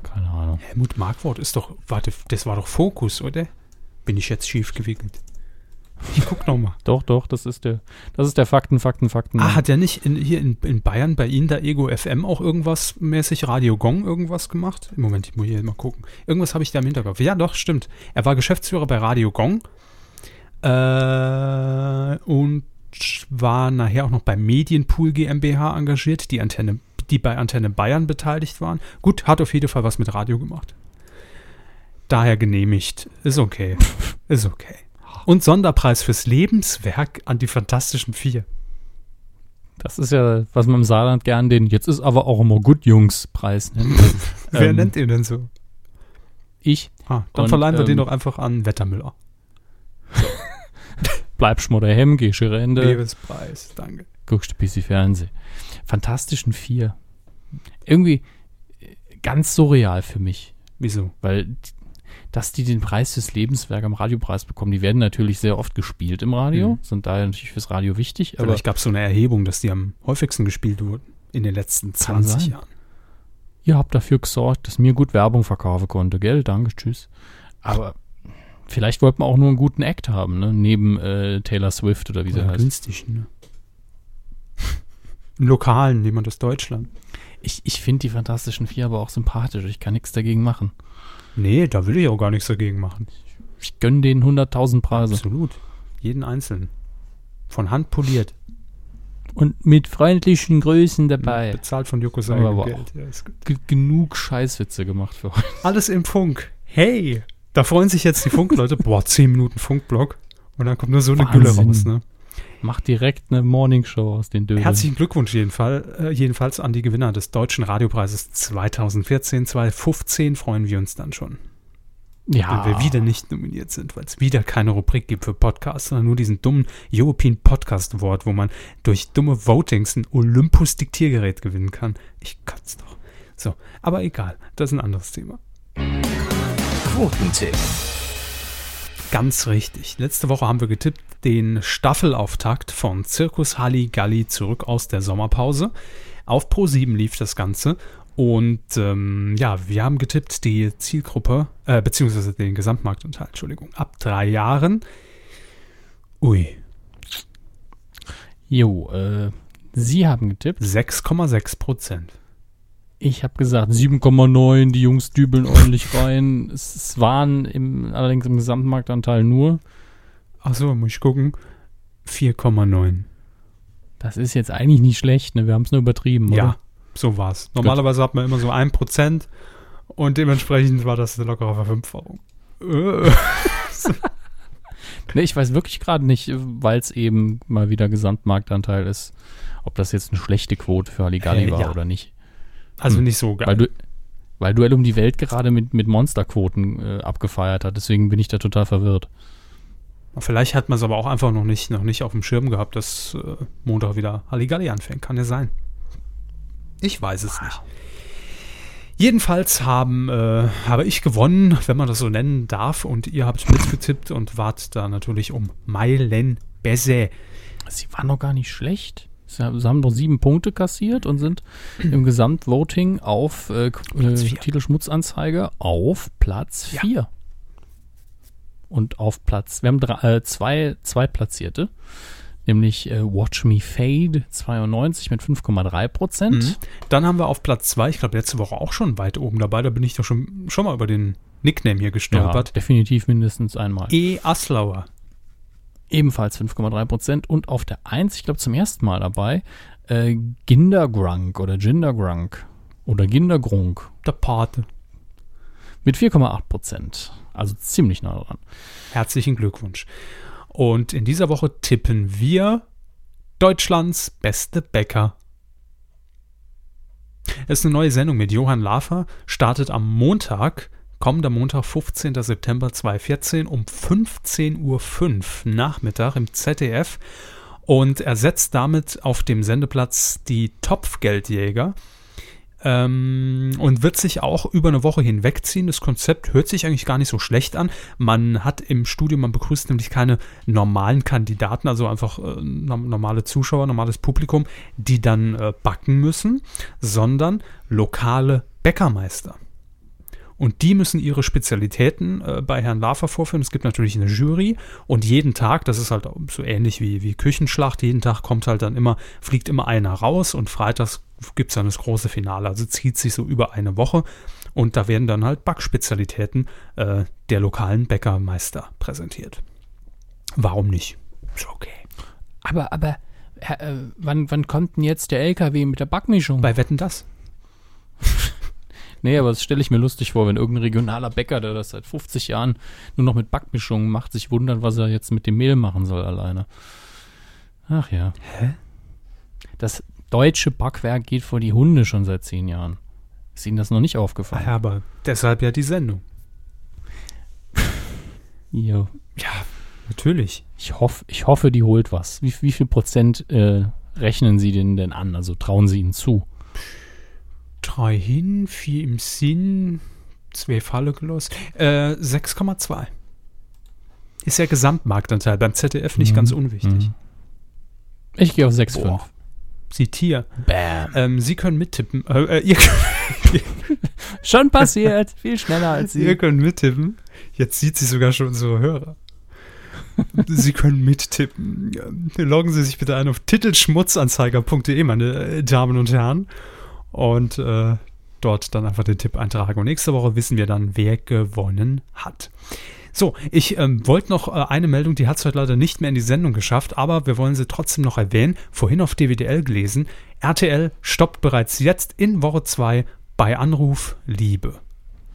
Keine Ahnung. Helmut Markwort ist doch, warte, das war doch Fokus, oder? Bin ich jetzt schief gewickelt? Ich guck nochmal. Doch, doch, das ist der, das ist der Fakten, Fakten, Fakten. Ah, hat der nicht in, hier in, in Bayern bei Ihnen da Ego F M auch irgendwas mäßig Radio Gong irgendwas gemacht? Im Moment, ich muss hier mal gucken. Irgendwas habe ich da im Hinterkopf. Ja, doch, stimmt. Er war Geschäftsführer bei Radio Gong äh, und war nachher auch noch bei Medienpool GmbH engagiert, die Antenne, die bei Antenne Bayern beteiligt waren. Gut, hat auf jeden Fall was mit Radio gemacht. Daher genehmigt. Ist okay. Ist okay. Und Sonderpreis fürs Lebenswerk an die Fantastischen Vier. Das ist ja, was man im Saarland gern den jetzt ist aber auch immer gut Jungs-Preis nennt. Wer ähm, nennt ihr denn so? Ich. Ah, dann und, verleihen wir ähm, den doch einfach an Wettermüller. So. Bleib Schmodderhem, geh Schirende. Lebenspreis, danke. Guckst du bisschen Fernsehen. Fantastischen Vier. Irgendwie ganz surreal für mich. Wieso? Weil dass die den Preis fürs Lebenswerk am Radiopreis bekommen. Die werden natürlich sehr oft gespielt im Radio, mhm. sind daher natürlich fürs Radio wichtig. Vielleicht aber gab es so eine Erhebung, dass die am häufigsten gespielt wurden in den letzten zwanzig Jahren. Ihr habt dafür gesorgt, dass mir gut Werbung verkaufen konnte, gell? Danke, tschüss. Aber vielleicht wollte man auch nur einen guten Act haben, ne? Neben äh, Taylor Swift oder wie oder sie heißt. Günstig, ne? Im Lokalen, jemand aus Deutschland. Ich, ich finde die Fantastischen Vier aber auch sympathisch. Ich kann nichts dagegen machen. Nee, da will ich auch gar nichts dagegen machen. ich gönne denen hunderttausend Preise. Absolut. Jeden einzelnen. Von Hand poliert. Und mit freundlichen Grüßen dabei. Bezahlt von Joko Sayer Geld. Ja, ist gut. G- genug Scheißwitze gemacht für heute. Alles im Funk. Hey, da freuen sich jetzt die Funkleute. Boah, zehn Minuten Funkblock. Und dann kommt nur so eine Gülle raus, ne? Macht direkt eine Morningshow aus den Dödeln. Herzlichen Glückwunsch jedenfalls, äh, jedenfalls an die Gewinner des Deutschen Radiopreises zweitausendvierzehn. zweitausendfünfzehn freuen wir uns dann schon. Ja. Wenn wir wieder nicht nominiert sind, weil es wieder keine Rubrik gibt für Podcasts, sondern nur diesen dummen European Podcast Award, wo man durch dumme Votings ein Olympus-Diktiergerät gewinnen kann. Ich kann's doch. So, aber egal, das ist ein anderes Thema. Quotentipp. Ganz richtig. Letzte Woche haben wir getippt den Staffelauftakt von Zirkus Halligalli zurück aus der Sommerpause. Auf Pro sieben lief das Ganze. Und ähm, ja, wir haben getippt die Zielgruppe, äh, beziehungsweise den Gesamtmarktanteil, Entschuldigung, ab drei Jahren. Ui. Jo, äh, Sie haben getippt? sechs Komma sechs Prozent. Ich habe gesagt sieben Komma neun, die Jungs dübeln ordentlich rein. Es, es waren im, allerdings im Gesamtmarktanteil nur. Achso, muss ich gucken. vier Komma neun. Das ist jetzt eigentlich nicht schlecht, ne? Wir haben es nur übertrieben, oder? Ja, so war es. Normalerweise hat man immer so ein Prozent und dementsprechend war das eine lockere Verfünffachung. Ne, ich weiß wirklich gerade nicht, weil es eben mal wieder Gesamtmarktanteil ist, ob das jetzt eine schlechte Quote für Halligalli äh, war ja. oder nicht. Also nicht so geil. Weil, du, weil Duell um die Welt gerade mit, mit Monsterquoten äh, abgefeiert hat. Deswegen bin ich da total verwirrt. Vielleicht hat man es aber auch einfach noch nicht, noch nicht auf dem Schirm gehabt, dass äh, Montag wieder Halligalli anfängt. Kann ja sein. Ich weiß es wow. nicht. Jedenfalls haben, äh, habe ich gewonnen, wenn man das so nennen darf. Und ihr habt mitgetippt und wart da natürlich um Meilen besser. Sie waren noch gar nicht schlecht. Sie haben doch sieben Punkte kassiert und sind im Gesamtvoting auf äh, Titelschmutzanzeige auf Platz vier. Ja. Und auf Platz, wir haben drei, äh, zwei Zweitplatzierte, nämlich äh, Watch Me Fade zweiundneunzig mit fünf Komma drei Prozent. Mhm. Dann haben wir auf Platz zwei, ich glaube letzte Woche auch schon weit oben dabei, da bin ich doch schon, schon mal über den Nickname hier gestolpert. Ja, definitiv mindestens einmal. E. Aslauer. Ebenfalls fünf Komma drei Prozent und auf der eins, ich glaube zum ersten Mal dabei, äh, Gindergrunk oder Gindergrunk oder Gindergrunk. Der Pate. Mit vier Komma acht Prozent. Also ziemlich nah dran. Herzlichen Glückwunsch. Und in dieser Woche tippen wir Deutschlands beste Bäcker. Es ist eine neue Sendung mit Johann Lafer, startet am Montag. Kommender Montag, fünfzehnter September zweitausendvierzehn um fünfzehn Uhr fünf Nachmittag im Z D F und ersetzt damit auf dem Sendeplatz die Topfgeldjäger ähm, und wird sich auch über eine Woche hinwegziehen. Das Konzept hört sich eigentlich gar nicht so schlecht an. Man hat im Studio, man begrüßt nämlich keine normalen Kandidaten, also einfach äh, normale Zuschauer, normales Publikum, die dann äh, backen müssen, sondern lokale Bäckermeister. Und die müssen ihre Spezialitäten äh, bei Herrn Lafer vorführen. Es gibt natürlich eine Jury und jeden Tag, das ist halt so ähnlich wie, wie Küchenschlacht, jeden Tag kommt halt dann immer, fliegt immer einer raus und freitags gibt es dann das große Finale. Also zieht sich so über eine Woche und da werden dann halt Backspezialitäten äh, der lokalen Bäckermeister präsentiert. Warum nicht? Ist okay. Aber, aber, äh, wann, wann kommt denn jetzt der L K W mit der Backmischung? Bei Wetten dass? Nee, aber das stelle ich mir lustig vor, wenn irgendein regionaler Bäcker, der das seit fünfzig Jahren nur noch mit Backmischungen macht, sich wundert, was er jetzt mit dem Mehl machen soll alleine. Ach ja. Hä? Das deutsche Backwerk geht vor die Hunde schon seit zehn Jahren. Ist Ihnen das noch nicht aufgefallen? Ja, aber deshalb ja die Sendung. Jo. Ja, natürlich. Ich hoffe, ich hoffe, die holt was. Wie, wie viel Prozent äh, rechnen Sie denen denn an? Also trauen Sie ihnen zu? Drei hin, vier im Sinn, zwei Falle gelost, äh, sechs Komma zwei. Ist ja Gesamtmarktanteil, beim Z D F nicht mhm. ganz unwichtig. Ich gehe auf sechs Komma fünf. Sieht hier. Bam. Ähm, Sie können mittippen. Äh, äh, ihr könnt schon passiert, viel schneller als Sie. Ihr könnt mittippen. Jetzt sieht sie sogar schon unsere Hörer. Sie können mittippen. Loggen Sie sich bitte ein auf titelschmutzanzeiger punkt de, meine Damen und Herren. Und äh, dort dann einfach den Tipp eintragen. Und nächste Woche wissen wir dann, wer gewonnen hat. So, ich ähm, wollte noch äh, eine Meldung, die hat es heute leider nicht mehr in die Sendung geschafft, aber wir wollen sie trotzdem noch erwähnen. Vorhin auf D W D L gelesen, R T L stoppt bereits jetzt in Woche zwei bei Anruf Liebe.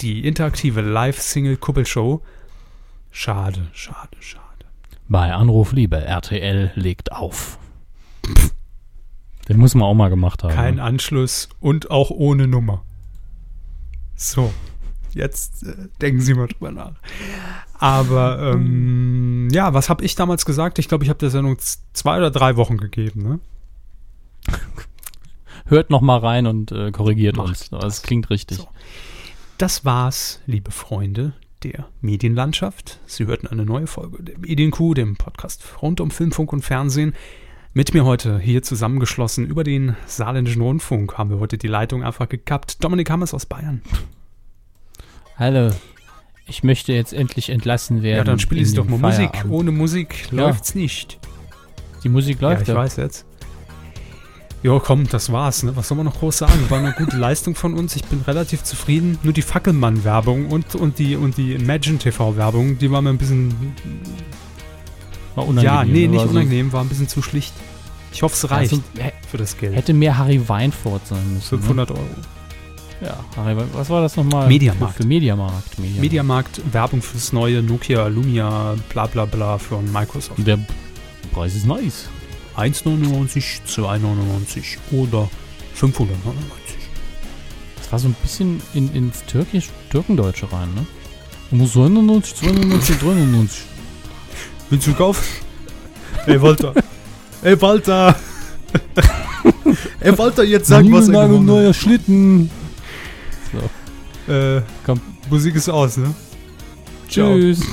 Die interaktive Live-Single-Kuppelshow. Schade, schade, schade. Bei Anruf Liebe, R T L legt auf. Pff. Den muss man auch mal gemacht haben. Kein Anschluss und auch ohne Nummer. So, jetzt äh, denken Sie mal drüber nach. Aber ähm, ja, was habe ich damals gesagt? Ich glaube, ich habe der Sendung zwei oder drei Wochen gegeben. Ne? Hört noch mal rein und äh, korrigiert Macht uns. Das, das klingt richtig. So. Das war's, liebe Freunde der Medienlandschaft. Sie hörten eine neue Folge der Medien-Coup, dem Podcast rund um Film, Funk und Fernsehen. Mit mir heute hier zusammengeschlossen über den Saarländischen Rundfunk haben wir heute die Leitung einfach gekappt. Dominik Hammers aus Bayern. Hallo, ich möchte jetzt endlich entlassen werden. Ja, dann spiel ich doch mal Feierabend. Musik. Ohne Musik ja. läuft's nicht. Die Musik läuft ja. Ich ja. weiß jetzt. Jo, komm, das war's. Ne? Was soll man noch groß sagen? War eine gute Leistung von uns. Ich bin relativ zufrieden. Nur die Fackelmann-Werbung und, und die, und die Magenta T V-Werbung, die war mir ein bisschen... War ja, nee, nicht unangenehm, war ein bisschen zu schlicht. Ich hoffe, es reicht also, für das Geld. Hätte mehr Harry Weinfurt sein müssen. fünfhundert Euro. Ja, Harry Weinfurt. Was war das nochmal? Mediamarkt. Für, für Mediamarkt. Mediamarkt. Mediamarkt, Werbung fürs neue Nokia, Lumia, bla bla bla von Microsoft. Der Preis ist nice. eins neunundneunzig, zwei neunundneunzig oder fünfhundertneunundneunzig. Das war so ein bisschen in, ins Türkisch, Türkendeutsche rein, ne? Du musst neunundneunzig, zwei neunundneunzig, neunundneunzig. Willst du kaufen? Ey, Walter. Ey, Walter. Ey, Walter, jetzt sag, was er gewonnen hat. Neuer Schlitten. So. Äh, komm. Musik ist aus, ne? Tschüss. Ciao.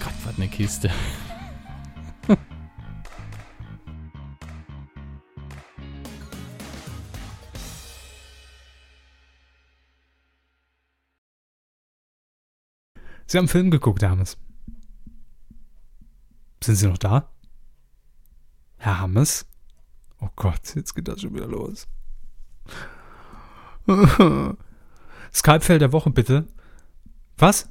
Gott, was eine Kiste. Sie haben einen Film geguckt, Hermes. Sind Sie noch da? Herr Hermes? Oh Gott, jetzt geht das schon wieder los. Skype-Fail der Woche, bitte. Was?